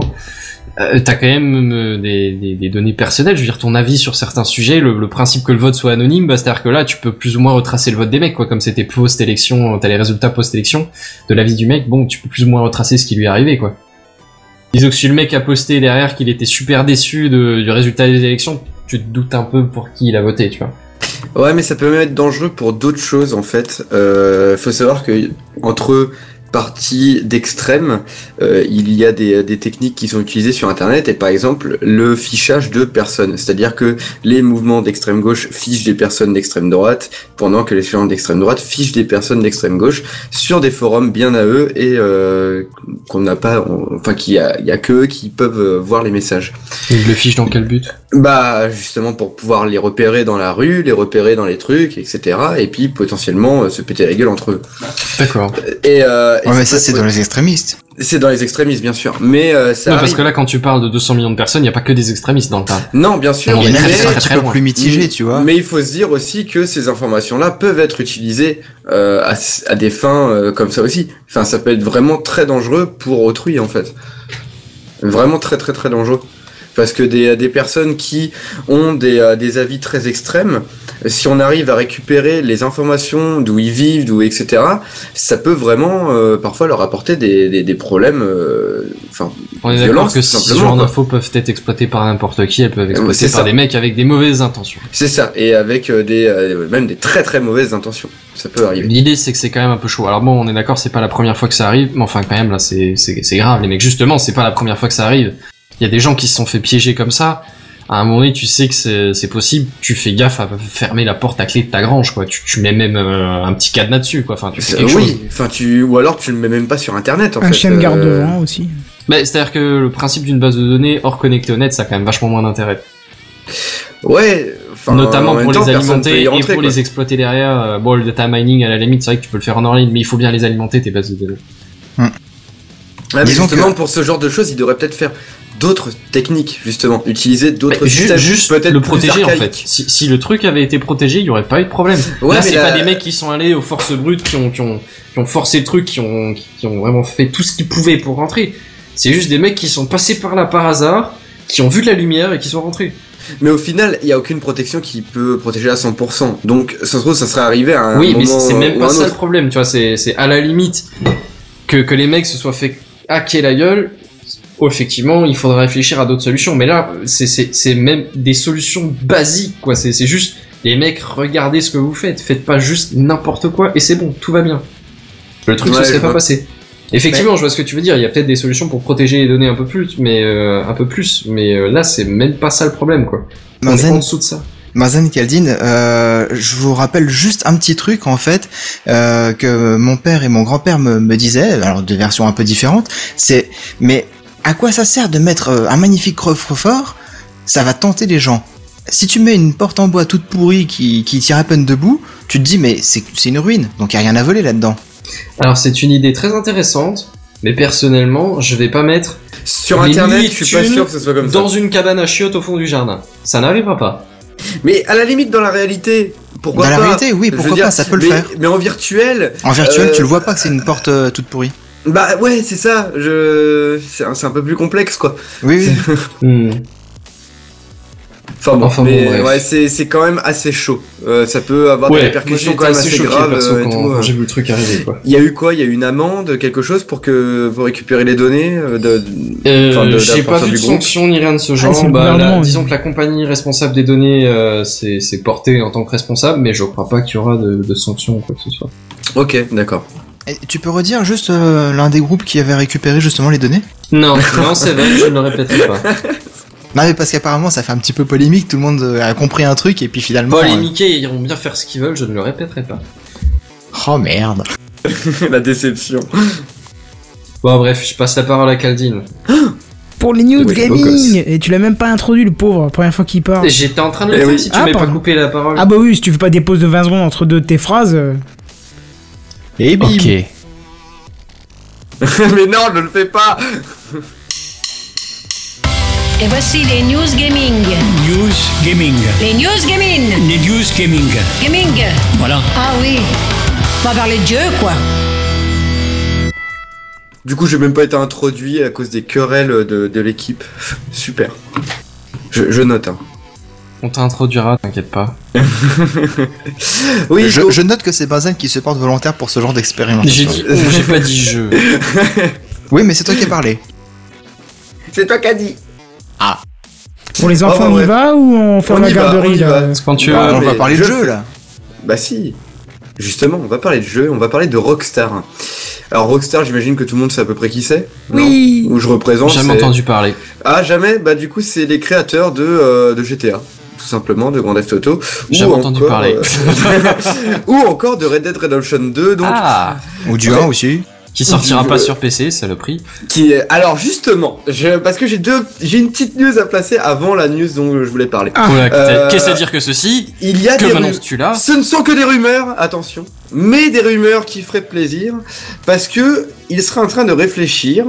Euh, t'as quand même euh, des, des, des données personnelles, je veux dire ton avis sur certains sujets, le, le principe que le vote soit anonyme, bah, c'est-à-dire que là tu peux plus ou moins retracer le vote des mecs, quoi, comme c'était post-élection, t'as les résultats post-élection de l'avis du mec, bon tu peux plus ou moins retracer ce qui lui est arrivé, quoi. Disons que si le mec a posté derrière qu'il était super déçu de, du résultat des élections, tu te doutes un peu pour qui il a voté, tu vois. Ouais, mais ça peut même être dangereux pour d'autres choses en fait. Euh, faut savoir que entre partie d'extrême, euh, il y a des, des techniques qui sont utilisées sur Internet et par exemple le fichage de personnes, c'est-à-dire que les mouvements d'extrême gauche fichent des personnes d'extrême droite pendant que les mouvements d'extrême droite fichent des personnes d'extrême gauche sur des forums bien à eux et euh, qu'on n'a pas, on, enfin qu'il y a, il y a qu'eux qui peuvent voir les messages. Et ils le fichent dans quel but ? Bah justement pour pouvoir les repérer dans la rue, les repérer dans les trucs, et cetera. Et puis potentiellement euh, se péter la gueule entre eux. D'accord. Et euh, ouais, mais ça, c'est dans les extrémistes. C'est dans les extrémistes, bien sûr. Mais euh, ça. Non, parce que là, quand tu parles de deux cents millions de personnes, il n'y a pas que des extrémistes dans le tas. Non, bien sûr. Il y en a qui sont un petit peu plus mitigés, tu vois. Mais il faut se dire aussi que ces informations-là peuvent être utilisées euh, à, à des fins euh, comme ça aussi. Enfin, ça peut être vraiment très dangereux pour autrui, en fait. Vraiment très, très, très dangereux. Parce que des, des personnes qui ont des, des avis très extrêmes, si on arrive à récupérer les informations d'où ils vivent, d'où et cetera, ça peut vraiment euh, parfois leur apporter des, des, des problèmes. Enfin, euh, on est violents, d'accord que si ce genre d'infos peuvent être exploitées par n'importe qui, elles peuvent être exploitées par des mecs avec des mauvaises intentions. C'est ça, et avec des euh, même des très très mauvaises intentions, ça peut arriver. L'idée c'est que c'est quand même un peu chaud. Alors bon, on est d'accord, c'est pas la première fois que ça arrive, mais enfin quand même là, c'est c'est, c'est grave les mecs. Justement, c'est pas la première fois que ça arrive. Il y a des gens qui se sont fait piéger comme ça. À un moment donné, tu sais que c'est, c'est possible. Tu fais gaffe à fermer la porte à clé de ta grange, quoi. Tu, tu mets même euh, un petit cadenas dessus, quoi. Enfin, tu fais quelque euh, chose. Oui. Enfin, tu ou alors tu le mets même pas sur Internet. En un fait. chien de garde euh... devant aussi. Mais c'est-à-dire que le principe d'une base de données hors connectée au net, ça a quand même vachement moins d'intérêt. Ouais. Notamment pour temps, les alimenter rentrer, et pour quoi. Les exploiter derrière. Bon, le data mining à la limite, c'est vrai que tu peux le faire en ligne, mais il faut bien les alimenter tes bases de données. Hmm. Ah, mais justement, que... pour ce genre de choses, il devrait peut-être faire d'autres techniques, justement, utiliser d'autres bah, systèmes, juste peut-être le protéger en fait. Si, si le truc avait été protégé, il y aurait pas eu de problème. Ouais, là, c'est la... pas des mecs qui sont allés aux forces brutes, qui ont, qui ont, qui ont forcé le truc, qui ont, qui ont vraiment fait tout ce qu'ils pouvaient pour rentrer. C'est juste des mecs qui sont passés par là par hasard, qui ont vu de la lumière et qui sont rentrés. Mais au final, il n'y a aucune protection qui peut protéger à cent pour cent. Donc, ça se trouve, ça serait arrivé à un oui, moment. Oui, mais c'est même pas ça le problème, tu vois. C'est, c'est à la limite que, que les mecs se soient fait hacker la gueule. Effectivement, il faudra réfléchir à d'autres solutions, mais là, c'est, c'est, c'est même des solutions basiques, quoi. C'est, c'est juste, les mecs, regardez ce que vous faites, faites pas juste n'importe quoi, et c'est bon, tout va bien. Le truc ne ouais, se serait pas vois. passé. Effectivement, ouais. Je vois ce que tu veux dire, il y a peut-être des solutions pour protéger les données un peu plus, mais euh, un peu plus, mais euh, là, c'est même pas ça le problème, quoi. On est en dessous de ça. Benzen, Kaldin, euh, je vous rappelle juste un petit truc en fait euh, que mon père et mon grand-père me, me disaient, alors des versions un peu différentes, c'est mais à quoi ça sert de mettre un magnifique coffre-fort ? Ça va tenter les gens. Si tu mets une porte en bois toute pourrie qui, qui tire à peine debout, tu te dis mais c'est, c'est une ruine, donc il n'y a rien à voler là-dedans. Alors c'est une idée très intéressante, mais personnellement je vais pas mettre sur Internet, je suis pas sûr que ce soit comme ça. Dans une cabane à chiottes au fond du jardin. Ça n'arrivera pas. Mais à la limite, dans la réalité, pourquoi dans pas? Dans la réalité, oui, pourquoi pas, dire, ça peut le mais, faire. Mais en virtuel... En virtuel, euh, tu le vois pas que c'est une porte euh, toute pourrie. Bah ouais, c'est ça, je... c'est, un, c'est un peu plus complexe, quoi. Oui, oui. mmh. Enfin bon, enfin, mais bon, ouais, c'est, c'est quand même assez chaud. Euh, ça peut avoir ouais. des répercussions quand même assez, assez graves. Euh, quand, quand j'ai vu le truc arriver, quoi. Il y a eu quoi? Il y a eu une amende, quelque chose pour que pour récupérer les données de, de, euh, de j'ai pas vu de sanction ni rien de ce genre. Ah, bah, la, oui. Disons que la compagnie responsable des données euh, s'est c'est portée en tant que responsable, mais je crois pas qu'il y aura de, de sanctions ou quoi que ce soit. Ok, d'accord. Et tu peux redire juste euh, l'un des groupes qui avait récupéré justement les données? Non, non, c'est vrai, je ne le répéterai pas. Non mais parce qu'apparemment ça fait un petit peu polémique, tout le monde a compris un truc et puis finalement... Polémiquer, euh... ils iront bien faire ce qu'ils veulent, je ne le répéterai pas. Oh merde. La déception. Bon bref, je passe la parole à Kaldin. Pour les news oui, gaming. Et tu l'as même pas introduit le pauvre, la première fois qu'il parle. J'étais en train de le eh faire oui. si tu ah, m'avais pas coupé la parole. Ah bah oui, si tu fais pas des pauses de vingt secondes entre deux de tes phrases... Et bim. Ok. Mais non, ne le fais pas. Et voici les news gaming. News gaming. Les news gaming. Les news gaming. Gaming. Voilà. Ah oui. On va parler de Dieu, quoi. Du coup, j'ai même pas été introduit à cause des querelles de, de l'équipe. Super. Je, je note, hein. On t'introduira, t'inquiète pas. Oui, je, je note que c'est Benzen qui se porte volontaire pour ce genre d'expérimentation. J'ai dit, oh, j'ai pas dit je. Oui, mais c'est toi qui as parlé. C'est toi qui as dit. Ah. Pour les enfants, oh, bah, on y va ou on fait on la garderie va, là quand tu bah, veux, on va parler de jeu là. Bah si. Justement, on va parler de jeu, on va parler de Rockstar. Alors Rockstar, j'imagine que tout le monde sait à peu près qui c'est. Oui. Où je représente. Jamais c'est... entendu parler. Ah jamais. Bah du coup, c'est les créateurs de euh, de G T A. Tout simplement de Grand Theft Auto ou encore, euh, ou encore de Red Dead Redemption deux donc ah, ou du un ouais. aussi qui sortira du, pas euh, sur P C, saloperie. Qui est, alors justement, je, parce que j'ai deux, j'ai une petite news à placer avant la news dont je voulais parler. Ah. Voilà, euh, qu'est-ce à dire que ceci? Il y a que des m'annonces-tu là? Ce ne sont que des rumeurs, attention, mais des rumeurs qui feraient plaisir parce que ils seraient en train de réfléchir.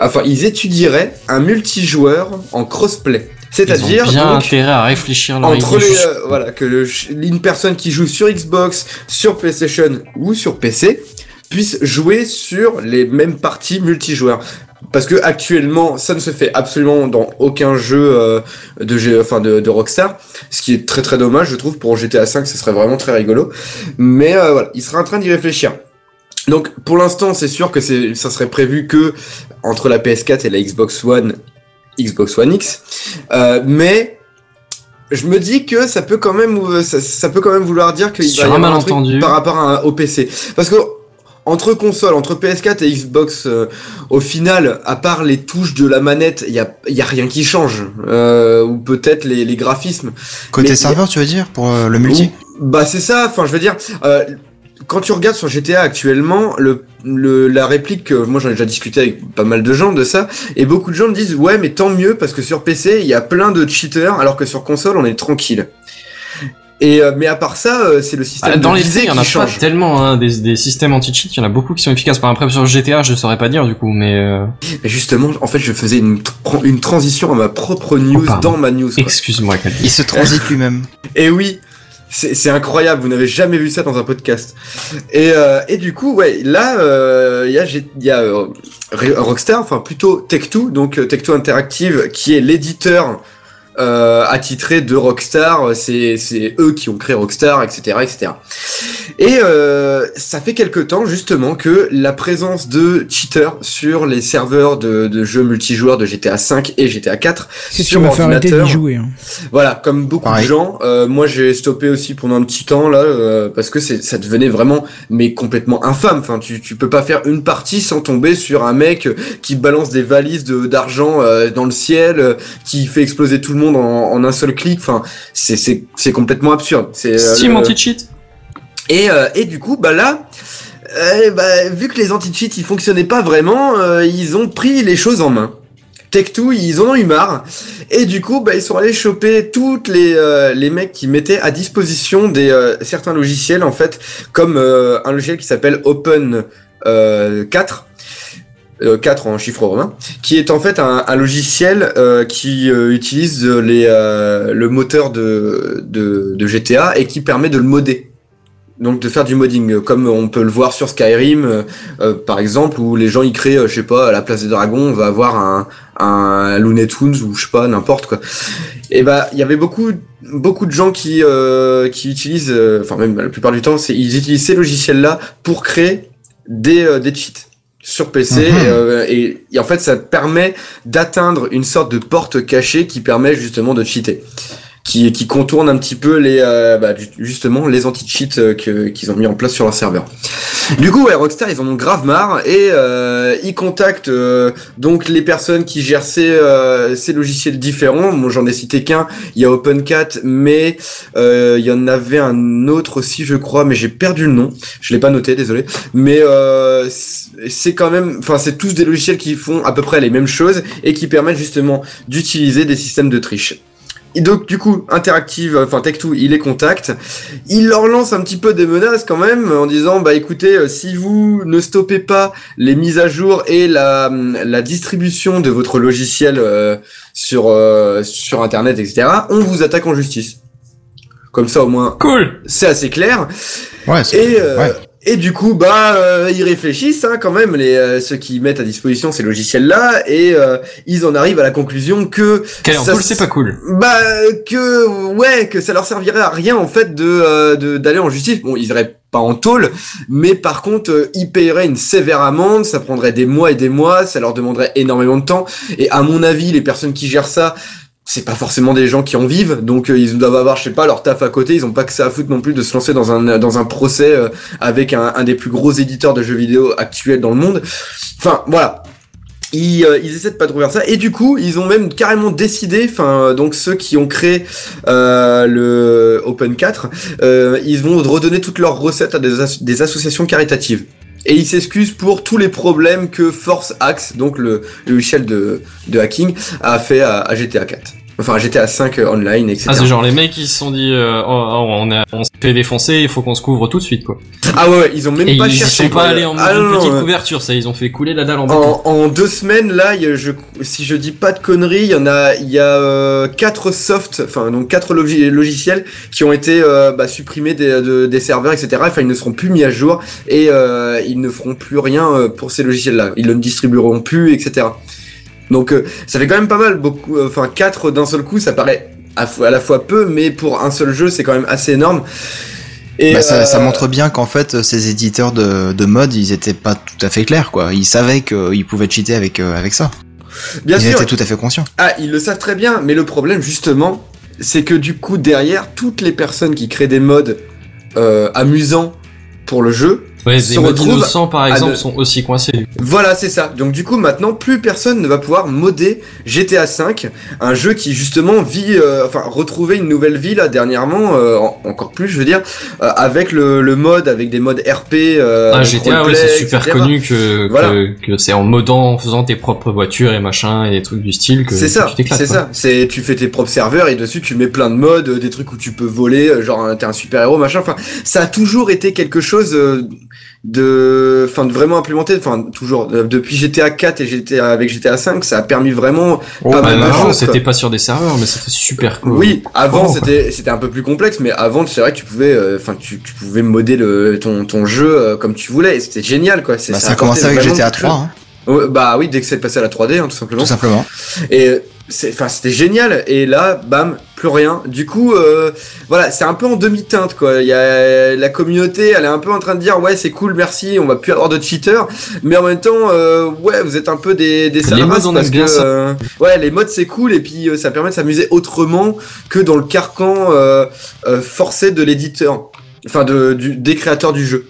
Enfin, ils étudieraient un multijoueur en crossplay. C'est-à-dire ils ont bien donc, intérêt à réfléchir leur entre les euh, voilà que le, une personne qui joue sur Xbox, sur PlayStation ou sur P C puisse jouer sur les mêmes parties multijoueurs. Parce que actuellement, ça ne se fait absolument dans aucun jeu euh, de, jeu, enfin de, de Rockstar, ce qui est très très dommage, je trouve. Pour G T A V, ce serait vraiment très rigolo. Mais euh, voilà, il sera en train d'y réfléchir. Donc pour l'instant, c'est sûr que c'est, ça serait prévu que entre la P S quatre et la Xbox One. Xbox One X, euh, mais je me dis que ça peut quand même, ça, ça peut quand même vouloir dire qu'il sur va y avoir un truc par rapport à, au P C, parce que entre consoles, entre P S quatre et Xbox, euh, au final, à part les touches de la manette, il y a, y a rien qui change, euh, ou peut-être les, les graphismes. Côté mais, serveur, a... tu veux dire pour euh, le multi? Ou, bah c'est ça. Enfin, je veux dire. Euh, Quand tu regardes sur G T A actuellement, le, le, la réplique, moi j'en ai déjà discuté avec pas mal de gens de ça, et beaucoup de gens me disent « Ouais, mais tant mieux, parce que sur P C, il y a plein de cheaters, alors que sur console, on est tranquille. » Et euh, mais à part ça, euh, c'est le système ah, dans de visée les qui change. Il y en a pas tellement hein, des, des systèmes anti-cheat, il y en a beaucoup qui sont efficaces. Par exemple, sur G T A, je saurais pas dire du coup, mais... Euh... Mais justement, en fait, je faisais une, tra- une transition à ma propre news oh, dans ma news. Quoi. Excuse-moi, Kaldin. Il se transite lui-même. Et oui. C'est, c'est incroyable, vous n'avez jamais vu ça dans un podcast. Et, euh, et du coup, ouais, là, il euh, y a, y a euh, Rockstar, enfin plutôt Take-Two, donc Take-Two Interactive, qui est l'éditeur euh, attitré de Rockstar. C'est, c'est eux qui ont créé Rockstar, et cetera, et cetera. Et euh, ça fait quelque temps justement que la présence de cheaters sur les serveurs de, de jeux multijoueurs de G T A V et G T A quatre c'est sur ordinateur. Jouer, hein. Voilà, comme beaucoup Pareil. de gens, euh, moi j'ai stoppé aussi pendant un petit temps là euh, parce que c'est, ça devenait vraiment mais complètement infâme. Enfin, tu tu peux pas faire une partie sans tomber sur un mec qui balance des valises de d'argent euh, dans le ciel, euh, qui fait exploser tout le monde en, en un seul clic. Enfin, c'est c'est c'est complètement absurde. C'est Steam euh, anti-cheat. Et, euh, et du coup, bah là, euh, bah, vu que les anti-cheats ils fonctionnaient pas vraiment, euh, ils ont pris les choses en main. Take-Two, ils en ont eu marre. Et du coup, bah, ils sont allés choper toutes les euh, les mecs qui mettaient à disposition des euh, certains logiciels en fait, comme euh, un logiciel qui s'appelle Open euh, quatre Euh, quatre en chiffre romain, qui est en fait un, un logiciel euh, qui euh, utilise les, euh, le moteur de, de, de G T A et qui permet de le modder. Donc de faire du modding, comme on peut le voir sur Skyrim, euh, par exemple, où les gens y créent, euh, je sais pas, à la place des dragons, on va avoir un, un Looney Tunes ou je sais pas, n'importe quoi. Et bah, il y avait beaucoup, beaucoup de gens qui, euh, qui utilisent, enfin euh, même la plupart du temps, c'est, ils utilisent ces logiciels-là pour créer des, euh, des cheats sur P C, mm-hmm. euh, et, et en fait ça permet d'atteindre une sorte de porte cachée qui permet justement de cheater, qui, qui contourne un petit peu les euh, bah, justement les anti-cheats euh, que, qu'ils ont mis en place sur leur serveur. Du coup ouais, Rockstar ils en ont grave marre et euh, ils contactent euh, donc les personnes qui gèrent ces, euh, ces logiciels différents. Bon, j'en ai cité qu'un, il y a OpenCat, mais euh, il y en avait un autre aussi je crois, mais j'ai perdu le nom, je l'ai pas noté, désolé, mais euh, c'est quand même, enfin c'est tous des logiciels qui font à peu près les mêmes choses et qui permettent justement d'utiliser des systèmes de triche. Et donc du coup, Interactive, enfin Take-Two, il les contacte, il leur lance un petit peu des menaces quand même en disant bah écoutez, si vous ne stoppez pas les mises à jour et la la distribution de votre logiciel euh, sur euh, sur internet, et cetera, on vous attaque en justice. Comme ça au moins. Cool. C'est assez clair. Ouais. C'est et euh, ouais. Et du coup, bah, euh, ils réfléchissent hein, quand même, les euh, ceux qui mettent à disposition ces logiciels-là, et euh, ils en arrivent à la conclusion que Quel ça, c'est pas cool. Bah, que ouais, que ça leur servirait à rien en fait de, euh, de d'aller en justice. Bon, ils iraient pas en tôle, mais par contre, euh, ils paieraient une sévère amende. Ça prendrait des mois et des mois. Ça leur demanderait énormément de temps. Et à mon avis, les personnes qui gèrent ça, c'est pas forcément des gens qui en vivent, donc euh, ils doivent avoir, je sais pas, leur taf à côté, ils ont pas que ça à foutre non plus de se lancer dans un dans un procès euh, avec un, un des plus gros éditeurs de jeux vidéo actuels dans le monde. Enfin, voilà. Ils, euh, ils essaient de pas trouver ça, et du coup ils ont même carrément décidé, enfin donc ceux qui ont créé euh, le Open quatre, euh, ils vont redonner toutes leurs recettes à des, as- des associations caritatives. Et il s'excuse pour tous les problèmes que Force Axe, donc le logiciel de, de hacking, a fait à, à G T A quatre. Enfin, à G T A cinq euh, online, et cetera. Ah, c'est genre les mecs, ils se sont dit, euh, oh, oh, on, a, on s'est fait défoncer, il faut qu'on se couvre tout de suite, quoi. Ah ouais, ouais, ils ont même et pas ils cherché. Ils sont pas allés en ah, non, petite non, couverture, ça, ils ont fait couler la dalle en bouton. En, en deux semaines, là, je, si je dis pas de conneries, il y en a, il y a euh, quatre softs, enfin donc quatre log- logiciels qui ont été euh, bah, supprimés des, de, des serveurs, et cetera. Enfin, ils ne seront plus mis à jour et euh, ils ne feront plus rien pour ces logiciels-là. Ils ne distribueront plus, et cetera. Donc euh, ça fait quand même pas mal, beaucoup, enfin euh, quatre d'un seul coup, ça paraît à, à la fois peu, mais pour un seul jeu c'est quand même assez énorme. Et bah, euh... ça, ça montre bien qu'en fait ces éditeurs de, de mods, ils étaient pas tout à fait clairs quoi. Ils savaient qu'ils pouvaient cheater avec euh, avec ça. Bien ils sûr. Ils étaient tout à fait conscients. Ah, ils le savent très bien, mais le problème justement, c'est que du coup derrière toutes les personnes qui créent des mods euh, amusants pour le jeu. Ouais, les mods innocents par exemple de... sont aussi coincés. Voilà, c'est ça. Donc du coup maintenant plus personne ne va pouvoir modder G T A cinq, un jeu qui justement vit, euh, enfin retrouvait une nouvelle vie là dernièrement, euh, en, encore plus je veux dire, euh, avec le, le mode, avec des modes R P. Euh, ah G T A, ouais, c'est super et cetera connu que, voilà. que que c'est en modant, en faisant tes propres voitures et machin et des trucs du style que c'est ça. Que tu t'éclates, c'est quoi. Ça. C'est tu fais tes propres serveurs et dessus tu mets plein de modes, des trucs où tu peux voler, genre t'es un super héros machin. Enfin ça a toujours été quelque chose. Euh, de enfin de vraiment implémenter enfin toujours euh, depuis G T A quatre et G T A avec G T A cinq ça a permis vraiment oh, pas bah mal non, de choses. C'était quoi. Pas sur des serveurs mais c'était super cool. Oui, avant oh, c'était quoi. C'était un peu plus complexe mais avant c'est vrai que tu pouvais enfin euh, tu tu pouvais modder le ton ton jeu euh, comme tu voulais, et c'était génial quoi, c'est bah, ça, ça a commencé avec G T A trois hein. Ouais, bah oui, dès que c'est passé à la trois D hein, tout simplement. Tout simplement. Et c'est enfin c'était génial et là bam, plus rien. Du coup euh, voilà, c'est un peu en demi-teinte quoi. Il y a la communauté, elle est un peu en train de dire ouais, c'est cool, merci, on va plus avoir de cheaters, mais en même temps euh, ouais, vous êtes un peu des des salariés parce que euh, ouais, les mods c'est cool et puis euh, ça permet de s'amuser autrement que dans le carcan euh, euh, forcé de l'éditeur, enfin de du des créateurs du jeu.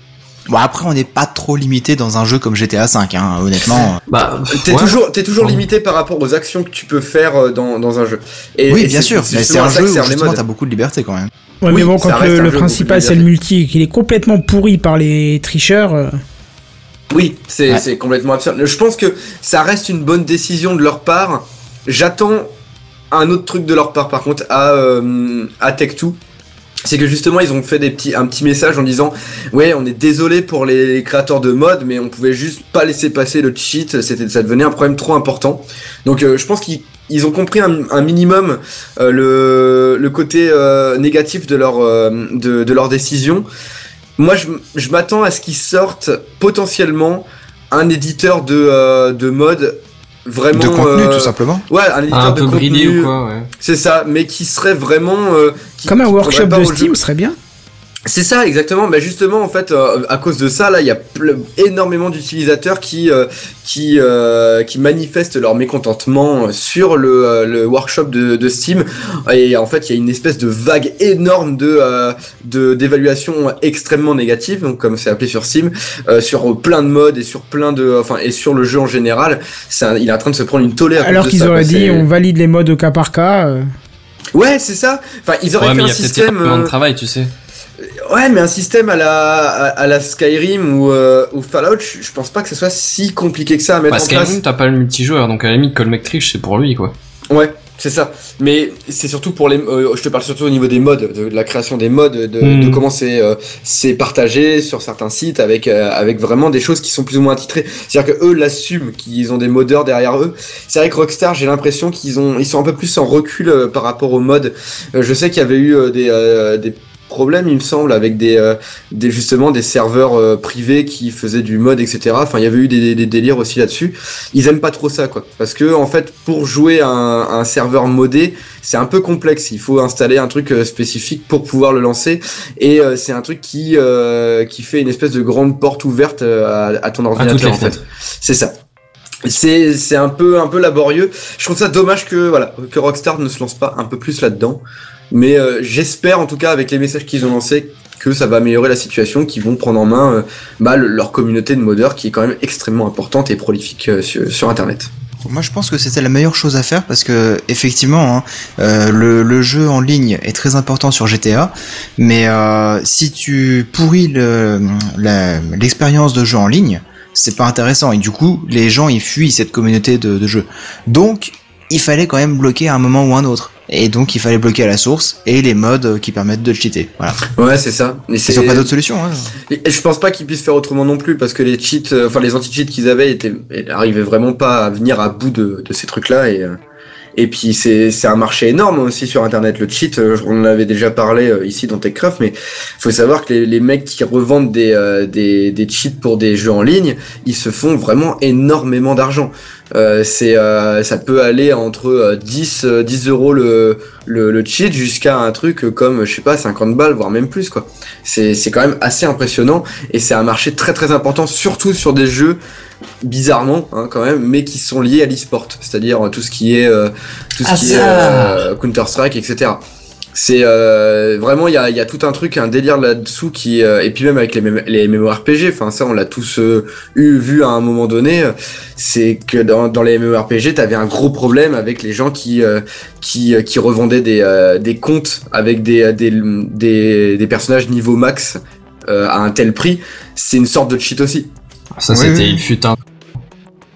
Bon après on n'est pas trop limité dans un jeu comme G T A cinq hein, honnêtement. Bah t'es ouais. toujours t'es toujours limité par rapport aux actions que tu peux faire dans dans un jeu. Et, oui et bien c'est, sûr, c'est, c'est un jeu où justement t'as beaucoup de liberté quand même. Ouais oui, mais bon quand le, le principal c'est le multi et qu'il est complètement pourri par les tricheurs. Euh... Oui c'est ouais. c'est complètement absurde. Je pense que ça reste une bonne décision de leur part. J'attends un autre truc de leur part par contre à euh, à Take-Two. c'est que justement ils ont fait des petits, un petit message en disant ouais on est désolé pour les créateurs de mode mais on pouvait juste pas laisser passer le cheat, c'était, ça devenait un problème trop important. Donc euh, je pense qu'ils ils ont compris un, un minimum euh, le, le côté euh, négatif de leur, euh, de, de leur décision. Moi je, je m'attends à ce qu'ils sortent potentiellement un éditeur de, euh, de mode vraiment de contenu euh, tout simplement. Ouais, un éditeur ah, un de peu contenu bridé ou quoi, ouais. C'est ça, mais qui serait vraiment euh, qui, comme un workshop de Steam serait bien. C'est ça exactement, bah justement en fait euh, à cause de ça là, il y a ple- énormément d'utilisateurs qui euh, qui euh, qui manifestent leur mécontentement sur le euh, le workshop de de Steam et en fait, il y a une espèce de vague énorme de euh, de d'évaluation extrêmement négative donc comme c'est appelé sur Steam euh, sur plein de modes et sur plein de enfin et sur le jeu en général, ça il est en train de se prendre une tolère. Alors qu'ils ça, auraient dit c'est... on valide les modes au cas par cas. Euh... Ouais, c'est ça. Enfin, ils auraient ouais, fait un système euh... de travail, tu sais. Ouais, mais un système à la à, à la Skyrim ou euh, ou Fallout, je, je pense pas que ce soit si compliqué que ça à mettre bah, en Skyrim, place. Skyrim, t'as pas le multijoueur, donc à la limite, que le mec triche, c'est pour lui, quoi. Ouais, c'est ça. Mais c'est surtout pour les. Euh, je te parle surtout au niveau des modes, de, de la création des modes, de, mmh. de comment c'est euh, c'est partagé sur certains sites avec euh, avec vraiment des choses qui sont plus ou moins titrées. C'est-à-dire que eux l'assument, qu'ils ont des modeurs derrière eux. C'est vrai que Rockstar, j'ai l'impression qu'ils ont ils sont un peu plus en recul euh, par rapport aux modes. Euh, je sais qu'il y avait eu euh, des euh, des problème il me semble avec des euh, des justement des serveurs euh, privés qui faisaient du mod etc, enfin il y avait eu des, des, des délires aussi là-dessus. Ils aiment pas trop ça quoi parce que en fait pour jouer à un, à un serveur modé c'est un peu complexe, il faut installer un truc euh, spécifique pour pouvoir le lancer et euh, c'est un truc qui euh, qui fait une espèce de grande porte ouverte à, à ton ordinateur à en fait. C'est ça. C'est c'est un peu un peu laborieux. Je trouve ça dommage que voilà que Rockstar ne se lance pas un peu plus là-dedans. Mais euh, j'espère en tout cas avec les messages qu'ils ont lancés que ça va améliorer la situation, qu'ils vont prendre en main euh, bah, le, leur communauté de modeurs qui est quand même extrêmement importante et prolifique euh, sur, sur internet. Moi je pense que c'était la meilleure chose à faire parce que effectivement hein, euh, le, le jeu en ligne est très important sur G T A mais euh, si tu pourris le, la, l'expérience de jeu en ligne c'est pas intéressant et du coup les gens ils fuient cette communauté de, de jeu donc il fallait quand même bloquer à un moment ou un autre. Et donc il fallait bloquer à la source et les modes qui permettent de cheater. Voilà. Ouais, c'est ça. Mais c'est... Ils n'ont pas d'autre solution. Hein. Et je pense pas qu'ils puissent faire autrement non plus parce que les cheats, enfin les anti-cheats qu'ils avaient étaient, arrivaient vraiment pas à venir à bout de, de ces trucs-là et. Et puis c'est c'est un marché énorme aussi sur internet le cheat, on en avait déjà parlé ici dans Techcraft mais faut savoir que les les mecs qui revendent des euh, des des cheats pour des jeux en ligne, ils se font vraiment énormément d'argent. Euh c'est euh, ça peut aller entre euh, dix euros le le le cheat jusqu'à un truc comme je sais pas cinquante balles voire même plus quoi. C'est c'est quand même assez impressionnant et c'est un marché très très important surtout sur des jeux bizarrement hein, quand même mais qui sont liés à l'e-sport, c'est-à-dire tout ce qui est euh, tout ce ah, qui est euh, Counter-Strike etc. C'est euh, vraiment il y a il y a tout un truc un délire là-dessous qui euh, et puis même avec les mé- les MMORPG enfin ça on l'a tous euh, eu vu à un moment donné euh, c'est que dans dans les MMORPG t'avais un gros problème avec les gens qui euh, qui euh, qui revendaient des euh, des comptes avec des des des, des personnages niveau max euh, à un tel prix, c'est une sorte de cheat aussi. Ça oui, c'était oui. Il fut un.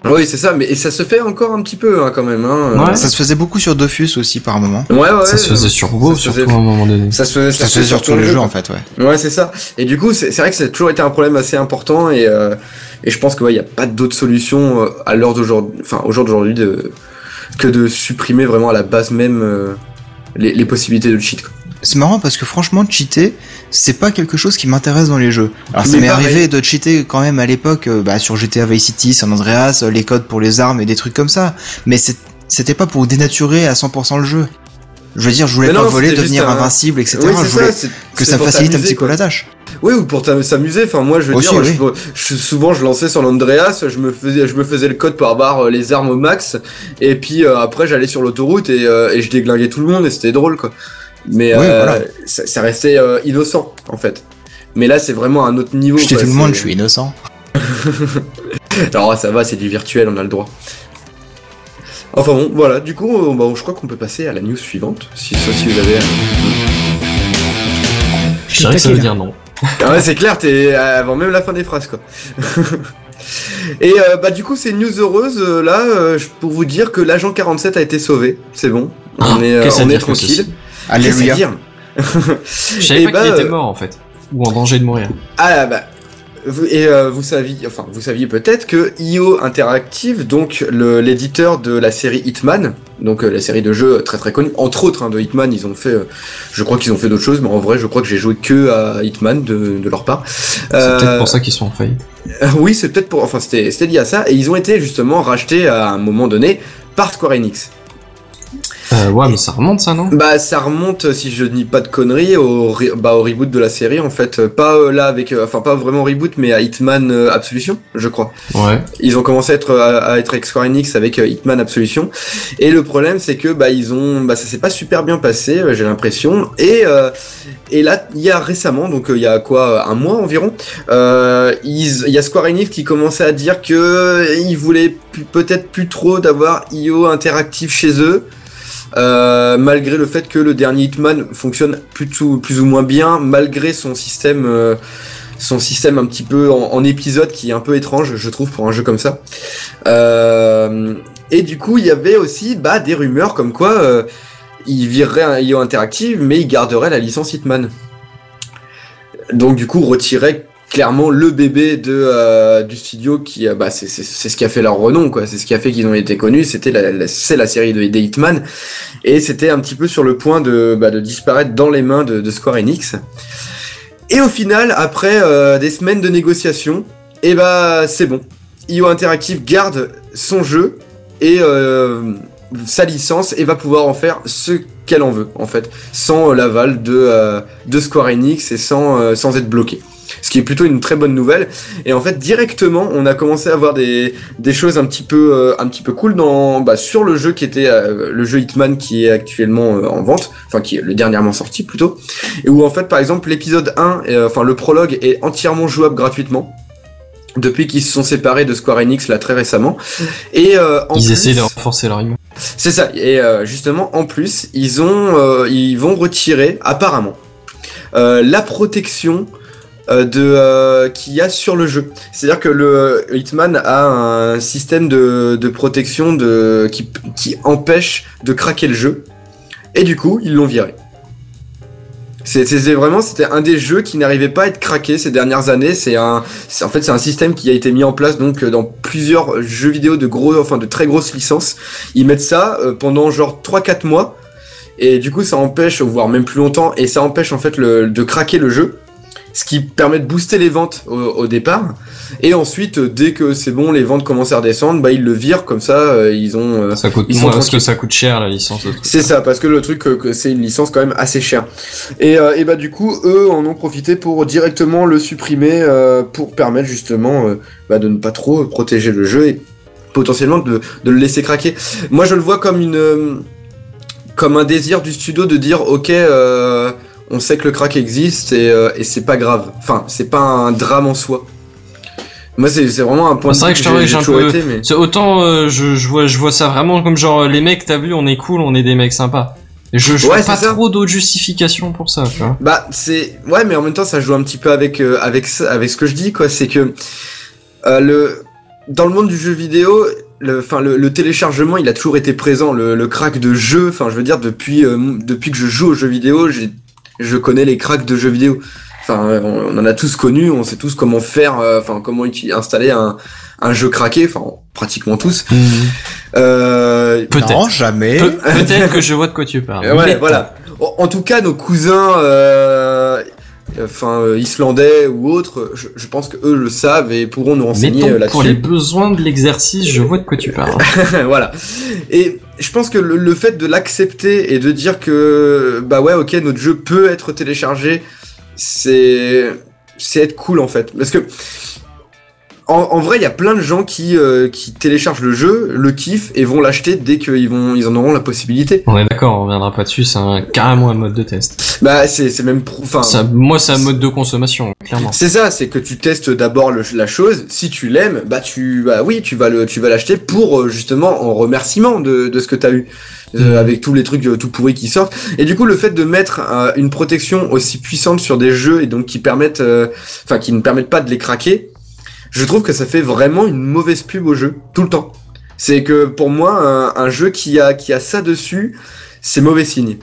Oui c'est ça mais et ça se fait encore un petit peu hein, quand même hein. Ouais. Ça se faisait beaucoup sur Dofus aussi par moment. Ouais ouais. Ça se faisait sur WoW surtout à un moment donné. Ça se faisait, ça ça se faisait sur tous les jeux en fait ouais. Ouais c'est ça et du coup c'est, c'est vrai que ça a toujours été un problème assez important et euh, et je pense que ouais il y a pas d'autre solution à l'heure d'aujourd'hui enfin au jour d'aujourd'hui de que de supprimer vraiment à la base même euh, les, les possibilités de cheat quoi. C'est marrant parce que franchement cheater c'est pas quelque chose qui m'intéresse dans les jeux. Alors ça mais m'est pareil. Arrivé de cheater quand même à l'époque bah, sur G T A Vice City, San Andreas, les codes pour les armes et des trucs comme ça. Mais c'est, c'était pas pour dénaturer à cent pour cent le jeu. Je veux dire je voulais mais pas non, voler, devenir un... invincible et cetera. Oui, je voulais ça, que ça facilite un petit peu la tâche. Oui ou pour s'amuser. Enfin moi je veux Aussi, dire, oui. je, je, souvent je lançais San Andreas, je me faisais, je me faisais le code par barre, les armes au max, et puis euh, après j'allais sur l'autoroute et, euh, et je déglinguais tout le monde et c'était drôle quoi. Mais oui, euh, voilà. ça, ça restait euh, innocent en fait. Mais là c'est vraiment un autre niveau. Je dis tout le monde, je suis innocent. Alors ça va, c'est du virtuel, on a le droit. Enfin bon, voilà. Du coup, on, bah, je crois qu'on peut passer à la news suivante, si sauf si vous avez. Je dirais que ça veut dire non. Ah ouais, c'est clair, t'es avant même la fin des phrases quoi. Et euh, bah du coup c'est une news heureuse euh, là euh, pour vous dire que l'agent quarante-sept a été sauvé, c'est bon, on ah, est, euh, on est tranquille. Alléluia. Je savais pas bah, qu'il était mort en fait, ou en danger de mourir. Ah bah. Et euh, vous saviez, enfin vous saviez peut-être que I O Interactive, donc le, l'éditeur de la série Hitman, donc euh, la série de jeux très très connue, entre autres hein, de Hitman, ils ont fait, euh, je crois qu'ils ont fait d'autres choses, mais en vrai je crois que j'ai joué que à Hitman de, de leur part. C'est euh, peut-être pour ça qu'ils sont en faillite. Euh, oui, c'est peut-être pour, enfin c'était, c'était lié à ça, et ils ont été justement rachetés à un moment donné par Square Enix. Euh, ouais, mais ça remonte ça, non ? Bah, ça remonte, si je ne dis pas de conneries, au, re- bah, au reboot de la série, en fait. Pas euh, là avec, euh, enfin, pas vraiment reboot, mais à Hitman euh, Absolution, je crois. Ouais. Ils ont commencé à être, à, à être avec Square Enix avec euh, Hitman Absolution. Et le problème, c'est que, bah, ils ont, bah, ça s'est pas super bien passé, euh, j'ai l'impression. Et, euh, et là, il y a récemment, donc, il euh, y a quoi, un mois environ, euh, il y a Square Enix qui commençait à dire que ils voulaient p- peut-être plus trop d'avoir I O Interactive chez eux. Euh, malgré le fait que le dernier Hitman fonctionne plutôt, plus ou moins bien, malgré son système, euh, son système un petit peu en, en épisode qui est un peu étrange, je trouve, pour un jeu comme ça. Euh, et du coup, il y avait aussi bah, des rumeurs comme quoi euh, ils vireraient un I O Interactive, mais ils garderaient la licence Hitman. Donc du coup, retiraient clairement le bébé de euh, du studio qui bah c'est, c'est c'est ce qui a fait leur renom quoi, c'est ce qui a fait qu'ils ont été connus, c'était la, la c'est la série de, des Hitman, et c'était un petit peu sur le point de bah de disparaître dans les mains de, de Square Enix. Et au final, après euh, des semaines de négociations, et bah c'est bon, I O Interactive garde son jeu et euh, sa licence, et va pouvoir en faire ce qu'elle en veut en fait, sans euh, l'aval de euh, de Square Enix et sans euh, sans être bloqué. Ce qui est plutôt une très bonne nouvelle. Et en fait, directement, on a commencé à avoir des des choses un petit peu euh, un petit peu cool dans bah sur le jeu qui était euh, le jeu Hitman qui est actuellement euh, en vente, enfin qui est le dernièrement sorti plutôt, et où en fait par exemple l'épisode un, euh, enfin le prologue est entièrement jouable gratuitement depuis qu'ils se sont séparés de Square Enix là très récemment. Et euh, en ils plus, essaient de renforcer leur image. C'est ça. Et euh, justement en plus, ils ont euh, ils vont retirer apparemment euh, la protection de euh, qu'il y a sur le jeu. C'est-à-dire que le Hitman a un système de de protection de qui qui empêche de craquer le jeu. Et du coup, ils l'ont viré. C'est c'était vraiment c'était un des jeux qui n'arrivait pas à être craqué ces dernières années, c'est un c'est, en fait c'est un système qui a été mis en place donc dans plusieurs jeux vidéo de gros enfin de très grosses licences. Ils mettent ça euh, pendant genre trois quatre mois, et du coup ça empêche, voire même plus longtemps, et ça empêche en fait le de craquer le jeu. Ce qui permet de booster les ventes au, au départ, et ensuite dès que c'est bon, les ventes commencent à redescendre, bah ils le virent comme ça, euh, ils ont. Euh, ça coûte ils sont moins parce que ça coûte cher la licence. C'est ça, parce que le truc euh, que c'est une licence quand même assez chère. Et, euh, et bah du coup eux en ont profité pour directement le supprimer euh, pour permettre justement euh, bah, de ne pas trop protéger le jeu et potentiellement de, de le laisser craquer. Moi je le vois comme une euh, comme un désir du studio de dire ok. Euh, On sait que le crack existe et, euh, et c'est pas grave. Enfin, c'est pas un drame en soi. Moi, c'est, c'est vraiment un point bah, de vue que, que j'ai, j'ai un peu... été, mais... Autant euh, je, je, vois, je vois ça vraiment comme genre, les mecs, t'as vu, on est cool, on est des mecs sympas. Je vois pas ça. Trop d'autres justifications pour ça. Tu vois. Bah, c'est... Ouais, mais en même temps, ça joue un petit peu avec, euh, avec, avec ce que je dis, quoi. C'est que euh, le... dans le monde du jeu vidéo... Le, enfin, le, le téléchargement, il a toujours été présent. Le, le crack de jeu, enfin, je veux dire, depuis, euh, depuis que je joue aux jeux vidéo, j'ai... je connais les cracks de jeux vidéo. Enfin, on en a tous connu, on sait tous comment faire, euh, enfin comment uti- installer un, un jeu craqué, enfin pratiquement tous. Mmh. Euh, peut-être non, jamais. Pe- peut-être que je vois de quoi tu parles. Ouais, voilà. En, en tout cas, nos cousins, euh, enfin euh, islandais ou autres, je, je pense que eux le savent et pourront nous renseigner euh, là-dessus. Pour les besoins de l'exercice, je vois de quoi tu parles. Voilà. Et je pense que le, le fait de l'accepter et de dire que bah ouais ok notre jeu peut être téléchargé, c'est c'est être cool en fait, parce que en, en vrai il y a plein de gens qui euh, qui téléchargent le jeu, le kiffent et vont l'acheter dès qu'ils vont ils en auront la possibilité. On est d'accord, on reviendra pas dessus, c'est un, carrément un mode de test. Bah c'est c'est même enfin moi c'est un mode de consommation clairement. C'est ça, c'est que tu testes d'abord le, la chose, si tu l'aimes, bah tu bah oui, tu vas le tu vas l'acheter pour justement en remerciement de de ce que t'as eu. Euh, avec tous les trucs euh, tout pourris qui sortent, et du coup le fait de mettre euh, une protection aussi puissante sur des jeux et donc qui permettent enfin euh, qui ne permettent pas de les craquer, je trouve que ça fait vraiment une mauvaise pub au jeu tout le temps. C'est que pour moi un, un jeu qui a qui a ça dessus, c'est mauvais signe.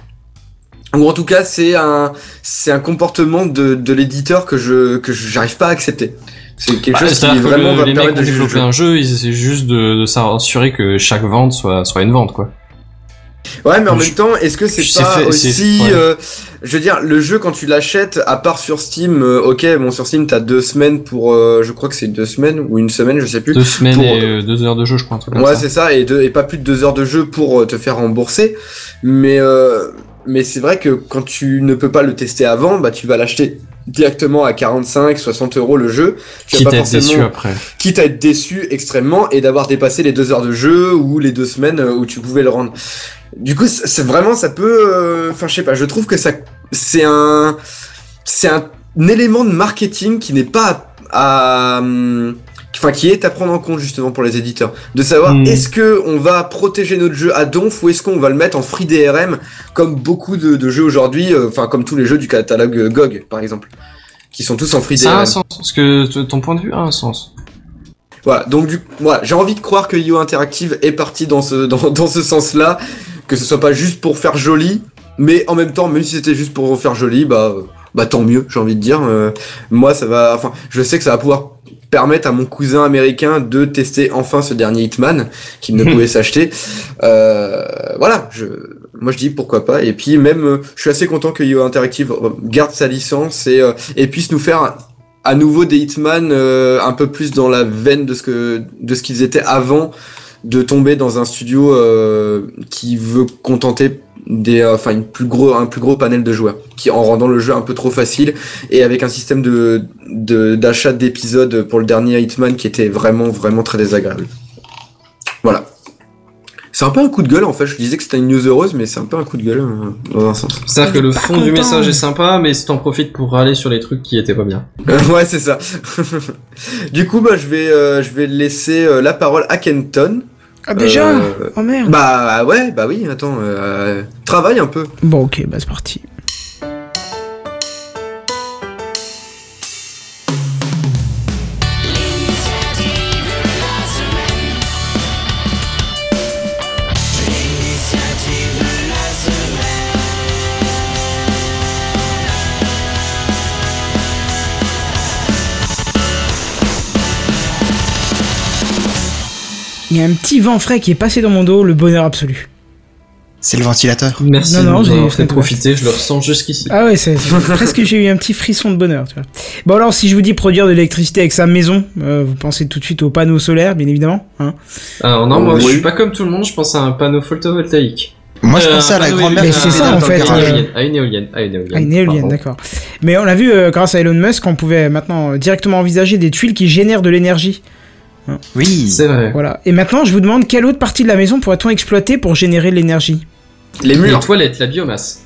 ou en tout cas c'est un c'est un comportement de de l'éditeur que je que je, j'arrive pas à accepter. C'est quelque ah, chose qui vraiment le, va les permettre mecs de développer jeu. Un jeu, ils essaient juste de, de s'assurer que chaque vente soit soit une vente, quoi. Ouais, mais donc en même je, temps, est-ce que c'est pas fait, aussi, c'est, ouais. euh, je veux dire, le jeu quand tu l'achètes, à part sur Steam, euh, ok, bon sur Steam t'as deux semaines pour, euh, je crois que c'est deux semaines ou une semaine, je sais plus. Deux semaines pour, et euh, deux heures de jeu, je crois. Un truc comme ouais, ça. C'est ça, et, deux, et pas plus de deux heures de jeu pour te faire rembourser, mais euh, mais c'est vrai que quand tu ne peux pas le tester avant, bah tu vas l'acheter directement à quarante-cinq, soixante euros le jeu. Tu quitte vas pas à être forcément... déçu après. Quitte à être déçu extrêmement et d'avoir dépassé les deux heures de jeu ou les deux semaines où tu pouvais le rendre. Du coup, c'est vraiment, ça peut... Enfin, je sais pas, je trouve que ça... C'est un... C'est un, un élément de marketing qui n'est pas à... à enfin, qui est à prendre en compte justement pour les éditeurs, de savoir mmh. est-ce que on va protéger notre jeu à donf ou est-ce qu'on va le mettre en free D R M comme beaucoup de, de jeux aujourd'hui, enfin euh, comme tous les jeux du catalogue G O G par exemple, qui sont tous en free D R M. Ça a un sens, parce que t- ton point de vue a un sens. Voilà, donc du, voilà, j'ai envie de croire que I O Interactive est parti dans ce dans, dans ce sens-là, que ce soit pas juste pour faire joli, mais en même temps, même si c'était juste pour faire joli, bah bah tant mieux, j'ai envie de dire. Euh, moi, ça va, enfin, je sais que ça va pouvoir permettre à mon cousin américain de tester enfin ce dernier Hitman qu'il ne pouvait s'acheter. Euh, voilà, je, moi je dis pourquoi pas. Et puis même, je suis assez content que I O Interactive garde sa licence et, et puisse nous faire à nouveau des Hitman euh, un peu plus dans la veine de ce que de ce qu'ils étaient avant de tomber dans un studio euh, qui veut contenter des, enfin euh, une plus gros un plus gros panel de joueurs, qui en rendant le jeu un peu trop facile et avec un système de, de d'achat d'épisodes pour le dernier Hitman qui était vraiment vraiment très désagréable. Voilà. C'est un peu un coup de gueule en fait. Je disais que c'était une news heureuse, mais c'est un peu un coup de gueule euh, dans un sens. C'est-à-dire que le fond du message est sympa, mais si t'en profites pour râler sur les trucs qui étaient pas bien. Euh, ouais, c'est ça. Du coup, bah je vais euh, je vais laisser euh, la parole à Kenton. Ah déjà euh, oh merde. Bah ouais, bah oui, attends, euh, travaille un peu. Bon ok, bah c'est parti. Il y a un petit vent frais qui est passé dans mon dos, le bonheur absolu. C'est le ventilateur. Merci non, non, de m'en fait profiter, je le ressens jusqu'ici. Ah ouais, c'est, c'est presque j'ai eu un petit frisson de bonheur, tu vois. Bon alors, si je vous dis produire de l'électricité avec sa maison, euh, vous pensez tout de suite aux panneaux solaires, bien évidemment. Hein. Alors non, moi oui. Je suis pas comme tout le monde, je pense à un panneau photovoltaïque. Moi, je euh, pensais à la grand-mère qui était dans le garage. À une éolienne, à une éolienne. À une éolienne, d'accord. Mais on a vu, euh, grâce à Elon Musk, on pouvait maintenant directement envisager des tuiles qui génèrent de l'énergie. Oui, c'est vrai. Voilà. Et maintenant, je vous demande quelle autre partie de la maison pourra-t-on exploiter pour générer de l'énergie ? Les murs, les toilettes, la biomasse.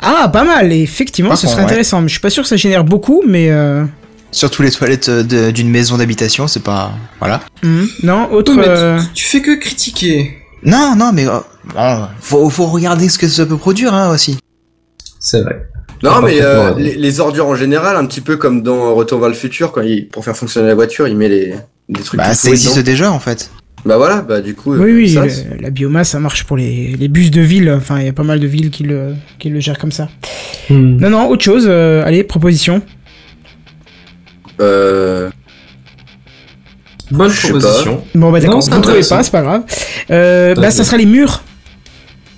Ah, pas mal. Et effectivement, pas ce serait ouais. intéressant. Mais je suis pas sûr que ça génère beaucoup, mais. Euh... Surtout les toilettes de, d'une maison d'habitation, c'est pas. Voilà. Mmh. Non, autre. Oh, mais tu, tu fais que critiquer. Non, non, mais euh, faut, faut regarder ce que ça peut produire hein, aussi. C'est vrai. Non, mais euh, les, les ordures en général, un petit peu comme dans Retour vers le futur, quand il, pour faire fonctionner la voiture, il met les. Des trucs bah ça existe déjà en fait. Bah voilà, bah du coup... Oui, oui, ça, le, la biomasse ça marche pour les, les bus de ville, enfin il y a pas mal de villes qui le, qui le gèrent comme ça. Hmm. Non, non, autre chose, euh, allez, proposition. Euh... Bonne proposition. Pas. Bon bah d'accord, non, vous ne trouvez pas, c'est pas grave. Euh, bah ça sera les murs.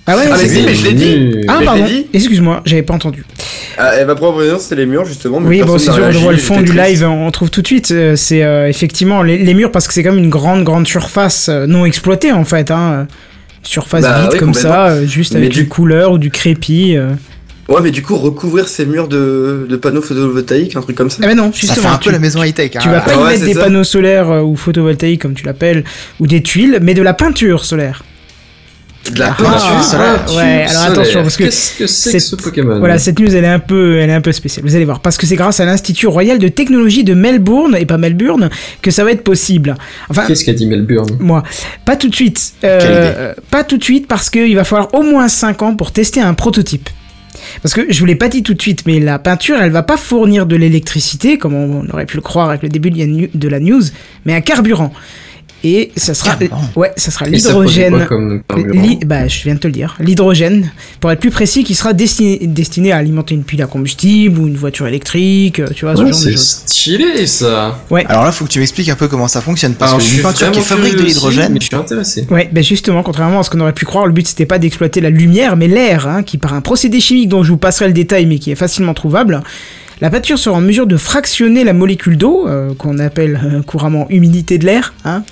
Ah ouais, ah mais oui, mais je l'ai dit. Ah mais pardon, dit. Excuse-moi, j'avais pas entendu. Ah, et ma proposition c'était les murs justement. Mais oui, bon c'est sûr, on voit le fond du live, on trouve tout de suite. C'est euh, effectivement les, les murs parce que c'est quand même une grande grande surface non exploitée en fait. Hein. Surface bah, vide oui, comme ça, juste mais avec du couleur ou du crépi. Euh... Ouais, mais du coup recouvrir ces murs de, de panneaux photovoltaïques, un truc comme ça. Ah ben non, justement. Ça fait un tu, peu la maison high-tech. Tu, hein, tu vas pas ah, y ouais, mettre des ça. Panneaux solaires euh, ou photovoltaïques comme tu l'appelles, ou des tuiles, mais de la peinture solaire. De la peinture, ah, solaire. Ouais, alors attention parce que, qu'est-ce que c'est cette, que ce Pokémon. Voilà, cette news elle est un peu elle est un peu spéciale. Vous allez voir parce que c'est grâce à l'Institut Royal de Technologie de Melbourne et pas Melbourne que ça va être possible. Enfin, qu'est-ce qu'a dit Melbourne ? Moi, pas tout de suite. Euh, pas tout de suite parce que il va falloir au moins cinq ans pour tester un prototype. Parce que je vous l'ai pas dit tout de suite, mais la peinture, elle va pas fournir de l'électricité comme on aurait pu le croire avec le début de la news, mais un carburant. et ça sera, ouais, ça sera l'hydrogène. Ça comme, comme Li- bah, je viens de te le dire. L'hydrogène, pour être plus précis, qui sera destiné, destiné à alimenter une pile à combustible ou une voiture électrique, tu vois, ce ouais, genre de choses. C'est stylé ça. Ouais. Alors là, faut que tu m'expliques un peu comment ça fonctionne parce Alors, que une peinture qui fabrique de l'hydrogène. Aussi, je suis intéressé. Ouais, bah justement, contrairement à ce qu'on aurait pu croire, le but c'était pas d'exploiter la lumière, mais l'air, hein, qui par un procédé chimique dont je vous passerai le détail, mais qui est facilement trouvable. La peinture sera en mesure de fractionner la molécule d'eau, euh, qu'on appelle euh, couramment humidité de l'air, hein,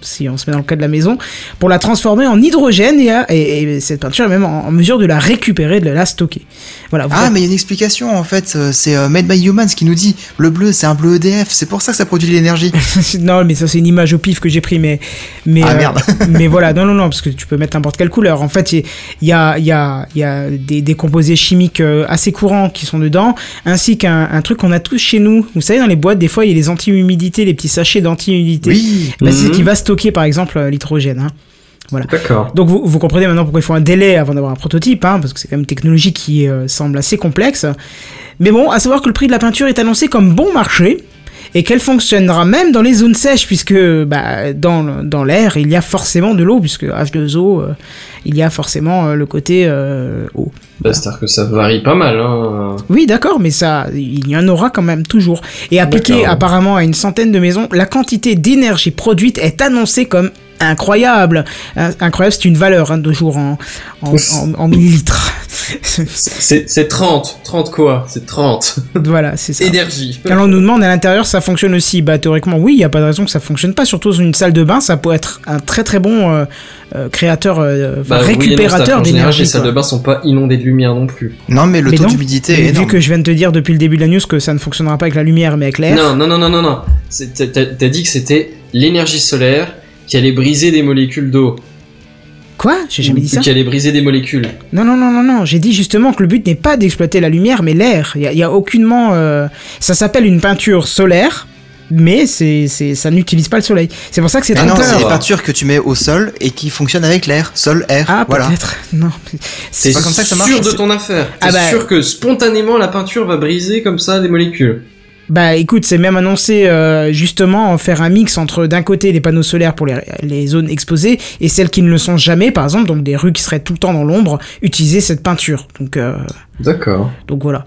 si on se met dans le cas de la maison, pour la transformer en hydrogène et, à, et, et cette peinture est même en, en mesure de la récupérer, de la stocker. Voilà. Ah, avez... mais il y a une explication en fait, c'est euh, Made by Humans qui nous dit le bleu c'est un bleu E D F, c'est pour ça que ça produit de l'énergie. Non, mais ça c'est une image au pif que j'ai pris, mais. mais ah euh, merde Mais voilà, non, non, non, parce que tu peux mettre n'importe quelle couleur. En fait, il y a, y a, y a des, des composés chimiques assez courants qui sont dedans, ainsi qu'un Un, un truc qu'on a tous chez nous. Vous savez, dans les boîtes, des fois, il y a les anti-humidités, les petits sachets d'anti-humidité. Oui. Bah, mm-hmm. C'est ce qui va stocker, par exemple, l'hydrogène. Hein. Voilà. D'accord. Donc, vous, vous comprenez maintenant pourquoi il faut un délai avant d'avoir un prototype, hein, parce que c'est quand même une technologie qui euh, semble assez complexe. Mais bon, à savoir que le prix de la peinture est annoncé comme bon marché et qu'elle fonctionnera même dans les zones sèches, puisque bah, dans, dans l'air, il y a forcément de l'eau, puisque H deux O, euh, il y a forcément euh, le côté euh, eau. Bah, c'est-à-dire que ça varie pas mal. Hein. Oui, d'accord, mais ça, il y en aura quand même toujours. Et appliqué d'accord. apparemment à une centaine de maisons, la quantité d'énergie produite est annoncée comme incroyable. Incroyable, c'est une valeur hein, de jour en, en, en, en millilitres. C'est, c'est trente. trente quoi ? C'est trente. Voilà, c'est ça. Énergie. Quand on nous demande à l'intérieur, ça fonctionne aussi. Bah, théoriquement, oui, il n'y a pas de raison que ça ne fonctionne pas. Surtout dans une salle de bain, ça peut être un très très bon euh, euh, créateur, euh, bah, récupérateur oui, non, d'énergie. En général, les salles de bain ne sont pas inondées de lumière non plus. Non, mais le mais taux non. d'humidité mais est vu énorme. Vu que je viens de te dire depuis le début de la news que ça ne fonctionnera pas avec la lumière, mais avec l'air. Non, non, non, non, non. non. C'est, t'as, t'as dit que c'était l'énergie solaire qui allait briser des molécules d'eau. Quoi ? J'ai jamais dit ça. Qui allait briser des molécules. Non, non, non, non, non. J'ai dit justement que le but n'est pas d'exploiter la lumière, mais l'air. Il n'y a, a aucunement... Euh... Ça s'appelle une peinture solaire, mais c'est, c'est, ça n'utilise pas le soleil. C'est pour ça que c'est trente heures. Non, c'est des peintures que tu mets au sol et qui fonctionnent avec l'air. Sol, air, ah, voilà. Ah, peut-être. Non. C'est, c'est pas comme ça que ça marche. Sûr de ton affaire. Ah, T'es bah... sûr que spontanément, la peinture va briser comme ça des molécules. Bah écoute, c'est même annoncé euh, justement faire un mix entre d'un côté les panneaux solaires pour les, les zones exposées et celles qui ne le sont jamais, par exemple, donc des rues qui seraient tout le temps dans l'ombre, utiliser cette peinture. Donc, euh, D'accord. Donc voilà.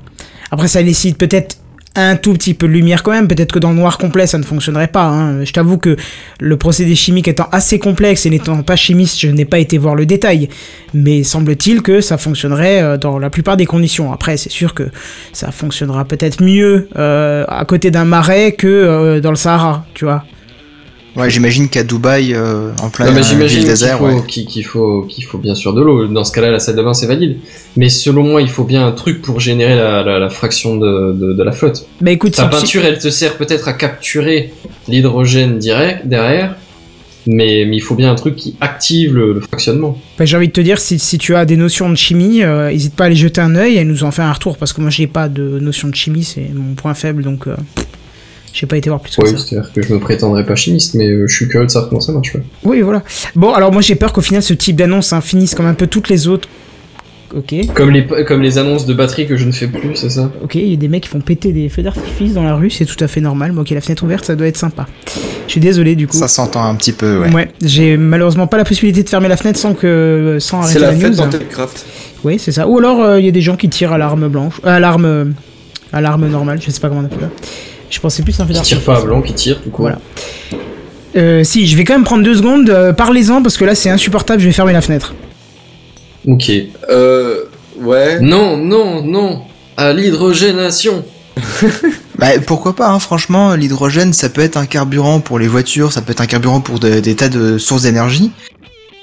Après ça nécessite peut-être un tout petit peu de lumière quand même, peut-être que dans le noir complet ça ne fonctionnerait pas. Hein. Je t'avoue que le procédé chimique étant assez complexe et n'étant pas chimiste, je n'ai pas été voir le détail. Mais semble-t-il que ça fonctionnerait dans la plupart des conditions. Après c'est sûr que ça fonctionnera peut-être mieux euh, à côté d'un marais que euh, dans le Sahara, tu vois. Ouais, j'imagine qu'à Dubaï, euh, en plein non, mais j'imagine désert, qu'il, faut, ouais. qu'il, qu'il faut, qu'il faut bien sûr de l'eau. Dans ce cas-là, la salle de bain c'est valide. Mais selon moi, il faut bien un truc pour générer la, la, la fraction de, de, de la flotte. Bah écoute, ta peinture, elle te sert peut-être à capturer l'hydrogène direct derrière, mais, mais il faut bien un truc qui active le, le fractionnement. Bah, j'ai envie de te dire, si, si tu as des notions de chimie, euh, hésite pas à les jeter un œil et nous en faire un retour parce que moi, j'ai pas de notion de chimie, c'est mon point faible, donc. Euh... J'ai pas été voir plus que ouais, ça. Oui, c'est-à-dire que je me prétendrais pas chimiste, mais euh, je suis curieux de savoir comment ça marche. Ouais. Oui, voilà. Bon, alors moi j'ai peur qu'au final ce type d'annonce hein, finisse comme un peu toutes les autres. Ok. Comme les, comme les annonces de batterie que je ne fais plus, c'est ça ? Ok, il y a des mecs qui font péter des feux d'artifice dans la rue, c'est tout à fait normal. Moi qui ai la fenêtre ouverte, ça doit être sympa. Je suis désolé du coup. Ça s'entend un petit peu, ouais. Ouais, j'ai malheureusement pas la possibilité de fermer la fenêtre sans, que, sans arrêter la news. C'est la fête dans Techcraft. Oui, c'est ça. Ou alors il euh, y a des gens qui tirent à l'arme blanche. À l'arme. À l'arme normale, je sais pas comment on appelle ça. Je pensais plus à un feu d'artifice. Qui tire pas à blanc, qui tire, du coup. Voilà. Euh, si, je vais quand même prendre deux secondes. Euh, parlez-en, parce que là, c'est insupportable. Je vais fermer la fenêtre. Ok. Euh... Ouais. Non, non, non. À l'hydrogénation. Bah, pourquoi pas, hein. Franchement, l'hydrogène, ça peut être un carburant pour les voitures, ça peut être un carburant pour de, des tas de sources d'énergie.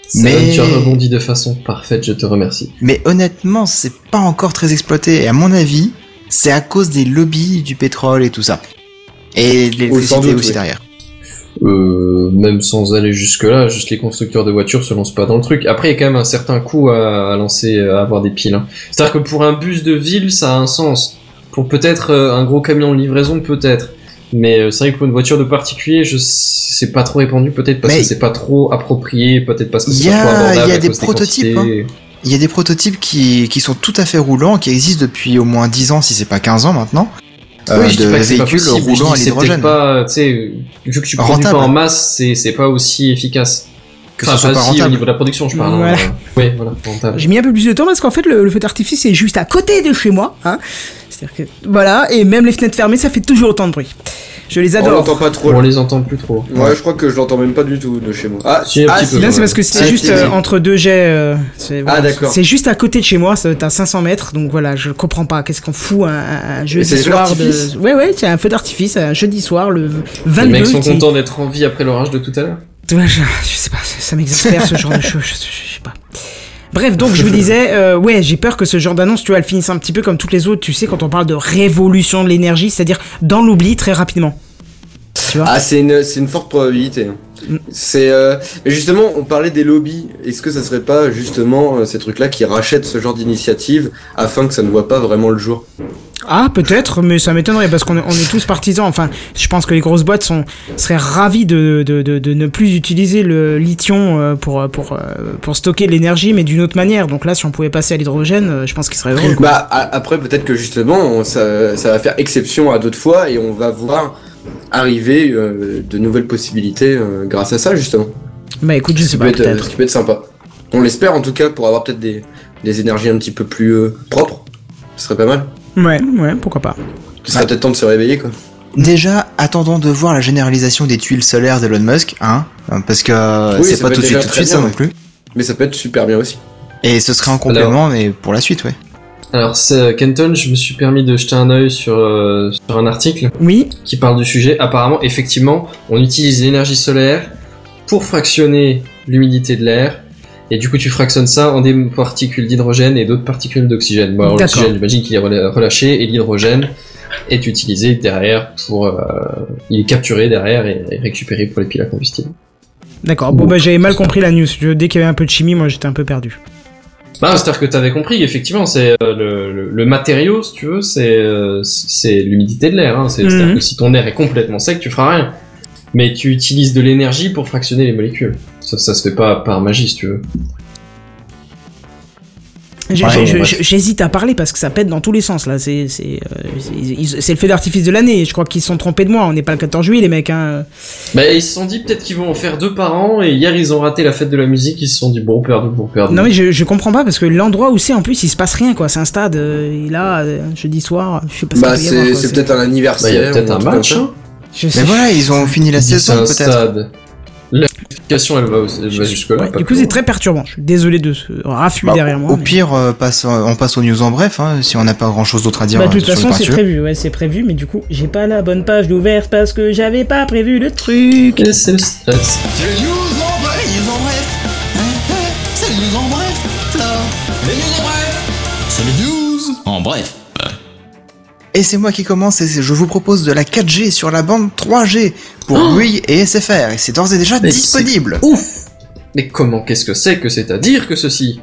Ça mais... Tu as rebondi de façon parfaite, je te remercie. Mais honnêtement, c'est pas encore très exploité. Et à mon avis, c'est à cause des lobbies du pétrole et tout ça. Et de l'électricité aussi oui. derrière. Euh, même sans aller jusque-là, juste les constructeurs de voitures se lancent pas dans le truc. Après, il y a quand même un certain coût à, à lancer, à avoir des piles. Hein. C'est-à-dire que pour un bus de ville, ça a un sens. Pour peut-être euh, un gros camion de livraison, peut-être. Mais euh, c'est vrai que pour une voiture de particulier, je c'est pas trop répandu, peut-être parce Mais que c'est pas trop approprié, peut-être parce que c'est pas trop abordable. Il y a des prototypes. Des Il y a des prototypes qui, qui sont tout à fait roulants, qui existent depuis au moins dix ans, si c'est pas quinze ans maintenant. euh, oui, je de dis pas que c'est véhicules pas possible, roulant je dis, à l'hydrogène. Pas, vu que tu produis pas en masse, c'est, c'est pas aussi efficace. Que enfin, ce soit pas si, rentable. Au niveau de la production, je parle. Voilà. Euh, ouais, voilà, rentable. J'ai mis un peu plus de temps parce qu'en fait, le, le feu d'artifice est juste à côté de chez moi. Hein. C'est-à-dire que, voilà, et même les fenêtres fermées, ça fait toujours autant de bruit. Je les adore. On l'entend pas trop. On les entend plus trop. Ouais, ouais, je crois que je l'entends même pas du tout de chez moi. Ah, si, ah, si peu, là, ouais. C'est parce que c'était ah, juste si, si. Euh, entre deux jets. Euh, c'est, voilà, ah, d'accord. C'est juste à côté de chez moi, c'est à cinq cents mètres, donc voilà, je comprends pas. Qu'est-ce qu'on fout un, un jeudi soir de. Ouais, ouais, c'est un feu d'artifice, un jeudi soir, le vingt-deux. Les mecs sont contents d'être en vie après l'orage de tout à l'heure. Ouais, je, je sais pas, ça m'exaspère ce genre de choses, je, je, je sais pas. Bref, donc je vous disais, euh, ouais, j'ai peur que ce genre d'annonce, tu vois, elle finisse un petit peu comme toutes les autres, tu sais, quand on parle de révolution de l'énergie, c'est-à-dire dans l'oubli très rapidement. Tu vois ? Ah, c'est une, c'est une forte probabilité. Mm. C'est, euh, justement, on parlait des lobbies. Est-ce que ça serait pas justement euh, ces trucs-là qui rachètent ce genre d'initiative afin que ça ne voit pas vraiment le jour ? Ah, peut-être, mais ça m'étonnerait parce qu'on est, on est tous partisans. Enfin, je pense que les grosses boîtes sont, seraient ravies de, de, de, de ne plus utiliser le lithium pour, pour, pour stocker l'énergie, mais d'une autre manière. Donc là, si on pouvait passer à l'hydrogène, je pense qu'ils seraient heureux. Bah, après, peut-être que justement, on, ça, ça va faire exception à d'autres fois et on va voir arriver euh, de nouvelles possibilités euh, grâce à ça, justement. Bah écoute, je sais pas, peut-être. Être, ce qui peut être sympa. On l'espère en tout cas pour avoir peut-être des, des énergies un petit peu plus euh, propres. Ce serait pas mal. Ouais, ouais, pourquoi pas. Ce serait ouais. peut-être temps de se réveiller, quoi. Déjà, attendons de voir la généralisation des tuiles solaires d'Elon Musk, hein, parce que oui, c'est pas tout de suite, tout de suite, ça non plus. Mais ça peut être super bien aussi. Et ce serait un complément, alors, mais pour la suite, ouais. Alors, c'est, Kenton, je me suis permis de jeter un œil sur, euh, sur un article oui. qui parle du sujet. Apparemment, effectivement, on utilise l'énergie solaire pour fractionner l'humidité de l'air. Et du coup, tu fractionnes ça en des particules d'hydrogène et d'autres particules d'oxygène. Bon, alors, l'oxygène, j'imagine qu'il est relâché, et l'hydrogène est utilisé derrière pour, euh, il est capturé derrière et, et récupéré pour les piles à combustible. D'accord. Bon, bah, j'avais mal compris la news. Dès qu'il y avait un peu de chimie, moi, j'étais un peu perdu. Bah, c'est-à-dire que t'avais compris, effectivement, c'est euh, le, le, le matériau, si tu veux, c'est, euh, c'est l'humidité de l'air, hein. C'est, mm-hmm. C'est-à-dire que si ton air est complètement sec, tu feras rien. Mais tu utilises de l'énergie pour fractionner les molécules. Ça, ça se fait pas par magie, si tu veux. J'ai, ouais, j'ai, bon, j'ai, j'hésite à parler parce que ça pète dans tous les sens là. C'est, c'est, euh, c'est, c'est le feu d'artifice de l'année. Je crois qu'ils se sont trompés de moi. On n'est pas le quatorze juillet, les mecs. Hein. Bah, ils se sont dit peut-être qu'ils vont en faire deux par an. Et hier, ils ont raté la fête de la musique. Ils se sont dit bon, perdu, bon, perdu. Non, mais je, je comprends pas parce que l'endroit où c'est en plus, il se passe rien quoi. C'est un stade. Euh, et là, euh, jeudi soir, je sais pas ce bah, qu'il y a. Bah, c'est, c'est peut-être un anniversaire. Bah, peut-être un match. Hein. Je sais. Mais voilà, ils ont fini la saison peut-être. L'application elle va, va jusque là. Ouais, du coup c'est loin. Très perturbant. Je suis désolé de se raffuler bah, derrière moi. Au mais... pire, euh, passe, on passe aux news en bref, hein, si on n'a pas grand chose d'autre à dire. Bah, de toute façon c'est prévu, ouais, c'est prévu, mais du coup j'ai pas la bonne page d'ouverte parce que j'avais pas prévu le truc. Et c'est le stress. Les news en bref, les news en bref, c'est les news en bref, les news en bref, c'est les news en bref. Et c'est moi qui commence et je vous propose de la quatre G sur la bande trois G pour oh Bouygues et S F R. Et c'est d'ores et déjà mais disponible. Ouf. Mais comment, qu'est-ce que c'est que c'est à dire que ceci ?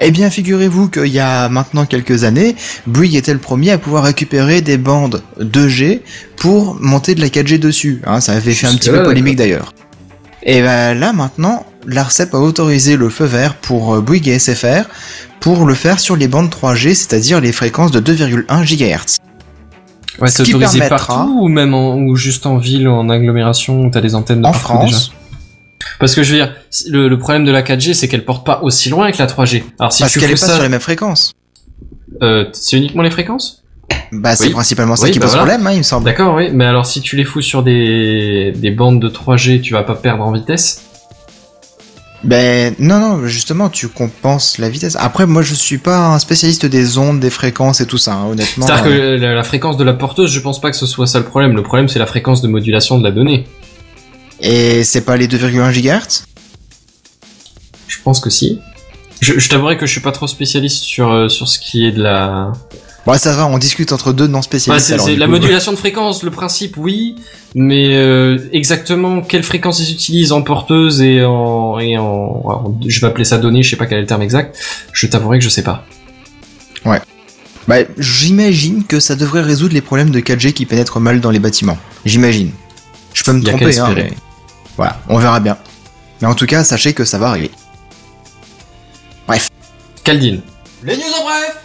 Eh bien, figurez-vous qu'il y a maintenant quelques années, Bouygues était le premier à pouvoir récupérer des bandes deux G pour monter de la quatre G dessus. Hein, ça avait fait un petit peu polémique d'ailleurs. Et ben là maintenant, l'A R C E P a autorisé le feu vert pour Bouygues et S F R pour le faire sur les bandes trois G, c'est-à-dire les fréquences de deux virgule un gigahertz. Ouais, c'est autorisé partout ou même en, ou juste en ville, en agglomération où t'as des antennes de en partout France. Déjà. Parce que je veux dire, le, le problème de la quatre G, c'est qu'elle porte pas aussi loin que la trois G. Alors si parce tu qu'elle est pas ça, sur les mêmes fréquences. Euh, c'est uniquement les fréquences ? Bah c'est oui. Principalement ça oui, qui bah pose voilà. Problème, hein, il me semble. D'accord, oui. Mais alors si tu les fous sur des des bandes de trois G, tu vas pas perdre en vitesse ? Ben non non justement tu compenses la vitesse. Après moi je suis pas un spécialiste des ondes, des fréquences et tout ça hein, honnêtement. C'est-à-dire euh... que la, la fréquence de la porteuse je pense pas que ce soit ça le problème. Le problème c'est la fréquence de modulation de la donnée. Et c'est pas les deux virgule un gigahertz ? Je pense que si. Je, je t'avouerai que je suis pas trop spécialiste sur euh, sur ce qui est de la. Ouais ça va, on discute entre deux non spécialistes. Ouais, c'est, alors, c'est la coup, modulation ouais. De fréquence, le principe oui, mais euh, exactement quelle fréquence ils utilisent en porteuse et en et en alors, je vais appeler ça donnée, je sais pas quel est le terme exact. Je t'avouerai que je sais pas. Ouais. Bah j'imagine que ça devrait résoudre les problèmes de quatre G qui pénètrent mal dans les bâtiments. J'imagine. Je peux me Y'a tromper hein. Mais... Voilà, on verra bien. Mais en tout cas, sachez que ça va arriver. Bref. Kaldin. Les news en bref.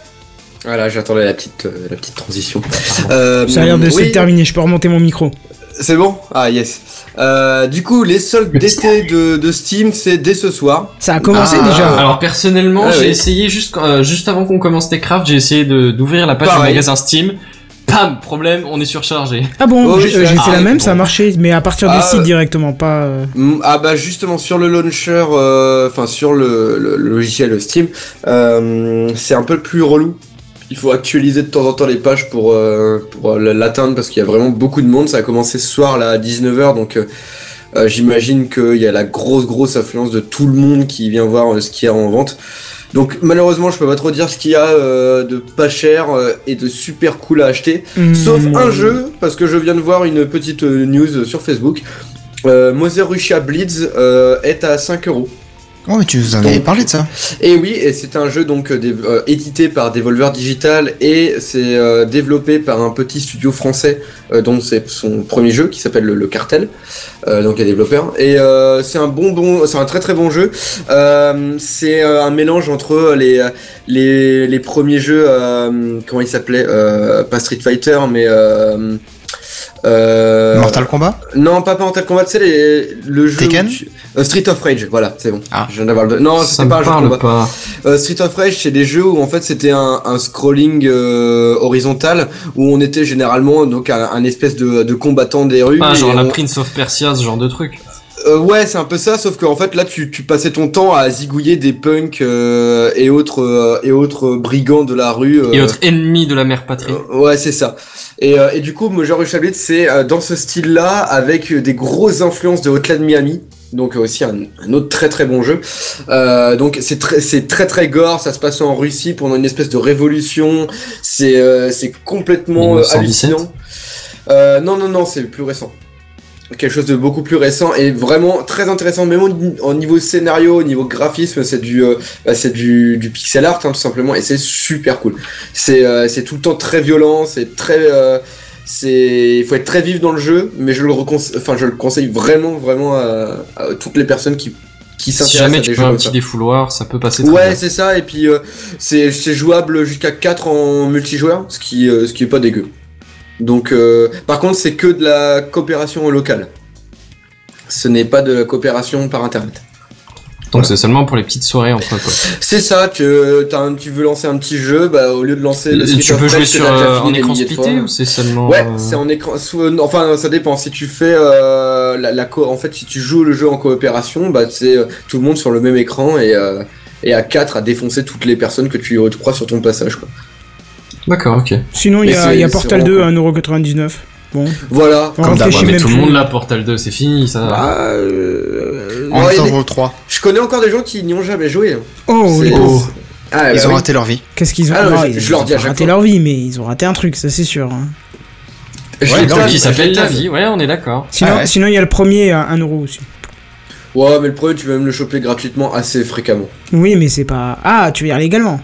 Voilà, j'attendais la petite, euh, la petite transition. Euh, Ça a l'air de oui. se terminer, je peux remonter mon micro. C'est bon ? Ah, yes. Euh, du coup, les soldes d'été de, de Steam, c'est dès ce soir. Ça a commencé ah, déjà. Alors, personnellement, ah, j'ai oui. essayé juste, euh, juste avant qu'on commence Techcraft, j'ai essayé de, d'ouvrir la page Pareil. du magasin Steam. Pam, problème, on est surchargé. Ah bon, oh, oui, j'ai, j'ai fait ah, la même, bon. ça a marché, mais à partir ah, du site directement, pas... Euh... Ah bah justement, sur le launcher, enfin euh, sur le, le, le logiciel Steam, euh, c'est un peu plus relou. Il faut actualiser de temps en temps les pages pour, euh, pour l'atteindre, parce qu'il y a vraiment beaucoup de monde. Ça a commencé ce soir là, à dix-neuf heures, donc euh, j'imagine qu'il y a la grosse grosse affluence de tout le monde qui vient voir euh, ce qu'il y a en vente. Donc malheureusement je peux pas trop dire ce qu'il y a euh, de pas cher euh, et de super cool à acheter, mmh. sauf un jeu, parce que je viens de voir une petite euh, news sur Facebook. euh, Motherussia Bleeds euh, est à cinq euros. Oh, mais tu nous en avais parlé de ça. Et oui, et c'est un jeu donc dé- euh, édité par Devolver Digital, et c'est euh, développé par un petit studio français, euh, dont c'est son premier jeu, qui s'appelle le, le Cartel, euh, donc les développeurs. Et euh, c'est un bon bon, c'est un très très bon jeu. Euh, c'est euh, un mélange entre les les les premiers jeux, euh, comment il s'appelait, euh, pas Street Fighter, mais euh, Euh... Mortal Kombat ? Non, pas Mortal Kombat, c'est les... le jeu. Tekken ? Tu... Euh, Street of Rage, voilà, c'est bon. Ah. Je viens d'avoir le. Non, c'était pas un jeu de combat. Pas. Euh, Street of Rage, c'est des jeux où en fait c'était un, un scrolling euh, horizontal, où on était généralement donc un, un espèce de, de combattant des rues. Ah, genre on... la Prince of Persia, ce genre de truc. Euh, ouais, c'est un peu ça, sauf que en fait là tu, tu passais ton temps à zigouiller des punks euh, et autres euh, et autres brigands de la rue euh, et autres ennemis de la mère patrie. Euh, ouais, c'est ça. Et euh, et du coup, Motherussia Bleeds, c'est euh, dans ce style-là, avec des grosses influences de Hotline Miami. Donc aussi un, un autre très très bon jeu. Euh, donc c'est très c'est très très gore. Ça se passe en Russie pendant une espèce de révolution. C'est euh, c'est complètement euh, hallucinant. Euh, non non non, c'est plus récent. Quelque chose de beaucoup plus récent et vraiment très intéressant, même au, au niveau scénario, au niveau graphisme, c'est du euh, bah, c'est du, du pixel art hein, tout simplement, et c'est super cool. C'est euh, c'est tout le temps très violent, c'est très euh, c'est il faut être très vif dans le jeu, mais je le reconse- enfin je le conseille vraiment vraiment à, à toutes les personnes qui Qui si jamais tu fais un petit ça. défouloir, ça peut passer très ouais, bien. Ouais, c'est ça, et puis euh, c'est c'est jouable jusqu'à quatre en multijoueur, ce qui euh, ce qui est pas dégueu. Donc, euh, par contre, c'est que de la coopération locale. Ce n'est pas de la coopération par internet. Donc, voilà. C'est seulement pour les petites soirées entre potes. C'est ça, que t'as un, tu veux lancer un petit jeu, bah, au lieu de lancer le Street of Rage, tu peux jouer sur euh, en écran splitté ou c'est seulement. Ouais, euh... c'est en écran. Sous, enfin, ça dépend. Si tu fais euh, la, la co- en fait, si tu joues le jeu en coopération, bah, c'est euh, tout le monde sur le même écran et, euh, et à quatre à défoncer toutes les personnes que tu croises sur ton passage, quoi. D'accord, ok. Sinon, il y a, y a Portal deux à un euro quatre-vingt-dix-neuf. Bon. Voilà. Comme d'hab, mais tout le monde là, Portal deux, c'est fini, ça. Bah, euh... En un euro trois. Je connais encore des gens qui n'y ont jamais joué. Oh, c'est... oh. Ah, bah, ils ont oui. raté leur vie. Qu'est-ce qu'ils ont ah, non, ah, je, je leur dis à chaque fois. Ils ont raté leur vie, mais ils ont raté un truc, ça c'est sûr. Ouais, ouais, donc, il s'appelle la vie, ouais, on est d'accord. Sinon, ah, ouais. sinon, il y a le premier à un euro aussi. Ouais, mais le premier, tu peux même le choper gratuitement assez fréquemment. Oui, mais c'est pas. Ah, tu veux dire légalement ?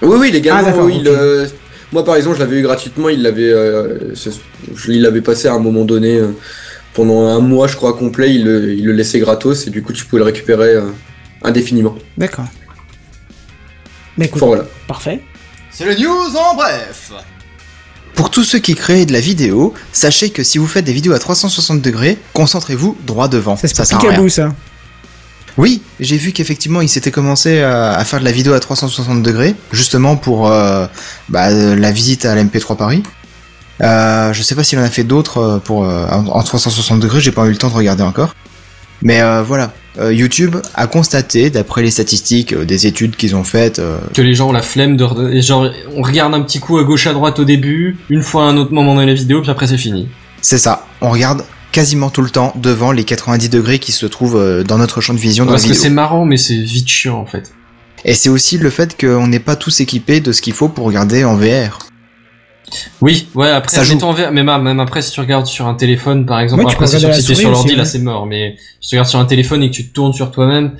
Oui, oui, légalement, ah, oui. Le... Moi par exemple je l'avais eu gratuitement, il l'avait, euh, je l'avais passé à un moment donné, euh, pendant un mois je crois complet, il le, il le laissait gratos et du coup tu pouvais le récupérer euh, indéfiniment. D'accord. Bah écoute, enfin, voilà. Parfait. C'est le news en bref. Pour tous ceux qui créent de la vidéo, sachez que si vous faites des vidéos à trois cent soixante degrés, concentrez-vous droit devant. Ça, ça sert à rien. Ça. Oui, j'ai vu qu'effectivement il s'était commencé à, à faire de la vidéo à trois cent soixante degrés, justement pour euh, bah, la visite à l'M P trois Paris. Euh, je sais pas s'il en a fait d'autres pour euh, en trois cent soixante degrés, j'ai pas eu le temps de regarder encore. Mais euh, voilà, euh, YouTube a constaté, d'après les statistiques euh, des études qu'ils ont faites... Euh... Que les gens ont la flemme de... Re- genre, on regarde un petit coup à gauche à droite au début, une fois à un autre moment dans la vidéo, puis après c'est fini. C'est ça, on regarde... quasiment tout le temps devant les quatre-vingt-dix degrés qui se trouvent dans notre champ de vision dans la vidéo. Parce que c'est marrant, mais c'est vite chiant en fait. Et c'est aussi le fait qu'on n'est pas tous équipés de ce qu'il faut pour regarder en V R. Oui, ouais, après, en V R, mais même après, si tu regardes sur un téléphone par exemple, ouais, après, si tu es sur l'ordi, aussi, là c'est mort, mais si tu regardes sur un téléphone et que tu te tournes sur toi-même,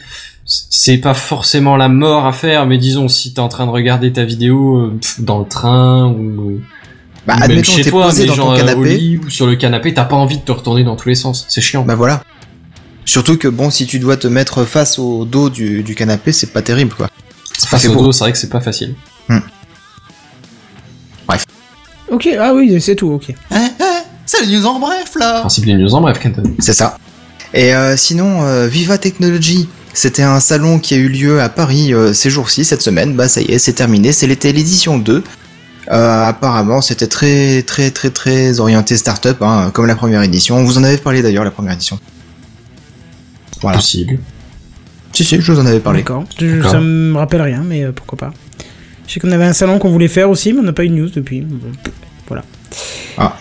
c'est pas forcément la mort à faire, mais disons, si t'es en train de regarder ta vidéo pff, dans le train ou. Bah, même admettons, chez t'es toi, posé dans genre, ton canapé. Au lit, ou sur le canapé, t'as pas envie de te retourner dans tous les sens. C'est chiant. Bah voilà. Surtout que bon, si tu dois te mettre face au dos du, du canapé, c'est pas terrible, quoi. C'est face au beau. dos, c'est vrai que c'est pas facile. Hmm. Ok, ah oui, c'est tout, ok. Eh, eh, c'est les news en bref, là. Principe des news en bref, Kenton. C'est ça. Et euh, sinon, euh, Viva Technology, c'était un salon qui a eu lieu à Paris euh, ces jours-ci, cette semaine. Bah ça y est, c'est terminé, c'était l'édition deux. Euh, apparemment, c'était très très très très orienté start-up, hein, comme la première édition. Vous en avez parlé d'ailleurs, la première édition. Voilà. Possible. Si, si, je vous en avais parlé. D'accord. Je, D'accord. Ça me rappelle rien, mais euh, pourquoi pas. Je sais qu'on avait un salon qu'on voulait faire aussi, mais on n'a pas eu de news depuis. Voilà. Ah.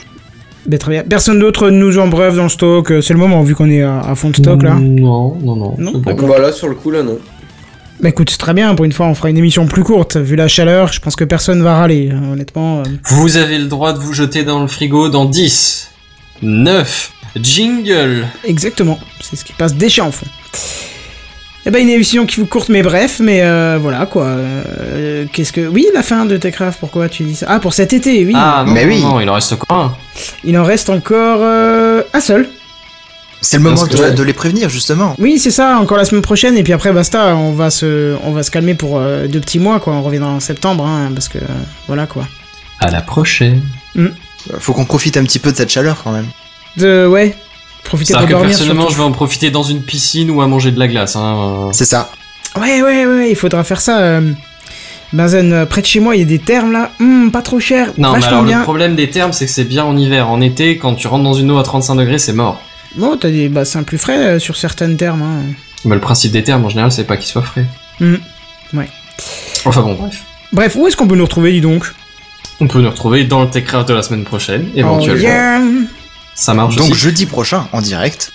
Mais très bien. Personne d'autre nous en bref dans le stock. C'est le moment, vu qu'on est à, à fond de stock, là. Non, non, non. Non, d'accord. Voilà, sur le coup, là, non. Bah écoute, c'est très bien, pour une fois on fera une émission plus courte, vu la chaleur, je pense que personne va râler, hein, honnêtement. Euh... Vous avez le droit de vous jeter dans le frigo dans dix, neuf, jingle. Exactement, c'est ce qui passe déjà en fond. Eh bah, ben une émission qui vous courte mais bref, mais euh, voilà quoi. Euh, qu'est-ce que... Oui, la fin de Techcraft, pourquoi tu dis ça? Ah, pour cet été, oui. Ah non, mais non, oui. Non, il en reste encore un. Il en reste encore euh, un seul. C'est le moment de, ouais. de les prévenir, justement. Oui, c'est ça, encore la semaine prochaine, et puis après, basta, on va se, on va se calmer pour euh, deux petits mois, quoi. On reviendra en septembre, hein, parce que, euh, voilà, quoi. À la prochaine. Mmh. Faut qu'on profite un petit peu de cette chaleur, quand même. De, ouais, profiter pour dormir. C'est-à-dire que personnellement, surtout. Je vais en profiter dans une piscine ou à manger de la glace, hein. Euh... C'est ça. Ouais, ouais, ouais, il faudra faire ça. Euh... Benzen, près de chez moi, il y a des thermes, là. Mmh, pas trop cher, non, vachement mais alors, bien. Le problème des thermes, c'est que c'est bien en hiver. En été, quand tu rentres dans une eau à trente-cinq degrés, c'est mort. Bon, t'as des bassins plus frais euh, sur certaines thermes. Hein. Bah, le principe des thermes en général, c'est pas qu'ils soient frais. Mmh. Ouais. Enfin bon, bref. Bref, où est-ce qu'on peut nous retrouver, dis donc? On peut nous retrouver dans le Techcraft de la semaine prochaine, éventuellement. Oh, yeah. Ça marche donc aussi. Jeudi prochain, en direct.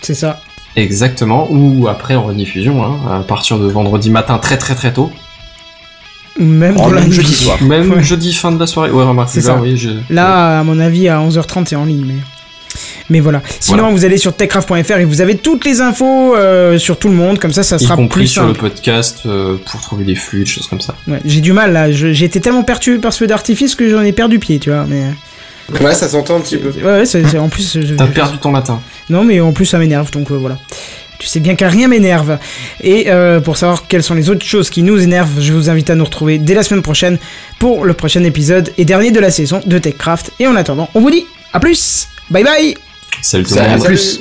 C'est ça. Exactement, ou après en rediffusion, hein, à partir de vendredi matin très très très tôt. Même, oh, même jeudi soir. Même ouais. jeudi fin de la soirée. Ouais, remarque, c'est ça. Là, oui, je... là, à mon avis, à onze heures trente, c'est en ligne, mais... Mais voilà. Sinon, voilà. Vous allez sur techcraft point f r et vous avez toutes les infos euh, sur tout le monde. Comme ça, ça sera plus simple. Y compris sur le podcast euh, pour trouver des flux, des choses comme ça. Ouais, j'ai du mal là. Je, j'ai été tellement perturbé par ce feu d'artifice que j'en ai perdu pied, tu vois. Mais ouais, ça s'entend un petit peu. Ouais, ouais c'est, c'est, en plus. Je, T'as je, perdu je... ton latin. Non, mais en plus, ça m'énerve. Donc euh, voilà. Tu sais bien qu'à rien m'énerve. Et euh, pour savoir quelles sont les autres choses qui nous énervent, je vous invite à nous retrouver dès la semaine prochaine pour le prochain épisode et dernier de la saison de Techcraft. Et en attendant, on vous dit à plus. Bye bye. Salut tout le monde. À plus.